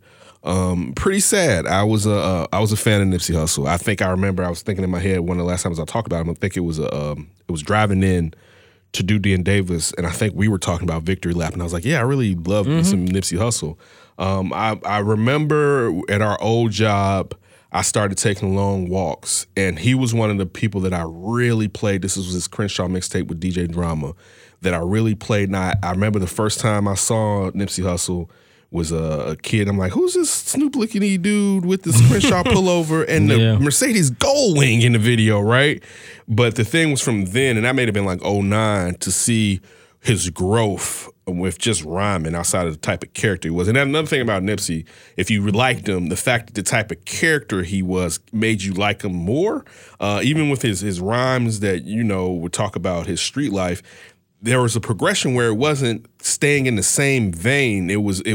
Pretty sad. I was a fan of Nipsey Hussle. I think I remember I was thinking in my head one of the last times I talked about him. I think it was driving in to do D.N. Davis, and I think we were talking about Victory Lap, and I was like, yeah, I really love some Nipsey Hussle. I remember at our old job, I started taking long walks, and he was one of the people that I really played. This was his Crenshaw mixtape with DJ Drama that I really played. And I remember the first time I saw Nipsey Hussle was a kid. I'm like, who's this Snoop-looking-y dude with this Crenshaw pullover and the Mercedes Gold Wing in the video, right? But the thing was from then, and that may have been like 2009, to see his growth with just rhyming outside of the type of character he was. And another thing about Nipsey, if you liked him, the fact that the type of character he was made you like him more. Even with his rhymes that, would talk about his street life, there was a progression where it wasn't staying in the same vein. It wasn't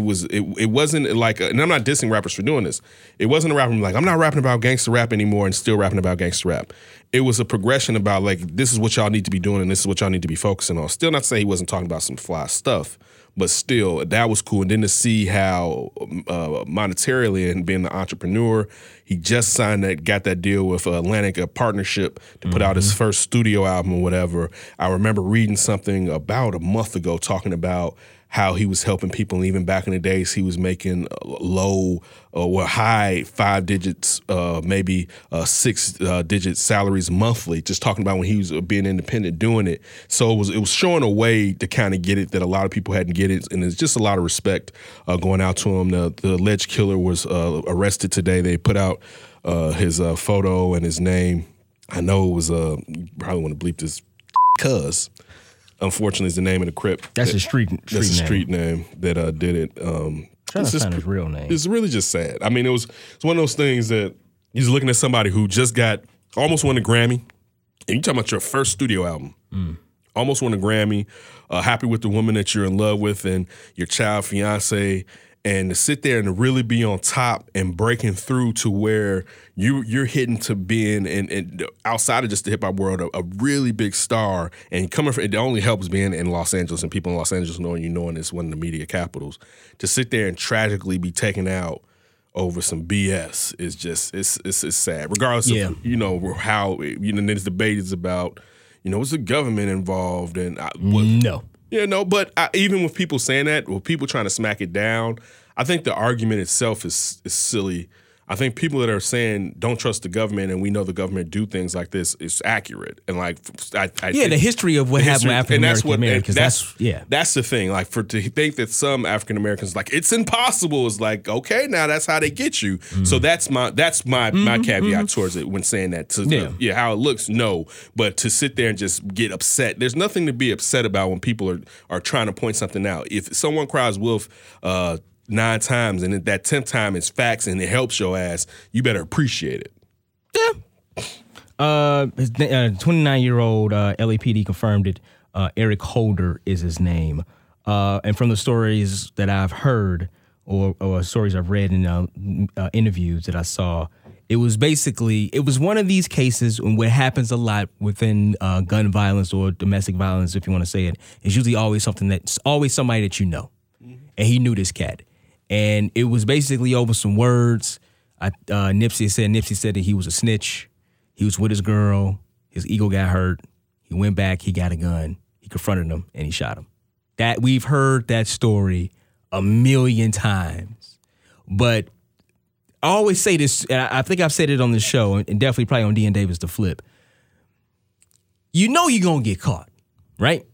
like, and I'm not dissing rappers for doing this. It wasn't a rapper like, I'm not rapping about gangster rap anymore and still rapping about gangster rap. It was a progression about like, this is what y'all need to be doing and this is what y'all need to be focusing on. Still not saying he wasn't talking about some fly stuff, but still that was cool. And then to see how monetarily and being the entrepreneur, he just got that deal with Atlantic, a partnership to put out his first studio album or whatever. I remember reading something about a month ago talking about about how he was helping people. Even back in the days, he was making low or high five digits, maybe six digit salaries monthly, just talking about when he was being independent doing it. So it was showing a way to kind of get it that a lot of people hadn't get it. And there's just a lot of respect going out to him. The alleged killer was arrested today. They put out his photo and his name. I know it was, you probably want to bleep this, cuz. Unfortunately, it's the name of the Crip. That's his street name that did it. Trying to find his real name. It's really just sad. I mean, it's one of those things that he's looking at somebody who just almost won a Grammy, and you're talking about your first studio album. Mm. Almost won a Grammy, happy with the woman that you're in love with and your child, fiance, and to sit there and to really be on top and breaking through to where you're hitting to being and outside of just the hip-hop world, a really big star. And coming from, it only helps being in Los Angeles and people in Los Angeles knowing it's one of the media capitals. To sit there and tragically be taken out over some BS is just, it's sad. Regardless of, how, and this debate is about, is the government involved? And no. But even with people saying that, with people trying to smack it down, I think the argument itself is silly. I think people that are saying don't trust the government and we know the government do things like this is accurate. And the history of what happened to African Americans. That's the thing. To think that some African Americans it's impossible is okay, now that's how they get you. Mm-hmm. So that's my caveat towards it when saying that. How it looks, no, but to sit there and just get upset, there's nothing to be upset about when people are trying to point something out. If someone cries wolf 9 times, and that 10th time is facts, and it helps your ass, you better appreciate it. Yeah. 29-year-old LAPD confirmed it. Eric Holder is his name. And from the stories that I've heard or stories I've read in interviews that I saw, it was one of these cases and what happens a lot within gun violence or domestic violence, if you want to say it, is usually always something that's always somebody that you know. Mm-hmm. And he knew this cat. And it was basically over some words. Nipsey said that he was a snitch. He was with his girl. His ego got hurt. He went back. He got a gun. He confronted him, and he shot him. That we've heard that story 1,000,000 times. But I always say this, and I think I've said it on this show, and definitely probably on D.N. Davis, The Flip. You know you're going to get caught, right?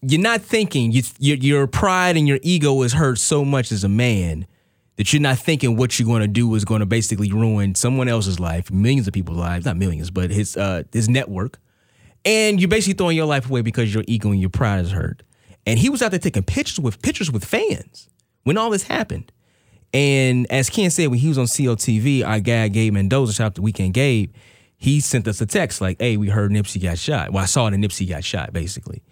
You're not thinking. Your pride and your ego is hurt so much as a man that you're not thinking what you're going to do is going to basically ruin someone else's life, millions of people's lives, not millions, but his network. And you're basically throwing your life away because your ego and your pride is hurt. And he was out there taking pictures with fans when all this happened. And as Ken said, when he was on CLTV, our guy Gabe Mendoza, shout out to Weekend Gabe, he sent us a text like, hey, we heard Nipsey got shot. Well, I saw that Nipsey got shot, basically.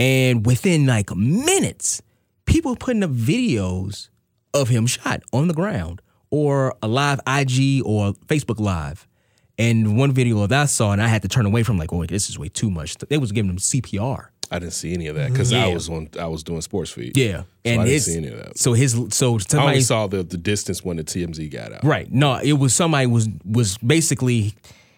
And within minutes, people putting up videos of him shot on the ground or a live IG or Facebook Live. And one video that I saw, and I had to turn away from this is way too much. They was giving him CPR. I didn't see any of that because I was doing Sports Feed. Yeah, so and I didn't see any of that. I only saw the distance when the TMZ got out. Right. No, it was somebody was basically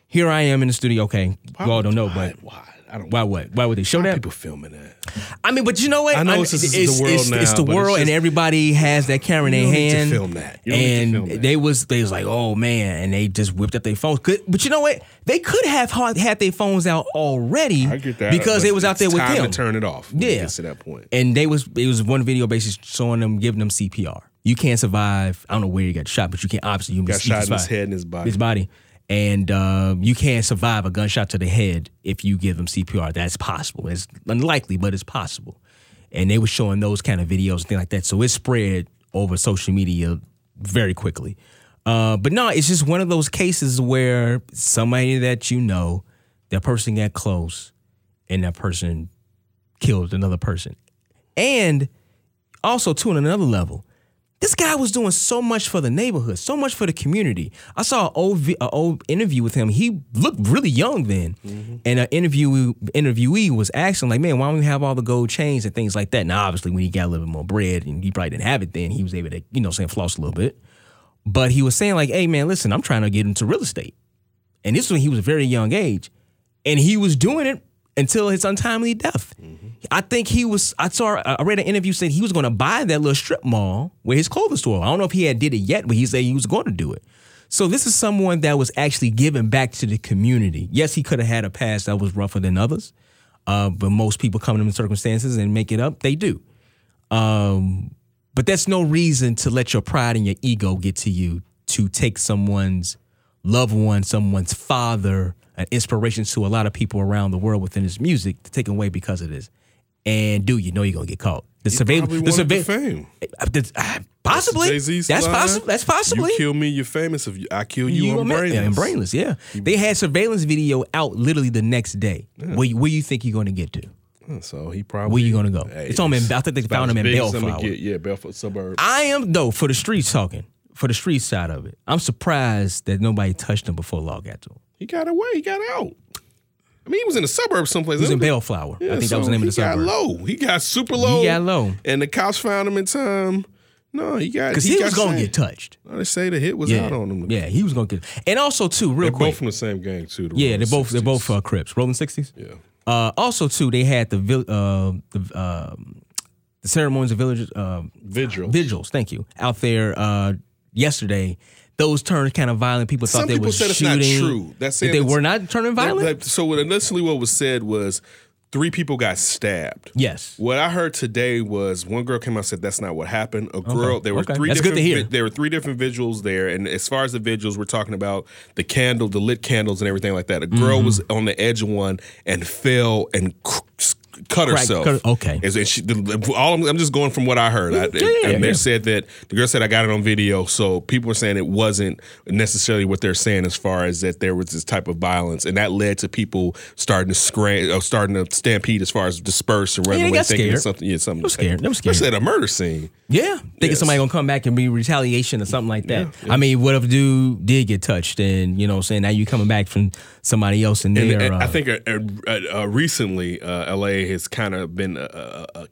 here. I am in the studio. Okay, you all don't know, but why? Why would they show that? People filming that. I mean, but you know what? I know it's the world now. It's the world, and everybody has that camera in their hand. You don't need to film that. And they was like, oh man, and they just whipped up their phones. But you know what? They could have had their phones out already. I get that, because they was out there with him. Time to turn it off. Yeah, it gets to that point. And it was one video basically showing them giving them CPR. You can't survive. I don't know where you got shot, but you can't obviously. You got shot in his head and his body. And you can't survive a gunshot to the head if you give them CPR. That's possible. It's unlikely, but it's possible. And they were showing those kind of videos and things like that. So it spread over social media very quickly. But no, it's just one of those cases where somebody that you know, that person got close, and that person killed another person. And also, too, on another level, this guy was doing so much for the neighborhood, so much for the community. I saw an old interview with him. He looked really young then. Mm-hmm. And an interviewee was asking, man, why don't we have all the gold chains and things like that? Now, obviously, when he got a little bit more bread and he probably didn't have it then, he was able to, floss a little bit. But he was saying, hey, man, listen, I'm trying to get into real estate. And this was when he was a very young age. And he was doing it until his untimely death. Mm-hmm. I think he was, I read an interview saying he was going to buy that little strip mall where his clothing store. I don't know if he had did it yet, but he said he was going to do it. So this is someone that was actually giving back to the community. Yes, he could have had a past that was rougher than others, but most people come into circumstances and make it up. They do. But that's no reason to let your pride and your ego get to you to take someone's loved one, someone's father, an inspiration to a lot of people around the world within his music, to take away because of this. And do you know you're going to get caught? The surveillance. The fame. Possibly. That's possible. That's possibly. You kill me, you're famous. If I kill you, I'm brainless. Yeah, I'm brainless, yeah. They had surveillance video out literally the next day. Yeah. Where you think you're going to get to? So he probably. Where you going to go? Hey, it's on. I think they found him in Belfort. Yeah, Belfort suburb. I am, though, for the streets talking, for the street side of it, I'm surprised that nobody touched him before law got to him. He got away. He got out. I mean, he was in the suburbs someplace. He was in Bellflower. Yeah, I think that was the name of the suburb. He got low. He got super low. He got low. And the cops found him in time. No, he got... Because he was going to get touched. They say the hit was out on him. Yeah, he was going to get... And also, too, real quick... They're both from the same gang, too. They're both Crips. Rolling 60s? Yeah. Also, too, they had the ceremonies of villages... Vigils, thank you. Out there yesterday... Those turns kind of violent. People thought they were shooting. Some people said it's not true. They were not turning violent? So initially what was said was 3 people got stabbed. Yes. What I heard today was one girl came out and said that's not what happened. A girl, okay. There were 3 different vigils there, and as far as the vigils, we're talking about the lit candles and everything like that. A girl was on the edge of one and fell and cut herself. Okay. And she, I'm just going from what I heard. Said that the girl said I got it on video, so people are saying it wasn't necessarily what they're saying as far as that there was this type of violence, and that led to people starting to stampede as far as disperse and run away, thinking something. They were scared. Especially at a murder scene. Yeah, thinking somebody gonna come back and be retaliation or something like that. Yeah, yeah. I mean, what if a dude did get touched and now you coming back from somebody else in there? And I think recently L.A. has kind of been a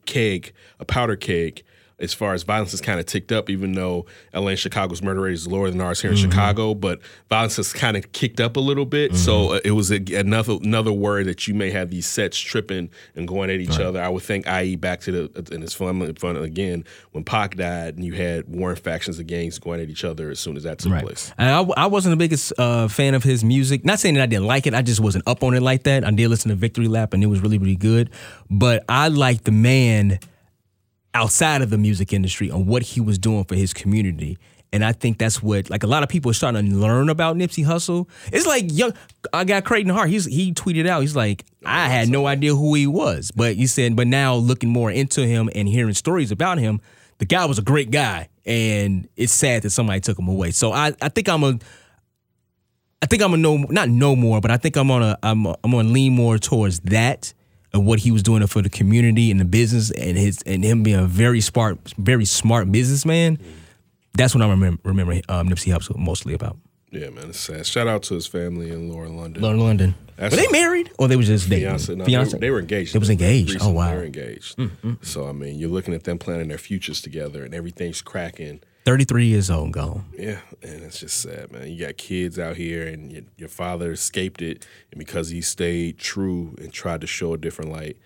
powder keg as far as violence has kind of ticked up, even though L.A. and Chicago's murder rate is lower than ours here in Chicago, but violence has kind of kicked up a little bit. Mm-hmm. So it was another worry that you may have these sets tripping and going at each other. I would think, i.e., back to his fun again, when Pac died and you had warring factions of gangs going at each other as soon as that took place. And I wasn't the biggest fan of his music. Not saying that I didn't like it. I just wasn't up on it like that. I did listen to Victory Lap, and it was really, really good. But I like the man outside of the music industry on what he was doing for his community. And I think that's what, like, a lot of people are starting to learn about Nipsey Hussle. It's like I got Creighton Hart. He tweeted out, he's like, I had no idea who he was. But he said, but now looking more into him and hearing stories about him, the guy was a great guy. And it's sad that somebody took him away. So I'm gonna lean more towards that. And what he was doing for the community and the business, and him being a very smart businessman. Mm-hmm. That's what I remember Nipsey Hussle mostly about. Yeah, man, it's sad. Shout out to his family in Laura London. Were they married or they were just dating? Fiance. They were engaged. It was engaged. Recently, oh wow, they were engaged. Mm-hmm. So I mean, you're looking at them planning their futures together, and everything's cracking. 33 years old and gone. Yeah, and it's just sad, man. You got kids out here, and your father escaped it, and because he stayed true and tried to show a different light,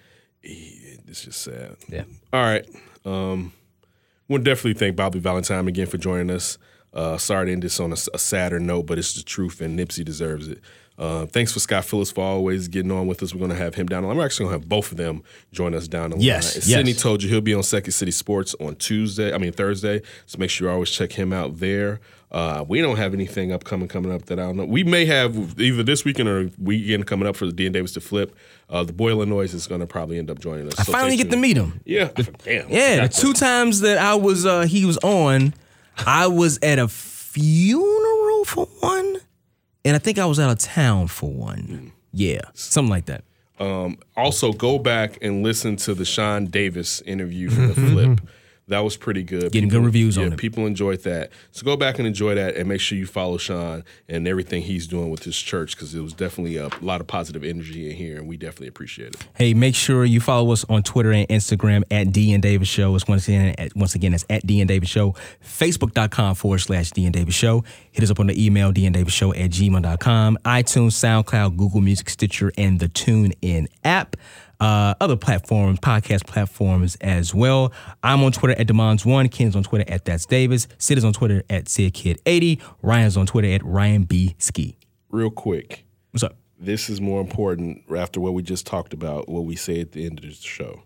it's just sad. Yeah. All right. We'll definitely thank Bobby Valentine again for joining us. Sorry to end this on a sadder note, but it's the truth, and Nipsey deserves it. Thanks for Scott Phillips for always getting on with us. We're going to have him down the line. We're actually going to have both of them join us down the line. Yes. Sydney told you he'll be on Second City Sports on Thursday. So make sure you always check him out there. We don't have anything coming up that I don't know. We may have either this weekend or weekend coming up for the D.N. Davis to flip. The boy Illinois is going to probably end up joining us. I finally get to meet him. Yeah. The 2 times that he was on, I was at a funeral for one. And I think I was out of town for one. Yeah, something like that. Also, go back and listen to the Sean Davis interview for the flip. That was pretty good. Getting good reviews on it. People enjoyed that. So go back and enjoy that, and make sure you follow Sean and everything he's doing with his church, because it was definitely a lot of positive energy in here, and we definitely appreciate it. Hey, make sure you follow us on Twitter and Instagram at D.N. Davis Show. It's once again, that's at D.N. Davis Show. Facebook.com/DNDavisShow. Hit us up on the email, dndavisshow@gmail.com. iTunes, SoundCloud, Google Music, Stitcher, and the TuneIn app. Other platforms, podcast platforms as well. I'm on Twitter at Demons1. Ken's on Twitter at That's Davis. Sid is on Twitter at SidKid80. Ryan's on Twitter at Ryan B. Ski. Real quick. What's up? This is more important after what we just talked about, what we say at the end of the show.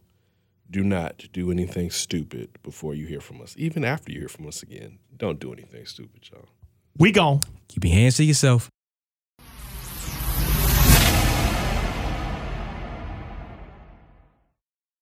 Do not do anything stupid before you hear from us. Even after you hear from us again, don't do anything stupid, y'all. We gone. Keep your hands to yourself.